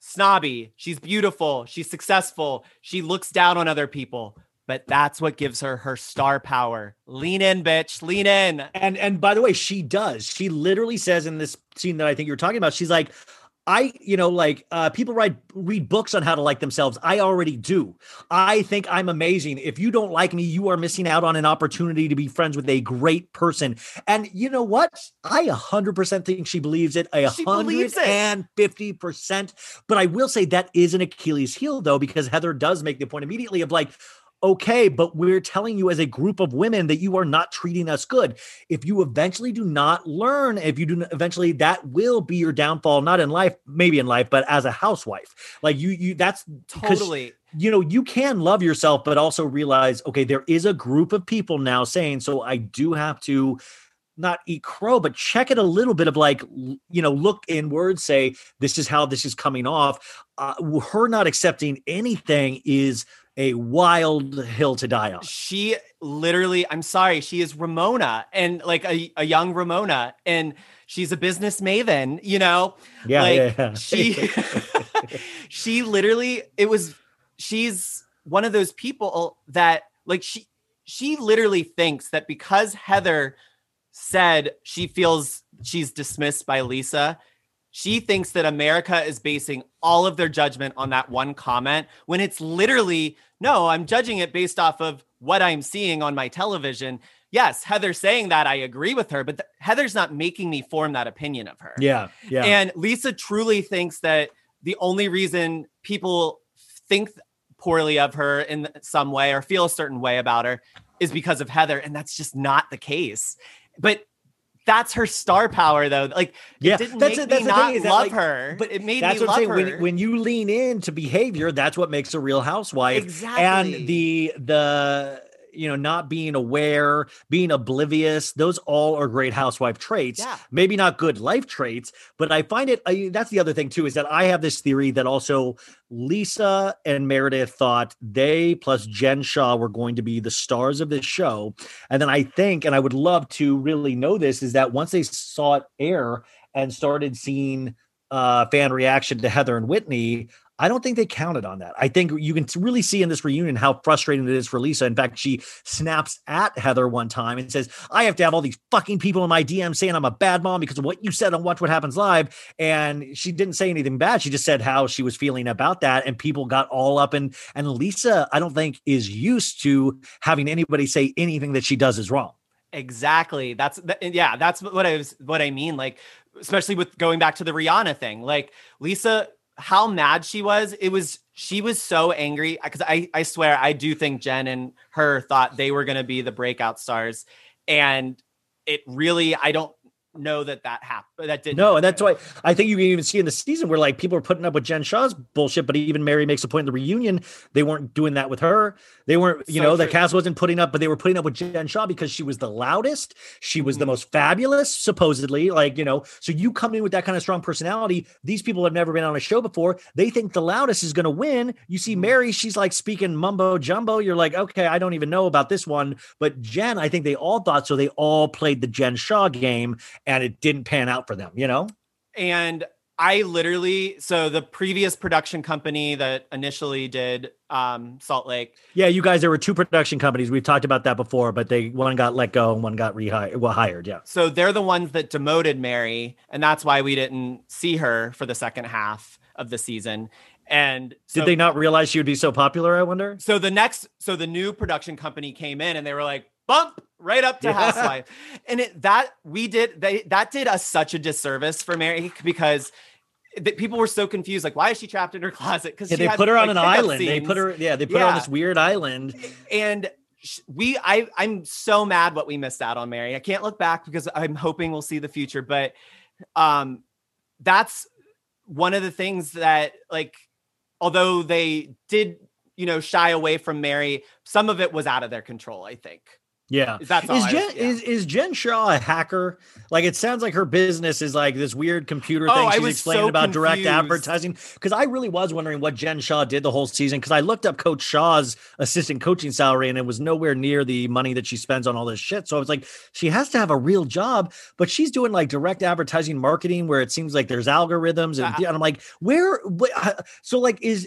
snobby. She's beautiful. She's successful. She looks down on other people. But that's what gives her her star power. Lean in, bitch. Lean in. And by the way, she does. She literally says in this scene that I think you're talking about, she's like, people read books on how to like themselves. I already do. I think I'm amazing. If you don't like me, you are missing out on an opportunity to be friends with a great person. And you know what? I 100% think she believes it. 150%. But I will say that is an Achilles heel though, because Heather does make the point immediately of like, okay, but we're telling you as a group of women that you are not treating us good. If you eventually do not learn, that will be your downfall, not in life, maybe in life, but as a housewife. Like you that's totally, you know, you can love yourself, but also realize, okay, there is a group of people now saying, so I do have to not eat crow, but check it a little bit of like, you know, look inward, say, this is how this is coming off. Her not accepting anything is a wild hill to die on. She literally, I'm sorry, she is Ramona, and like a young Ramona, and she's a business maven, you know? Yeah, like yeah. She, she literally, she's one of those people that like, she literally thinks that because Heather said she feels she's dismissed by Lisa, she thinks that America is basing all of their judgment on that one comment when it's literally, no, I'm judging it based off of what I'm seeing on my television. Yes, Heather's saying that, I agree with her, but Heather's not making me form that opinion of her. Yeah, yeah. And Lisa truly thinks that the only reason people think poorly of her in some way or feel a certain way about her is because of Heather. And that's just not the case. But that's her star power, though. Like, yeah, it didn't make me not love her, but it made me love her. When you lean into behavior, that's what makes a real housewife. Exactly. And the you know, not being aware, being oblivious, those all are great housewife traits. Yeah. Maybe not good life traits, but I find it, that's the other thing too, is that I have this theory that also Lisa and Meredith thought they plus Jen Shah were going to be the stars of this show. And then I think, and I would love to really know this, is that once they saw it air and started seeing fan reaction to Heather and Whitney, I don't think they counted on that. I think you can really see in this reunion how frustrating it is for Lisa. In fact, she snaps at Heather one time and says, I have to have all these fucking people in my DM saying I'm a bad mom because of what you said on Watch What Happens Live. And she didn't say anything bad. She just said how she was feeling about that. And people got all up. And Lisa, I don't think, is used to having anybody say anything that she does is wrong. Exactly. That's what I mean. Like, especially with going back to the Rihanna thing, like Lisa, how mad she was. She was so angry because I swear, I do think Jen and her thought they were going to be the breakout stars. And it really, I don't know that happened. That didn't. No. And that's why I think you can even see in the season where like people are putting up with Jen Shah's bullshit, but even Mary makes a point in the reunion. They weren't doing that with her. They weren't, the cast wasn't putting up, but they were putting up with Jen Shah because she was the loudest. She was the most fabulous, supposedly, like, you know, so you come in with that kind of strong personality. These people have never been on a show before. They think the loudest is going to win. You see Mary, she's like speaking mumbo jumbo. You're like, okay, I don't even know about this one, but Jen, I think they all thought, so they all played the Jen Shah game. And it didn't pan out for them, you know? And I literally, so the previous production company that initially did Salt Lake. Yeah, you guys, there were two production companies. We've talked about that before, but one got let go and one got hired. Yeah. So they're the ones that demoted Mary. And that's why we didn't see her for the second half of the season. And so, did they not realize she would be so popular, I wonder? So the new production company came in and they were like, bump right up to housewife. And that did us such a disservice for Mary, because that people were so confused, like, why is she trapped in her closet? Because they put her on an island. Scenes. They put her on this weird island. And I'm so mad what we missed out on, Mary. I can't look back because I'm hoping we'll see the future. But that's one of the things that, like, although they did, shy away from Mary, some of it was out of their control, I think. Yeah. Is Jen Shah a hacker? Like, it sounds like her business is like this weird computer thing she's explaining about direct advertising. Because I really was wondering what Jen Shah did the whole season, because I looked up Coach Shah's assistant coaching salary and it was nowhere near the money that she spends on all this shit. So I was like, she has to have a real job, but she's doing like direct advertising marketing where it seems like there's algorithms. And I'm like,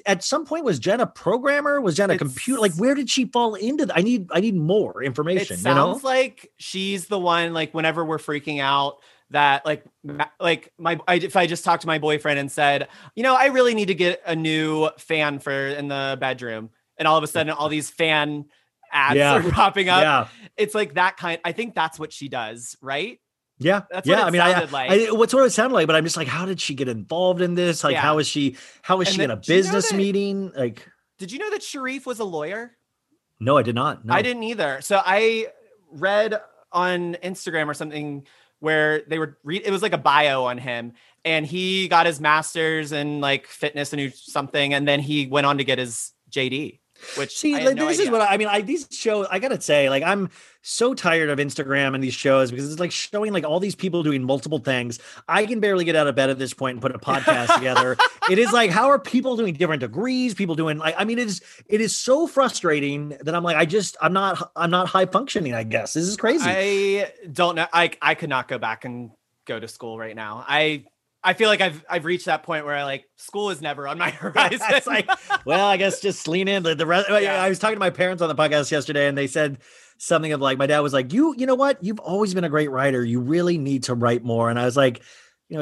at some point, was Jen a programmer? Was Jen a computer? Like, where did she fall into that? I need more information. It sounds like she's the one, like, whenever we're freaking out that if I just talked to my boyfriend and said, I really need to get a new fan for in the bedroom. And all of a sudden all these fan ads are popping up. Yeah. It's like that kind. I think that's what she does. Right. Yeah. That's what it sounded like. What's what it sounded like, but I'm just like, how did she get involved in this? Like, how is she in a business meeting? Like, did you know that Sharif was a lawyer? No, I did not. No. I didn't either. So I read on Instagram or something where they were it was like a bio on him, and he got his master's in like fitness and something. And then he went on to get his JD, which is what I mean. These shows, I gotta say, like, I'm so tired of Instagram and these shows, because it's like showing like all these people doing multiple things. I can barely get out of bed at this point and put a podcast together. It is like, how are people doing different degrees? People doing like, it is so frustrating that I'm like, I'm not high functioning, I guess. This is crazy. I don't know. I could not go back and go to school right now. I feel like I've reached that point where I like school is never on my horizon. It's like, well, I guess just lean in. The rest. Yeah. I was talking to my parents on the podcast yesterday, and they said something of like, my dad was like, you know what? You've always been a great writer. You really need to write more. And I was like,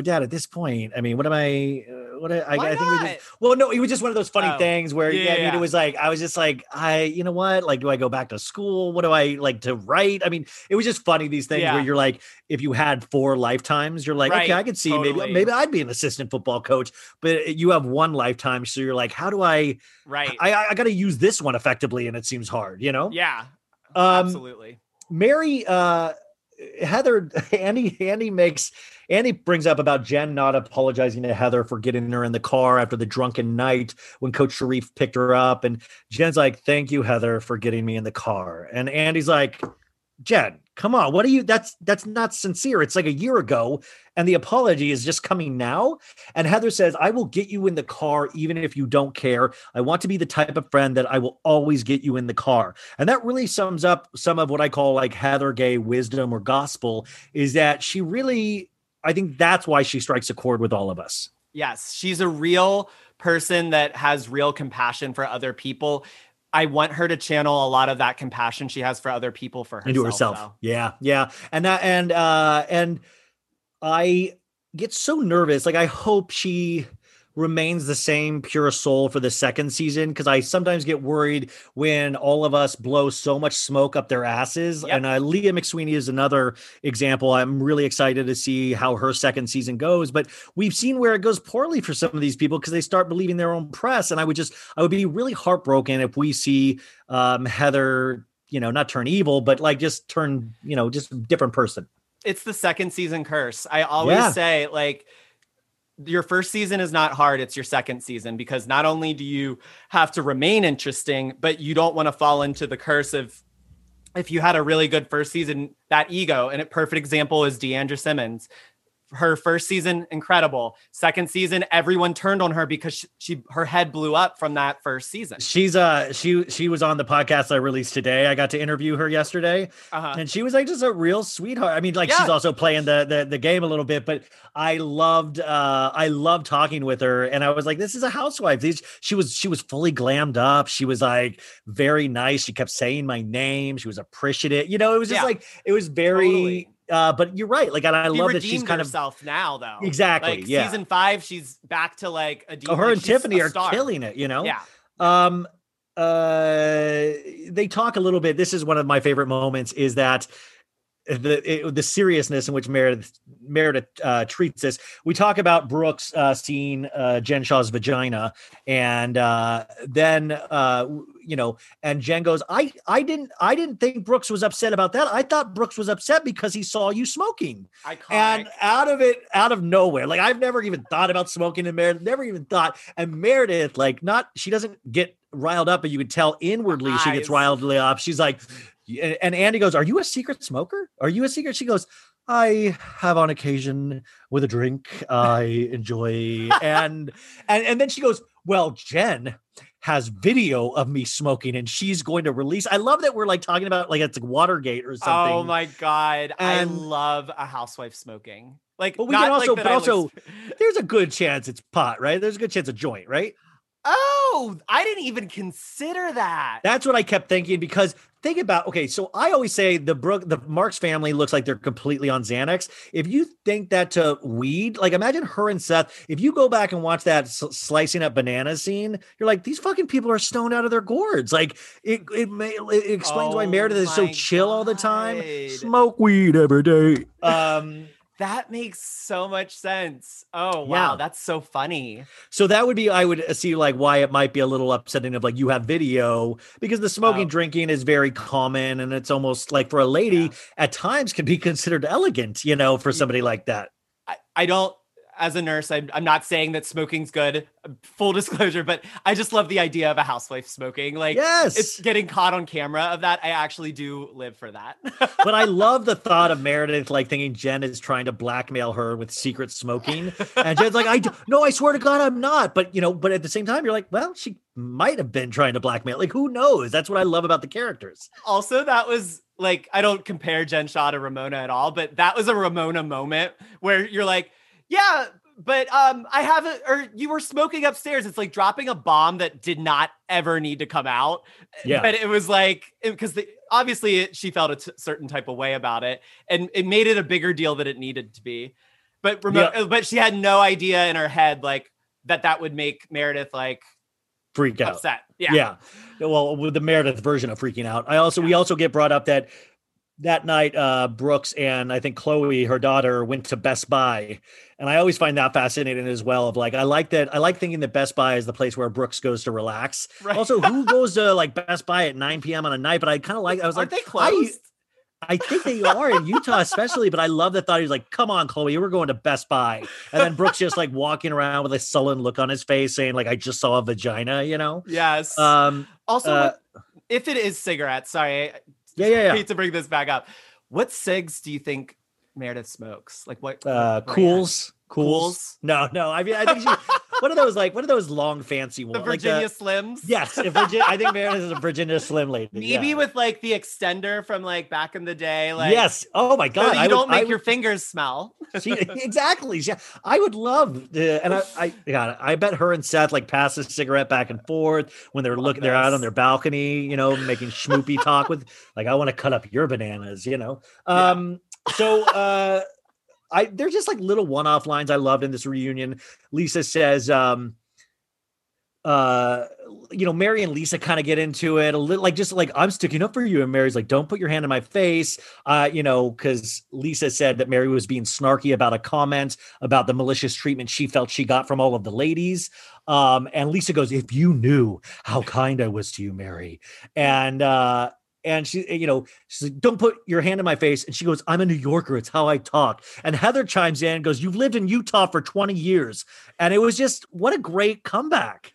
Dad, at this point, I mean, what am I? I think we just, well, no, it was just one of those funny things where it was like, I was just like, do I go back to school? What do I like to write? I mean, it was just funny, these things where you're like, if you had 4 lifetimes, you're like, right, okay, I could see maybe I'd be an assistant football coach, but you have 1 lifetime. So you're like, how do I? Right. I got to use this one effectively. And it seems hard, Yeah, absolutely. Mary, Heather, Andy brings up about Jen not apologizing to Heather for getting her in the car after the drunken night when Coach Sharif picked her up. And Jen's like, thank you, Heather, for getting me in the car. And Andy's like, Jen, come on. What are you? That's not sincere. It's like a year ago, and the apology is just coming now. And Heather says, I will get you in the car, even if you don't care. I want to be the type of friend that I will always get you in the car. And that really sums up some of what I call like Heather Gay wisdom or gospel, is that she really, I think that's why she strikes a chord with all of us. Yes. She's a real person that has real compassion for other people. I want her to channel a lot of that compassion she has for other people for herself. Into herself. Though. Yeah. Yeah. And that, and I get so nervous. Like, I hope she remains the same pure soul for the second season, because I sometimes get worried when all of us blow so much smoke up their asses. Yep. And Leah McSweeney is another example. I'm really excited to see how her second season goes, but we've seen where it goes poorly for some of these people because they start believing their own press. And I would be really heartbroken if we see Heather, not turn evil, but like just turn, just a different person. It's the second season curse. I always say, like, your first season is not hard. It's your second season, because not only do you have to remain interesting, but you don't want to fall into the curse of, if you had a really good first season, that ego. And a perfect example is Deandra Simmons. Her first season, incredible. Second season, everyone turned on her because her head blew up from that first season. She's she was on the podcast I released today. I got to interview her yesterday, and she was like just a real sweetheart. I mean, like she's also playing the game a little bit, but I loved talking with her, and I was like, this is a housewife. She was fully glammed up. She was like very nice. She kept saying my name. She was appreciative. It was just like, it was very. Totally. But you're right. Like, and I love that she's kind of herself now, though. Exactly. Like, season 5, she's back to like a deep. Her and Tiffany are killing it. Yeah. they talk a little bit. This is one of my favorite moments, is that the seriousness in which Meredith treats this. We talk about Brooks seeing Jen Shah's vagina, and then and Jen goes, I didn't think Brooks was upset about that. I thought Brooks was upset because he saw you smoking. Iconic. And out of nowhere, like, I've never even thought about smoking, and Meredith never even thought. And Meredith, like, she doesn't get riled up, but you could tell inwardly she gets riled up. She's like, and Andy goes, "Are you a secret smoker? Are you a secret?" She goes, "I have on occasion with a drink. I enjoy." and then she goes, "Well, Jen has video of me smoking, and she's going to release." I love that we're like talking about like it's like Watergate or something. Oh my God, I love a housewife smoking. Like, but we can also, like, but also, there's a good chance it's pot, right? There's a good chance a joint, right? Oh, I didn't even consider that. That's what I kept thinking, because think about, okay, so I always say the Marks family looks like they're completely on Xanax. If you think that to weed, like, imagine her and Seth. If you go back and watch that slicing up banana scene, you're like, these fucking people are stoned out of their gourds. Like, it explains why Meredith is so chill all the time. Smoke weed every day. That makes so much sense. Oh, wow. Yeah. That's so funny. So that would be, I would see like why it might be a little upsetting of like, you have video, because the smoking, drinking is very common. And it's almost like for a lady at times can be considered elegant, you know, for somebody like that. I don't, as a nurse, I'm not saying that smoking's good, full disclosure, but I just love the idea of a housewife smoking. Like, it's getting caught on camera of that. I actually do live for that. But I love the thought of Meredith, like, thinking Jen is trying to blackmail her with secret smoking. And Jen's like, I swear to God, I'm not. But, you know, but at the same time, you're like, well, she might've been trying to blackmail. Like, who knows? That's what I love about the characters. Also, that was, like, I don't compare Jen Shah to Ramona at all, but that was a Ramona moment where you're like, yeah, but I haven't, or you were smoking upstairs. It's like dropping a bomb that did not ever need to come out. Yeah. But it was like, because obviously she felt a certain type of way about it, and it made it a bigger deal than it needed to be. But but she had no idea in her head, like, that would make Meredith, like, freak out. Upset. Yeah. Well, with the Meredith version of freaking out. We also get brought up that night, Brooks and I think Chloe, her daughter, went to Best Buy. And I always find that fascinating as well, of like, I like thinking that Best Buy is the place where Brooks goes to relax. Right. Also, who goes to like Best Buy at 9 p.m. on a night? But I kind of like, I was like, aren't they closed? I think they are in Utah, especially, but I love the thought. He was like, come on, Chloe, we're going to Best Buy. And then Brooks just like walking around with a sullen look on his face saying like, I just saw a vagina, you know? Yes. Also, if it is cigarettes, sorry. Yeah. I hate to bring this back up. What cigs do you think Meredith smokes? Like what? Cools. No. I mean, I think she. What are those long fancy ones? The Virginia Slims. Yes, I think Meredith is a Virginia Slim lady. Maybe with like the extender from like back in the day. Like, yes. Oh my God! So you don't make your fingers smell. Exactly. Yeah, I would love. I bet her and Seth like pass a cigarette back and forth when they're They're out on their balcony, you know, making schmoopy talk with like, I want to cut up your bananas, you know. So. They're just like little one-off lines I loved in this reunion. Lisa says, Mary and Lisa kind of get into it a little, like, just like, I'm sticking up for you. And Mary's like, don't put your hand in my face. Cause Lisa said that Mary was being snarky about a comment about the malicious treatment she felt she got from all of the ladies. And Lisa goes, if you knew how kind I was to you, Mary. And she, you know, she's like, don't put your hand in my face. And she goes, I'm a New Yorker. It's how I talk. And Heather chimes in and goes, you've lived in Utah for 20 years. And it was just, what a great comeback.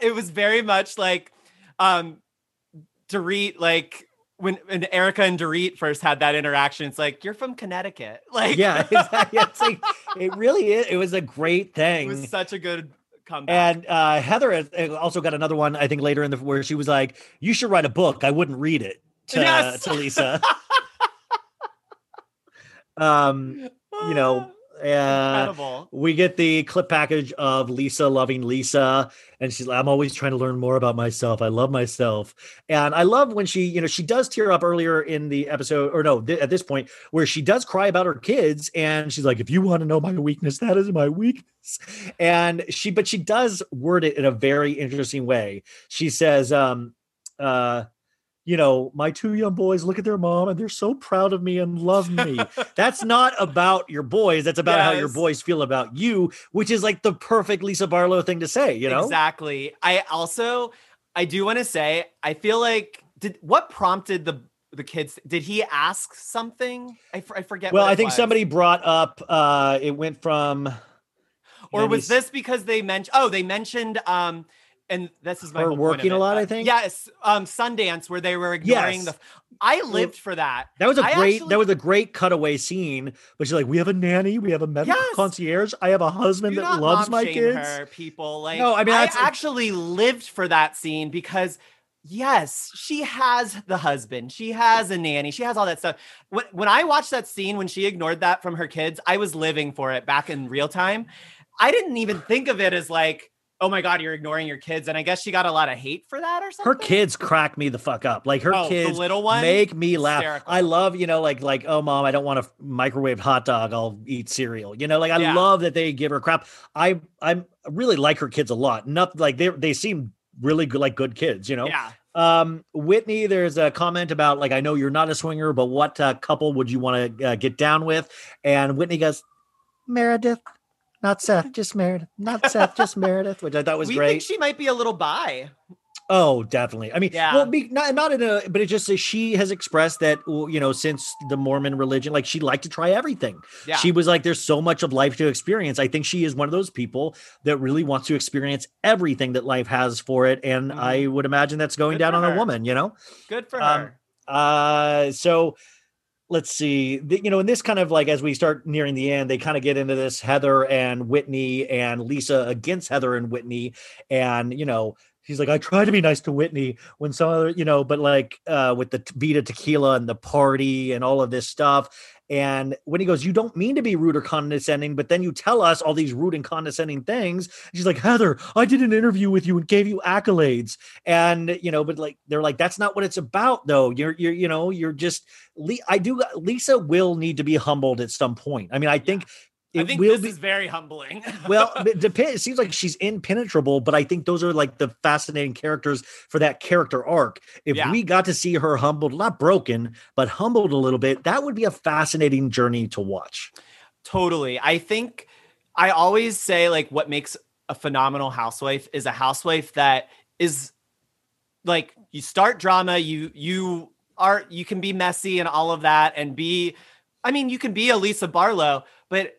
It was very much like Dorit, like when Erica and Dorit first had that interaction, it's like, you're from Connecticut. Like, yeah, exactly. It's like, it really is. It was a great thing. It was such a good comeback. And Heather also got another one, I think, later where she was like, you should write a book. I wouldn't read it to Lisa. Incredible. We get the clip package of Lisa loving Lisa. And she's like, I'm always trying to learn more about myself. I love myself. And I love when she, you know, she does tear up earlier in the episode, or no, at this point, where she does cry about her kids. And she's like, if you want to know my weakness, that is my weakness. And she, but she does word it in a very interesting way. She says, you know, my two young boys look at their mom and they're so proud of me and love me. That's not about your boys. That's about how your boys feel about you, which is like the perfect Lisa Barlow thing to say, you know? Exactly. I do want to say, I feel like, what prompted the kids? Did he ask something? I forget. Well, I think somebody brought up, it went from. Or was this because they mentioned, and this is my whole working point a lot, I think. Yes, Sundance, where they were ignoring the. I lived for that. That was a great cutaway scene. But she's like, "We have a nanny, we have a medical concierge. I have a husband that loves my kids." I actually lived for that scene because, yes, she has the husband, she has a nanny, she has all that stuff. When I watched that scene when she ignored that from her kids, I was living for it back in real time. I didn't even think of it as like, oh my God, you're ignoring your kids. And I guess she got a lot of hate for that or something. Her kids crack me the fuck up. Like her kids, the little one, make me laugh. Hysterical. I love, you know, like, oh mom, I don't want a microwave hot dog. I'll eat cereal. You know, like I love that they give her crap. I really like her kids a lot. Not like they seem really good, like good kids, you know? Yeah. Whitney, there's a comment about like, I know you're not a swinger, but what couple would you want to get down with? And Whitney goes, Meredith. Not Seth, just Meredith. Not Seth, just Meredith, which I thought was great. We think she might be a little bi. Oh, definitely. I mean, but it just says she has expressed that, you know, since the Mormon religion, like she liked to try everything. Yeah. She was like, there's so much of life to experience. I think she is one of those people that really wants to experience everything that life has for it. And I would imagine that's going down on a woman, you know? Good for her. So... Let's see, you know, in this kind of like, as we start nearing the end, they kind of get into this Heather and Whitney and Lisa against Heather and Whitney. And, you know, he's like, I try to be nice to Whitney when some other, you know, but like with the Vita tequila and the party and all of this stuff. And Whitney goes, you don't mean to be rude or condescending, but then you tell us all these rude and condescending things. And she's like, Heather, I did an interview with you and gave you accolades. And, you know, but like, they're like, that's not what it's about though. Lisa will need to be humbled at some point. I mean, I think this is very humbling. Well, it seems like she's impenetrable, but I think those are like the fascinating characters for that character arc. If we got to see her humbled, not broken, but humbled a little bit, that would be a fascinating journey to watch. Totally. I think I always say like what makes a phenomenal housewife is a housewife that is like you start drama, you can be messy and all of that and you can be a Lisa Barlow, but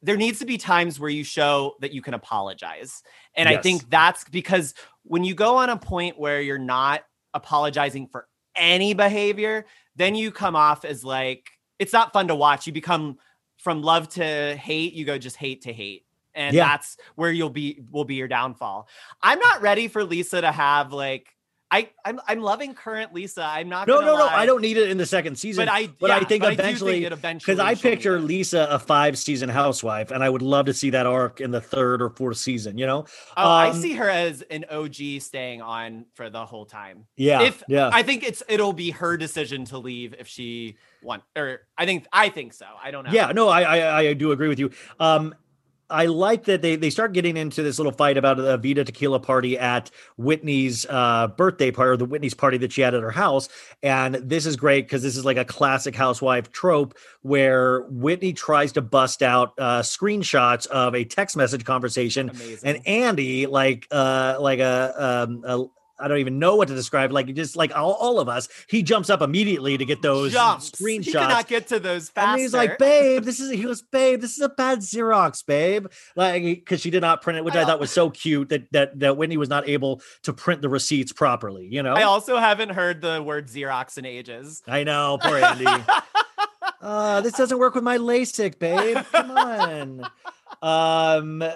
there needs to be times where you show that you can apologize. And I think that's because when you go on a point where you're not apologizing for any behavior, then you come off as like, it's not fun to watch. You become from love to hate, you go just hate to hate. And that's where will be your downfall. I'm not ready for Lisa to have like, I'm loving current Lisa. I'm not. No. I don't need it in the second season. But I think eventually, because I picture Lisa a 5-season housewife, and I would love to see that arc in the 3rd or 4th season. You know, I see her as an OG staying on for the whole time. Yeah, I think it'll be her decision to leave if she wants, or I think so. I don't know. Yeah, no, I do agree with you. I like that they start getting into this little fight about a Vita tequila party at Whitney's birthday party, or the Whitney's party that she had at her house. And this is great because this is like a classic housewife trope where Whitney tries to bust out screenshots of a text message conversation. Amazing. And Andy, I don't even know what to describe. Like just like all of us, he jumps up immediately to get those screenshots. He cannot get to those faster. And he's like, babe, this is a bad Xerox, babe. Like, cause she did not print it, which I thought was so cute that Whitney was not able to print the receipts properly. You know, I also haven't heard the word Xerox in ages. I know. Poor Andy. This doesn't work with my LASIK, babe. Come on.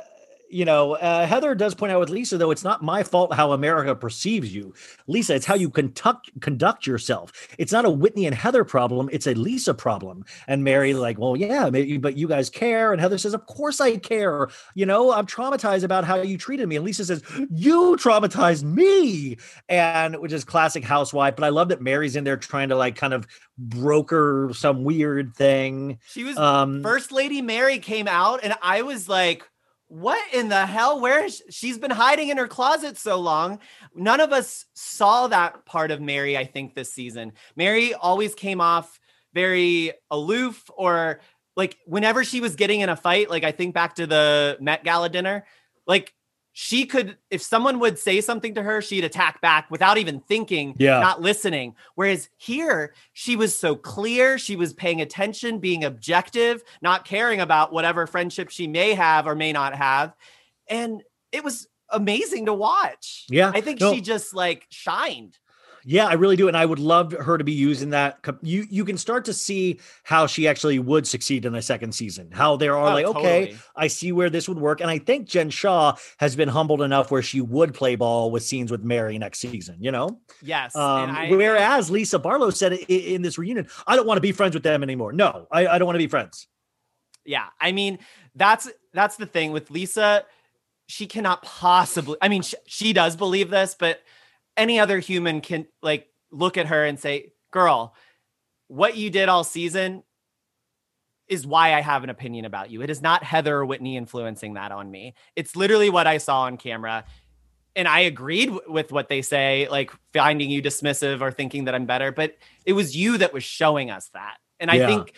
you know, Heather does point out with Lisa, though, it's not my fault how America perceives you. Lisa, it's how you conduct yourself. It's not a Whitney and Heather problem. It's a Lisa problem. And Mary like, well, yeah, maybe, but you guys care. And Heather says, of course I care. You know, I'm traumatized about how you treated me. And Lisa says, you traumatized me. And which is classic housewife. But I love that Mary's in there trying to like kind of broker some weird thing. She was First Lady Mary came out and I was like, what in the hell? She's been hiding in her closet so long. None of us saw that part of Mary, I think, this season. Mary always came off very aloof, or like whenever she was getting in a fight, like I think back to the Met Gala dinner, like she could, if someone would say something to her, she'd attack back without even thinking, not listening. Whereas here, she was so clear. She was paying attention, being objective, not caring about whatever friendship she may have or may not have. And it was amazing to watch. Yeah, I think she just like shined. Yeah, I really do. And I would love her to be using that. You can start to see how she actually would succeed in the second season, how there are okay, I see where this would work. And I think Jen Shah has been humbled enough where she would play ball with scenes with Mary next season, you know? Yes. Whereas Lisa Barlow said in this reunion, I don't want to be friends with them anymore. No, I don't want to be friends. Yeah. I mean, that's the thing with Lisa. She cannot possibly, I mean, she does believe this, but any other human can like look at her and say, girl, what you did all season is why I have an opinion about you. It is not Heather or Whitney influencing that on me. It's literally what I saw on camera. And I agreed with what they say, like finding you dismissive or thinking that I'm better, but it was you that was showing us that. And I think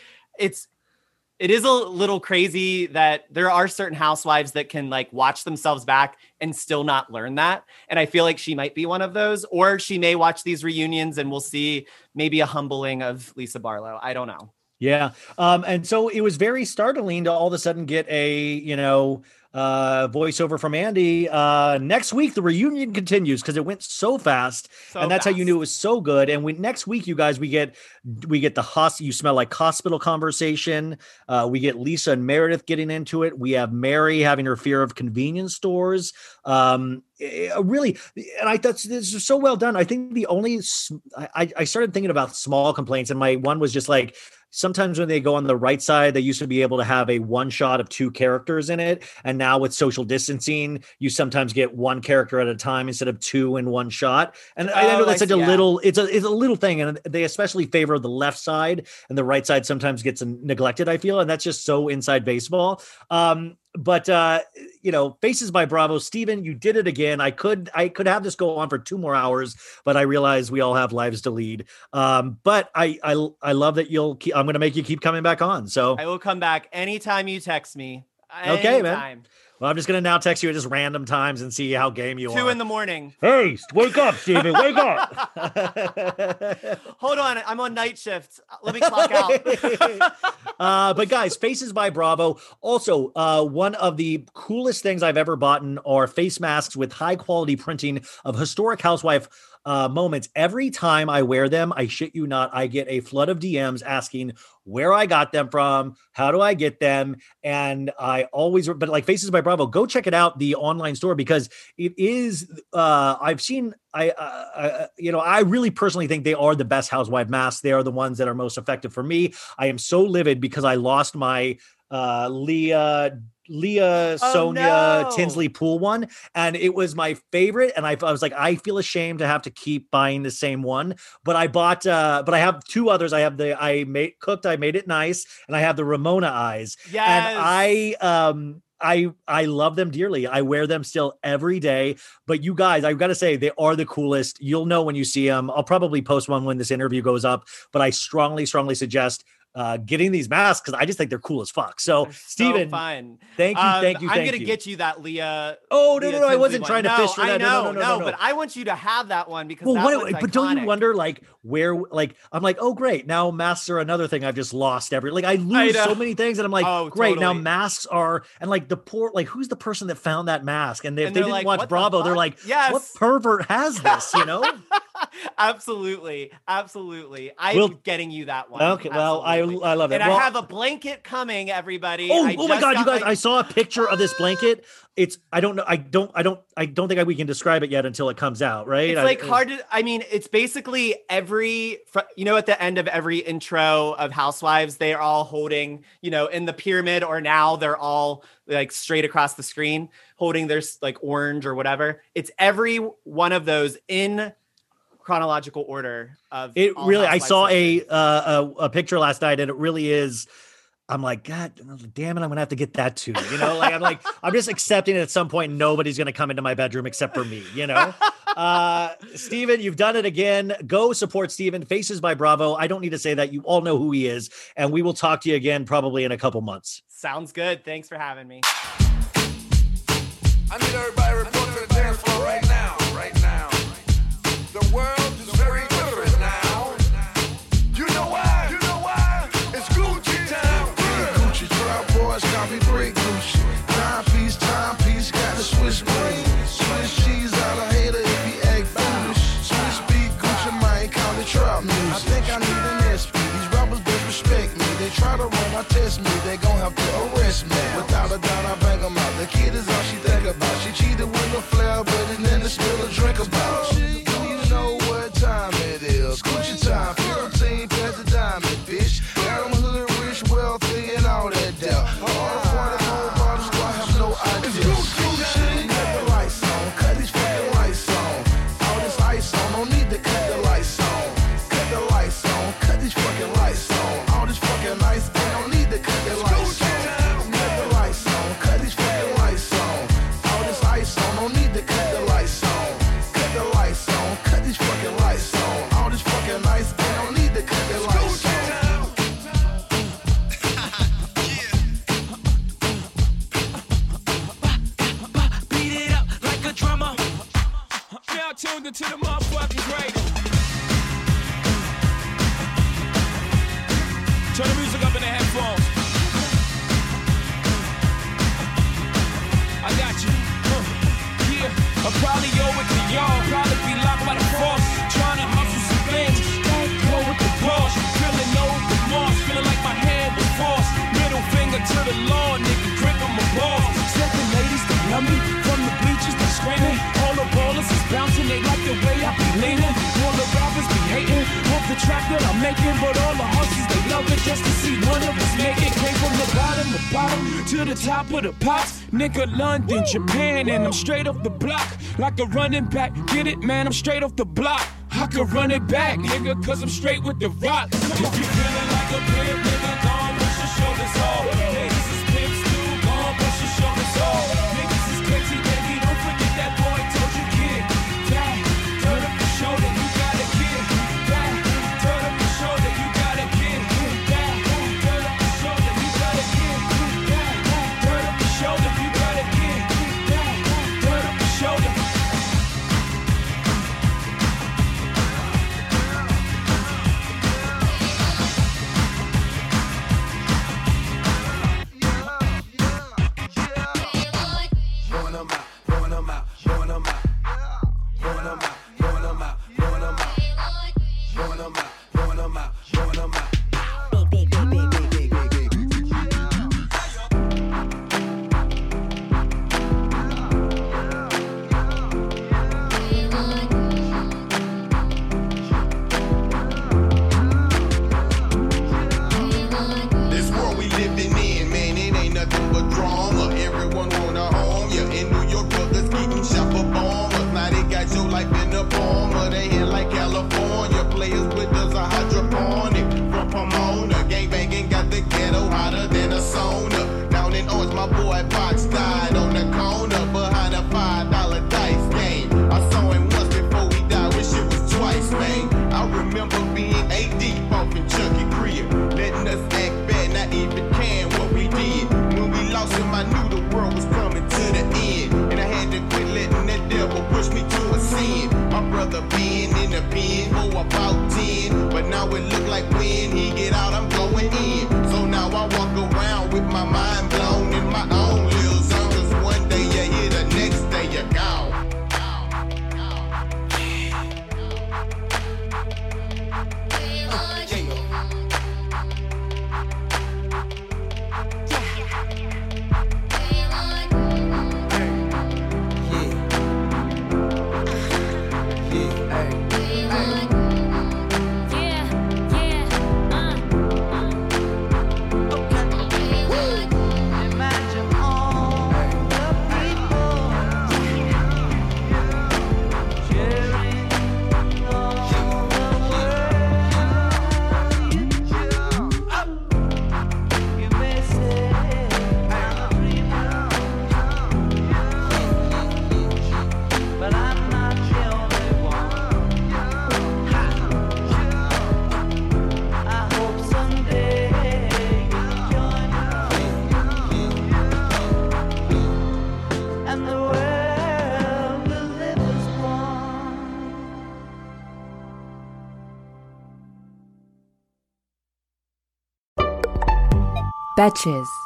it is a little crazy that there are certain housewives that can like watch themselves back and still not learn that. And I feel like she might be one of those, or she may watch these reunions and we'll see maybe a humbling of Lisa Barlow. I don't know. Yeah. And so it was very startling to all of a sudden get a, you know, voiceover from Andy. Next week, the reunion continues, because it went so fast. How you knew it was so good. And next week, you guys, we get the You Smell Like Hospital conversation. We get Lisa and Meredith getting into it. We have Mary having her fear of convenience stores. Really, and I thought this is so well done. I think the only, I started thinking about small complaints, and my one was just like, sometimes when they go on the right side, they used to be able to have a one shot of two characters in it. And now with social distancing, you sometimes get one character at a time instead of two in one shot. And I know that's such a little, it's a little thing. And they especially favor the left side, and the right side sometimes gets neglected, I feel. And that's just so inside baseball. But you know, Faces by Bravo, Steven, you did it again. I could have this go on for 2 more hours, but I realize we all have lives to lead. But I love that I'm going to make you keep coming back on. So I will come back anytime you text me. Okay, man. Well, I'm just going to now text you at just random times and see how game you are. 2 a.m. Hey, wake up, Steven. Wake up. Hold on. I'm on night shift. Let me clock out. But guys, Faces by Bravo. Also, one of the coolest things I've ever bought are face masks with high quality printing of historic housewife moments. Every time I wear them, I shit you not, I get a flood of DMs asking where I got them from, how do I get them, and I always, but like Faces by Bravo, go check it out, the online store, because it is. I really personally think they are the best housewife masks. They are the ones that are most effective for me. I am so livid because I lost my Leah, Sonia, Tinsley Pool one. And it was my favorite. And I was like, I feel ashamed to have to keep buying the same one, but I bought, but I have 2 others. I have I made it nice. And I have the Ramona eyes. Yes. And I love them dearly. I wear them still every day, but you guys, I've got to say, they are the coolest. You'll know when you see them. I'll probably post one when this interview goes up, but I strongly, strongly suggest getting these masks, because I just think they're cool as fuck. So Steven, fine. Thank you. I'm going to get you that Leah. Oh, no, I wasn't trying to fish for that. No, but I want you to have that one because but don't you wonder like where, like, I'm like, oh great. Now masks are another thing I've just lost I lose so many things and I'm like, great. Totally. Now masks are, and like the poor, like who's the person that found that mask? And if they didn't watch Bravo, they're like, what pervert has this, you know? Absolutely. I'm getting you that one. Okay, well, I love it. And I have a blanket coming, everybody. Oh my God, you guys! I saw a picture of this blanket. It's I don't think we can describe it yet until it comes out, right? It's it's basically every, at the end of every intro of Housewives, they are all holding, in the pyramid, or now they're all like straight across the screen holding their like orange or whatever. It's every one of those in chronological order of it. Really, I saw a picture last night, and it really is. I'm like, God damn it, I'm gonna have to get that too. I'm just accepting it at some point. Nobody's gonna come into my bedroom except for me. Steven, you've done it again. Go support Steven. Faces by Bravo. I don't need to say that. You all know who he is, and we will talk to you again probably in a couple months. Sounds good. Thanks for having me. I need everybody to report to the dance floor right now. Right now. The world is very different now. You know why? You know why? It's Gucci time. Gucci, Trout Boys, copy break Gucci. Timepiece, got a Swiss brain. Swiss cheese, out a hater if he act foolish. Swiss beat, Gucci, Mike, count the trap music. I think I need an SP. These rappers disrespect me. They try to run my test me. They gon' have to arrest me. Without a doubt, I bang them out. The kid is all she think about. She cheated with a flower, but it didn't spill a drink about. Know what time it is. Gucci time, 15 past a diamond, bitch. Got them hood, rich, wealthy, and all that down. All for the whole bottle, I have no idea. It's Gucci. Cut the lights on, cut these fucking lights on. All this ice on, no need to cut the lights on. Cut the lights on, cut these fucking lights on. All this fucking ice, I don't need to cut the lights on. Cut the lights on, cut these fucking lights on. All this ice on, no need to cut the lights on. Cut the lights on. Cut these fucking lights on. All this fucking lights, they don't need to cut their lights on. Beat it up like a drummer. Now tuned into the motherfucking greatest. Turn the music up in the headphones. I got you. Yeah, I'll probably go with the y'all. Probably be locked by the force. Trying to hustle some things. Don't go with the boss. Feeling no remorse. Feeling like my hand was forced. Middle finger to the law, nigga. Grip on my balls. Second ladies to love me. From the bleachers to screaming. All the ballers is bouncing. They like the way I be leaning. All the rappers be hating. Off the track that I'm making. But all the hustlers, they love it just to see one of us naked. Came from the bottom to the top of the pops. Nigga, London, woo! Japan, and I'm straight off the block. Like a running back, get it, man, I'm straight off the block. I could run it back, nigga, cause I'm straight with the rock. If you feeling like a pimp, nigga, gon' push your shoulders off. Niggas is pimps too, gon' push your shoulders off. Niggas is crazy, baby, don't forget that boy told you, kid. Dad, turn up your shoulder, you got a kid. Dad, turn up your shoulder, you got a kid. Dad, turn up your shoulder, you got a kid. Dad, turn up your shoulder, you got a kid. Dad, turn up your shoulder. Betches.